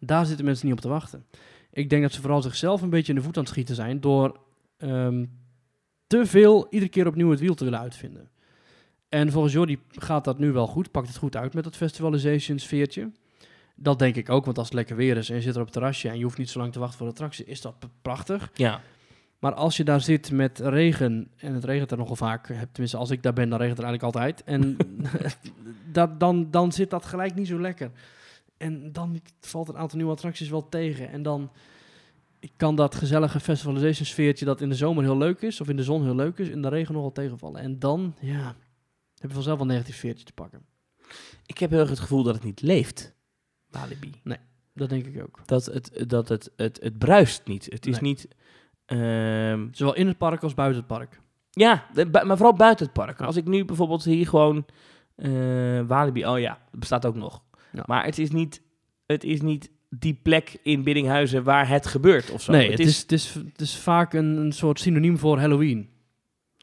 Daar zitten mensen niet op te wachten. Ik denk dat ze vooral zichzelf een beetje in de voet aan het schieten zijn... door te veel iedere keer opnieuw het wiel te willen uitvinden. En volgens Jordi gaat dat nu wel goed. Pakt het goed uit met dat festivalization-sfeertje. Dat denk ik ook, want als het lekker weer is en je zit er op het terrasje... en je hoeft niet zo lang te wachten voor de attractie, is dat prachtig. Ja. Maar als je daar zit met regen, en het regent er nogal vaak... tenminste, als ik daar ben, dan regent het eigenlijk altijd... en dan zit dat gelijk niet zo lekker. En dan valt een aantal nieuwe attracties wel tegen. En dan kan dat gezellige festivalization sfeertje... dat in de zomer heel leuk is, of in de zon heel leuk is... in de regen nogal tegenvallen. En dan, heb je vanzelf wel een negatief sfeertje te pakken. Ik heb heel erg het gevoel dat het niet leeft... Walibi. Nee, dat denk ik ook. Dat het bruist niet. Het is niet... Zowel in het park als buiten het park. Ja, maar vooral buiten het park. Als ik nu bijvoorbeeld hier gewoon... Walibi, dat bestaat ook nog. Ja. Maar het is niet die plek in Biddinghuizen waar het gebeurt of zo. Nee, het is vaak een soort synoniem voor Halloween.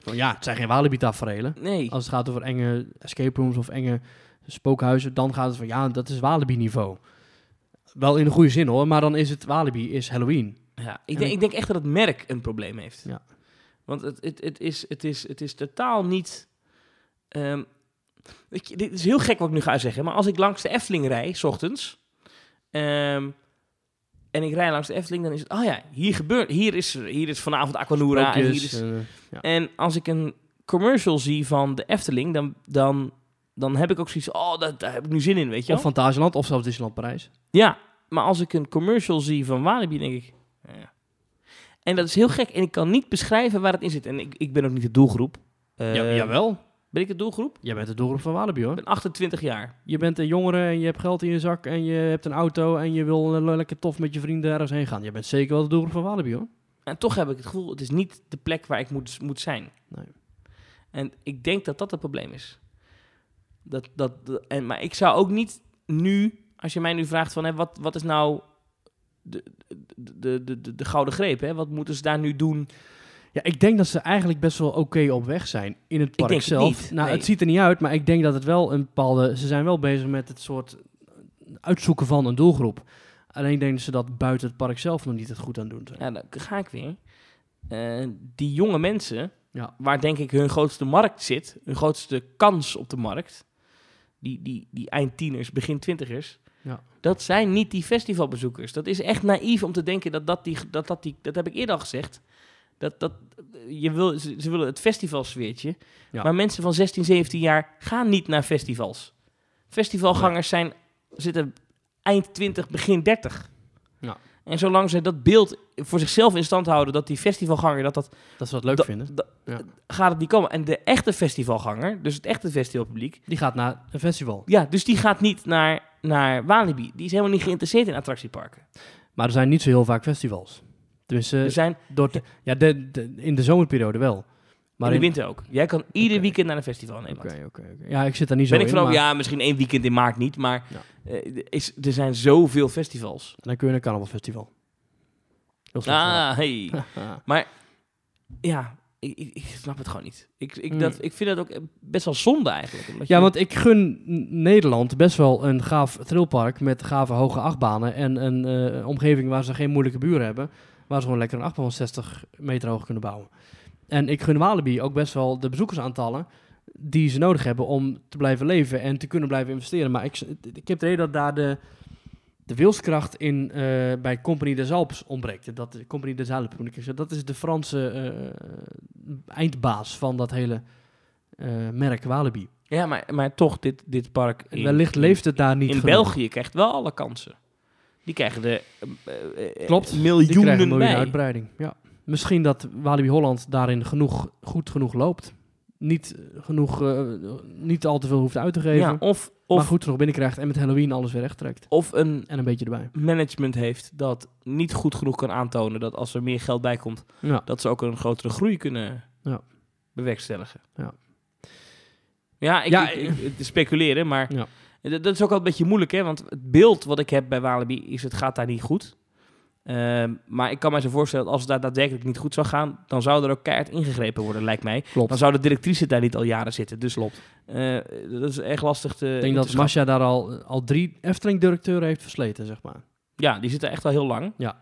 Het zijn geen Walibi-taferelen. Nee. Als het gaat over enge escape rooms of enge... spookhuizen, dan gaat het van, dat is Walibi-niveau. Wel in de goede zin hoor, maar dan is het Walibi, is Halloween. Ja, ik denk echt dat het merk een probleem heeft. Ja. Want het is totaal niet... dit is heel gek wat ik nu ga zeggen, maar als ik langs de Efteling rij, 's ochtends... en ik rij langs de Efteling, dan is het... hier is vanavond Aquanura. En, en als ik een commercial zie van de Efteling, dan heb ik ook zoiets, daar heb ik nu zin in, weet je wel. Of Fantasieland, of zelfs Disneyland Parijs. Ja, maar als ik een commercial zie van Walibi, denk ik... Ja. En dat is heel gek. En ik kan niet beschrijven waar het in zit. En ik ben ook niet de doelgroep. Jawel. Ben ik de doelgroep? Jij bent de doelgroep van Walibi, hoor. Ik ben 28 jaar. Je bent een jongere en je hebt geld in je zak en je hebt een auto... en je wil lekker tof met je vrienden ergens heen gaan. Je bent zeker wel de doelgroep van Walibi, hoor. En toch heb ik het gevoel, het is niet de plek waar ik moet zijn. Nee. En ik denk dat dat het probleem is. Maar ik zou ook niet nu, als je mij nu vraagt van... Wat is nou de gouden greep? Hè? Wat moeten ze daar nu doen? Ja, ik denk dat ze eigenlijk best wel oké op weg zijn in het park zelf. Het ziet er niet uit, maar ik denk dat het wel een bepaalde... Ze zijn wel bezig met het soort uitzoeken van een doelgroep. Alleen denken ze dat buiten het park zelf nog niet het goed aan doen zijn. Ja, dan ga ik weer. Die jonge mensen... Ja. Waar denk ik hun grootste markt zit, hun grootste kans op de markt, die eindtieners, begin twintigers, Ja. Dat zijn niet die festivalbezoekers. Dat is echt naïef om te denken dat heb ik eerder al gezegd. Ze willen het festivalsfeertje. Ja. Maar mensen van 16, 17 jaar gaan niet naar festivals. Festivalgangers zitten eind 20, begin 30. Ja. En zolang ze dat beeld voor zichzelf in stand houden, dat die festivalganger dat ze dat leuk vinden, gaat het niet komen. En de echte festivalganger, dus het echte festivalpubliek, die gaat naar een festival. Ja, dus die gaat niet naar Walibi. Die is helemaal niet geïnteresseerd in attractieparken. Maar er zijn niet zo heel vaak festivals. Dus er zijn in de zomerperiode wel. Maar in de winter ook. Jij kan ieder weekend naar een festival in Nederland. Okay. Ja, ik zit daar niet zo in. Ja, misschien één weekend in maart niet, maar er zijn zoveel festivals. En dan kun je naar een carnavalfestival. Hey. Maar ja, ik snap het gewoon niet. Ik vind dat ook best wel zonde eigenlijk. Ja, want ik gun Nederland best wel een gaaf trilpark met gave hoge achtbanen en een omgeving waar ze geen moeilijke buren hebben, waar ze gewoon lekker een achtbaan van 60 meter hoog kunnen bouwen. En ik gun Walibi ook best wel de bezoekersaantallen die ze nodig hebben om te blijven leven en te kunnen blijven investeren. Maar ik heb de reden dat daar de wilskracht bij Compagnie des Alpes ontbreekt. Dat Compagnie des Alpes, moet ik zeggen. Dat is de Franse eindbaas van dat hele merk Walibi. Ja, maar toch, dit park... Wellicht leeft het daar niet in genoeg. België krijgt wel alle kansen. Die krijgen de miljoenen die krijgen een miljoen uitbreiding, ja. Misschien dat Walibi Holland daarin goed genoeg loopt. Niet al te veel hoeft uit te geven. Ja, of maar goed genoeg binnenkrijgt en met Halloween alles weer recht trekt. Of een beetje erbij. Management heeft dat niet goed genoeg kan aantonen dat als er meer geld bij komt, dat ze ook een grotere groei kunnen bewerkstelligen. Ja, ik speculeren, maar dat is ook wel een beetje moeilijk, hè? Want het beeld wat ik heb bij Walibi is, het gaat daar niet goed. Maar ik kan me zo voorstellen dat als het daar daadwerkelijk niet goed zou gaan, dan zou er ook keihard ingegrepen worden, lijkt mij. Klopt. Dan zou de directrice daar niet al jaren zitten. Dus klopt. Dat is echt lastig te... Ik denk dat Masha daar al 3 Efteling-directeuren heeft versleten, zeg maar. Ja, die zitten echt al heel lang. Ja.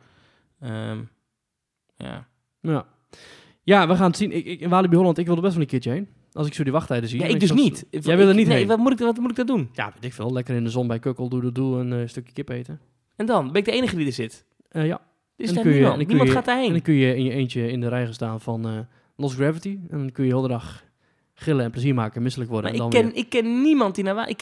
Ja, we gaan het zien. In Walibi Holland, ik wil er best wel een keertje heen. Als ik zo die wachttijden zie. Ja, ik dus niet. Jij wil er niet heen. Wat moet ik dat doen? Ja, weet ik veel. Lekker in de zon bij Kukkel, doe een stukje kip eten. En dan? Ben ik de enige die er zit? Niemand gaat daarheen. En dan kun je in je eentje in de rij gaan staan van Lost Gravity. En dan kun je heel de dag gillen en plezier maken en misselijk worden. Maar en dan ik ken niemand die naar...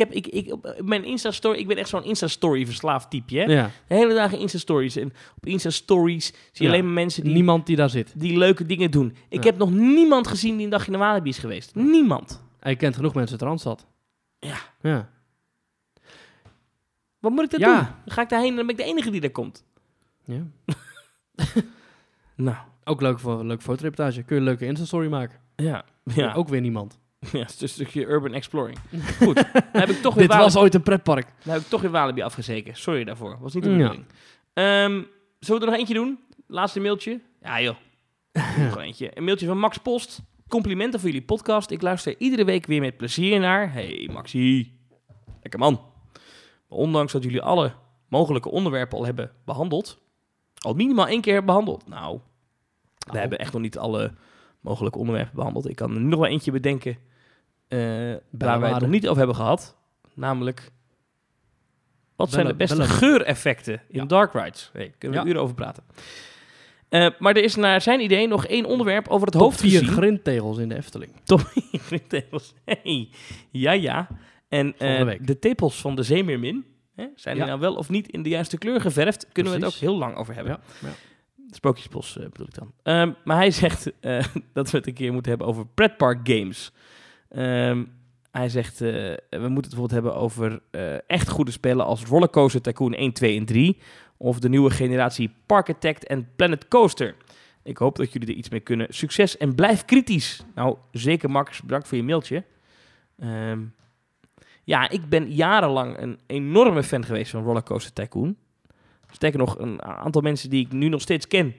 Mijn Insta-story... Ik ben echt zo'n Insta-story-verslaafd type, hè? Ja. De hele dagen Insta-stories. En op Insta-stories zie je alleen maar mensen die... Niemand die daar zit. Die leuke dingen doen. Ik heb nog niemand gezien die een dagje naar Walibi is geweest. Niemand. En je kent genoeg mensen uit de Randstad. Ja. Wat moet ik dat doen? Dan ga ik daarheen en dan ben ik de enige die daar komt. Ja. Nou, ook leuk voor een leuke fotoreportage. Kun je een leuke Insta-story maken. Ja. Ook weer niemand. Ja, het is een stukje urban exploring. Goed. Dit was ooit een pretpark. Dan heb ik toch weer Walibi afgezeken. Sorry daarvoor. Was niet de bedoeling. Ja. Zullen we er nog eentje doen? Laatste mailtje. Ja joh. Nog eentje. Een mailtje van Max Post. Complimenten voor jullie podcast. Ik luister iedere week weer met plezier naar. Hey Maxie. Lekker man. Ondanks dat jullie alle mogelijke onderwerpen al hebben behandeld. Al minimaal 1 keer behandeld. Nou, we hebben echt nog niet alle mogelijke onderwerpen behandeld. Ik kan er nog wel eentje bedenken waar wij het nog niet over hebben gehad. Namelijk, wat zijn de beste geureffecten in dark rides? Hey, kunnen we uren over praten. Maar er is naar zijn idee nog 1 onderwerp over het hoofd gezien. 4 grindtegels in de Efteling. Top 4 grindtegels. Hey. Ja. En de tepels van de zeemeermin. Hè? Zijn die nou wel of niet in de juiste kleur geverfd? Kunnen we het ook heel lang over hebben. Ja. Sprookjesbos bedoel ik dan. Maar hij zegt dat we het een keer moeten hebben over pretpark games. Hij zegt, we moeten het bijvoorbeeld hebben over echt goede spellen als Rollercoaster Tycoon 1, 2 en 3. Of de nieuwe generatie Park Attack en Planet Coaster. Ik hoop dat jullie er iets mee kunnen. Succes en blijf kritisch. Nou, zeker Max, bedankt voor je mailtje. Ja, ik ben jarenlang een enorme fan geweest van Rollercoaster Tycoon. Sterker nog, een aantal mensen die ik nu nog steeds ken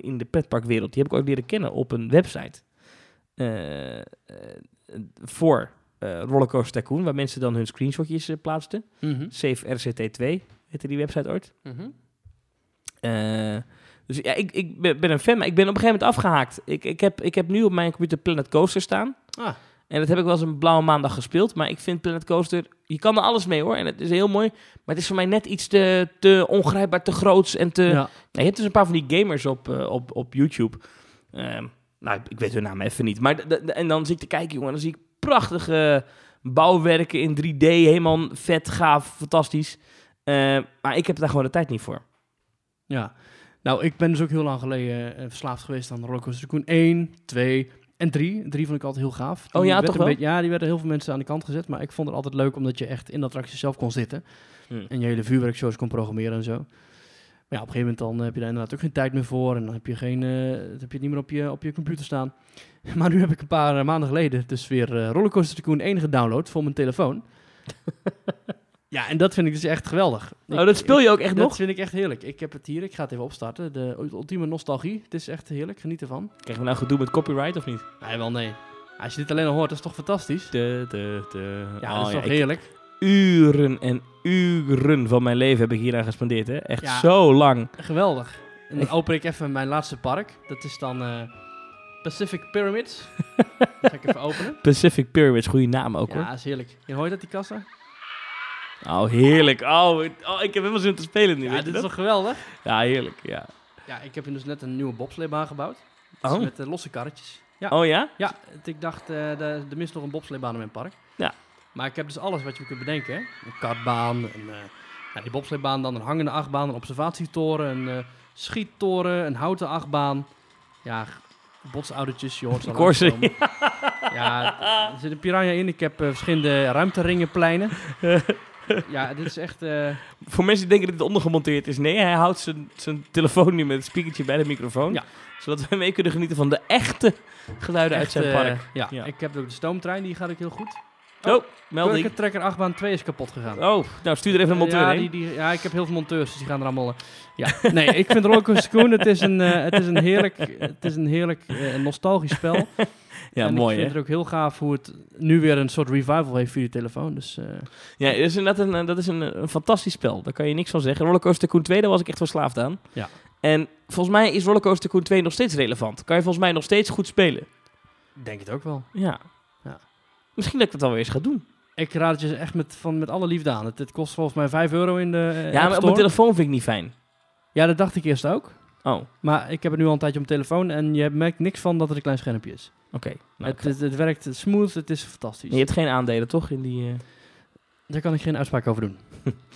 in de pretparkwereld, die heb ik ook leren kennen op een website voor Rollercoaster Tycoon, waar mensen dan hun screenshotjes plaatsten. Mm-hmm. Save RCT2 heette die website ooit. Mm-hmm. Dus ja, ik ben een fan, maar ik ben op een gegeven moment afgehaakt. Ik heb nu op mijn computer Planet Coaster staan. En dat heb ik wel eens een blauwe maandag gespeeld. Maar ik vind Planet Coaster... Je kan er alles mee hoor. En het is heel mooi. Maar het is voor mij net iets te ongrijpbaar, te groots. En te... Ja. Nou, je hebt dus een paar van die gamers op YouTube. Ik weet hun naam even niet. Maar en dan zit ik te kijken, jongen. Dan zie ik prachtige bouwwerken in 3D. Helemaal vet, gaaf, fantastisch. Maar ik heb daar gewoon de tijd niet voor. Ja. Nou, ik ben dus ook heel lang geleden verslaafd geweest aan Rollercoaster Tycoon 1, 2... En 3. 3 vond ik altijd heel gaaf. Die die werden heel veel mensen aan de kant gezet. Maar ik vond het altijd leuk omdat je echt in de attractie zelf kon zitten. En je hele vuurwerkshows kon programmeren en zo. Maar ja, op een gegeven moment dan heb je daar inderdaad ook geen tijd meer voor. En dan heb je, heb je het niet meer op je computer staan. Maar nu heb ik een paar maanden geleden dus weer Rollercoaster Tycoon 1 gedownload voor mijn telefoon. Ja, en dat vind ik dus echt geweldig. Dat speel je ook echt nog? Dat vind ik echt heerlijk. Ik heb het hier, ik ga het even opstarten. De ultieme nostalgie. Het is echt heerlijk, geniet ervan. Krijgen we nou gedoe met copyright of niet? Nee, wel nee. Als je dit alleen al hoort, dat is toch fantastisch? Ja, dat is toch heerlijk? Uren en uren van mijn leven heb ik hier aan gespendeerd, hè? Echt zo lang. Geweldig. En dan open ik even mijn laatste park. Dat is dan Pacific Pyramids. Dat ga ik even openen. Pacific Pyramids, goede naam ook hoor. Ja, dat is heerlijk. En hoor je dat, die kassa? Oh, heerlijk. Oh, ik heb helemaal zin te spelen nu. Ja, dit is toch geweldig? Ja, heerlijk, ja. Ja, ik heb dus net een nieuwe bobsleebaan gebouwd. Oh. Dus met losse karretjes. Ja. Oh ja? Ja, ik dacht, er mist nog een bobsleebaan in mijn park. Ja. Maar ik heb dus alles wat je kunt bedenken, hè. Een kartbaan, die bobsleebaan, dan een hangende achtbaan, een observatietoren, een schiettoren, een houten achtbaan. Ja, botsoudertjes, je hoort ze al. Ja, er zit een piranha in. Ik heb verschillende ruimteringenpleinen. Ja, dit is echt... Voor mensen die denken dat het ondergemonteerd is. Nee, hij houdt zijn telefoon nu met het spiekertje bij de microfoon. Ja. Zodat we mee kunnen genieten van de echte geluiden uit zijn park. Ja, ik heb ook de stoomtrein. Die gaat ook heel goed. Oh, melding. De trekker 8baan 2 is kapot gegaan. Oh, nou stuur er even een monteur heen. Ja, ik heb heel veel monteurs, dus die gaan er allemaal... Nee, ik vind Rollercoaster Tycoon, het is een heerlijk nostalgisch spel. Ja, en mooi, ik vind het ook heel gaaf hoe het nu weer een soort revival heeft voor je telefoon. Dus, ja, dat is een fantastisch spel. Daar kan je niks van zeggen. Rollercoaster Tycoon 2, daar was ik echt verslaafd aan. Ja. En volgens mij is Rollercoaster Tycoon 2 nog steeds relevant. Kan je volgens mij nog steeds goed spelen. Denk het ook wel. Ja. Misschien dat ik dat alweer eens ga doen. Ik raad het je echt met alle liefde aan. Het kost volgens mij €5 in de App Store. Maar op mijn telefoon vind ik niet fijn. Ja, dat dacht ik eerst ook. Oh. Maar ik heb het nu al een tijdje op mijn telefoon en je merkt niks van dat het een klein schermpje is. Oké. Nou, het werkt smooth, het is fantastisch. En je hebt geen aandelen, toch? In die, Daar kan ik geen uitspraak over doen.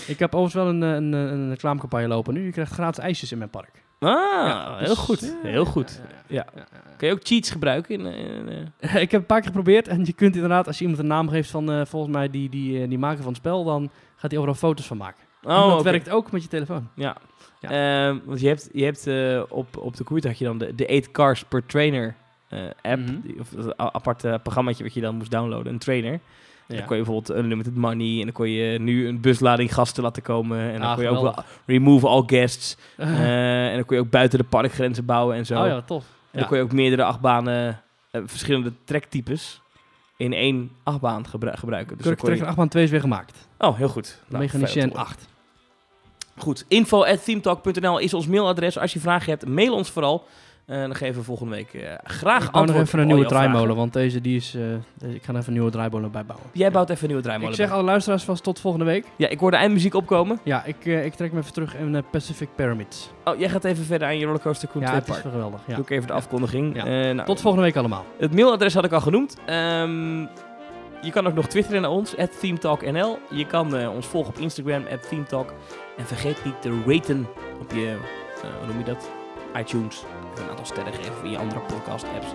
Ik heb overigens wel een reclamecampagne lopen nu. Je krijgt gratis ijsjes in mijn park. Ah, ja, dus, heel goed. Heel goed. Ja. Kun je ook cheats gebruiken? Ik heb een paar keer geprobeerd en je kunt inderdaad, als je iemand een naam geeft van volgens mij die maker van het spel, dan gaat hij overal foto's van maken. Oh, dat werkt ook met je telefoon. Ja. Want je hebt op de koers had je dan de 8 Cars Per Trainer app. Mm-hmm. Of een apart programmaatje wat je dan moest downloaden. Een trainer. Ja. Dan kon je bijvoorbeeld unlimited money. En dan kon je nu een buslading gasten laten komen. En dan kon je geweldig. Ook wel remove all guests. En dan kon je ook buiten de parkgrenzen bouwen en zo. Oh ja, tof. En dan kon je ook meerdere achtbanen, verschillende trektypes, in één achtbaan gebruiken. Dus trekker achtbaan 2 is weer gemaakt. Oh, heel goed. Mechanicien 8. Goed, info@themetalk.nl is ons mailadres. Als je vragen hebt, mail ons vooral. Dan geven we volgende week graag antwoord. Ik nog even een nieuwe draaimolen, want ik ga er even een nieuwe draaimolen bij bouwen. Jij bouwt even een nieuwe draaimolen. Ik zeg alle luisteraars vast tot volgende week. Ja, ik hoor de eindmuziek opkomen. Ja, ik trek me even terug in Pacific Pyramids. Oh, jij gaat even verder aan je Rollercoaster Tycoon 2 Park. Ja, dat is geweldig. Ja. Doe ik even de afkondiging. Ja. Tot volgende week allemaal. Het mailadres had ik al genoemd. Je kan ook nog twitteren naar ons, @themetalk.nl. Je kan ons volgen op Instagram, @themetalk. En vergeet niet te raten op je, hoe noem je dat? iTunes. Een aantal sterren geven voor je andere podcast-apps.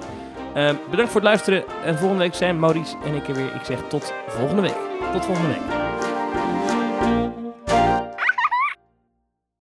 Bedankt voor het luisteren. En volgende week zijn Maurice en ik er weer. Ik zeg tot volgende week.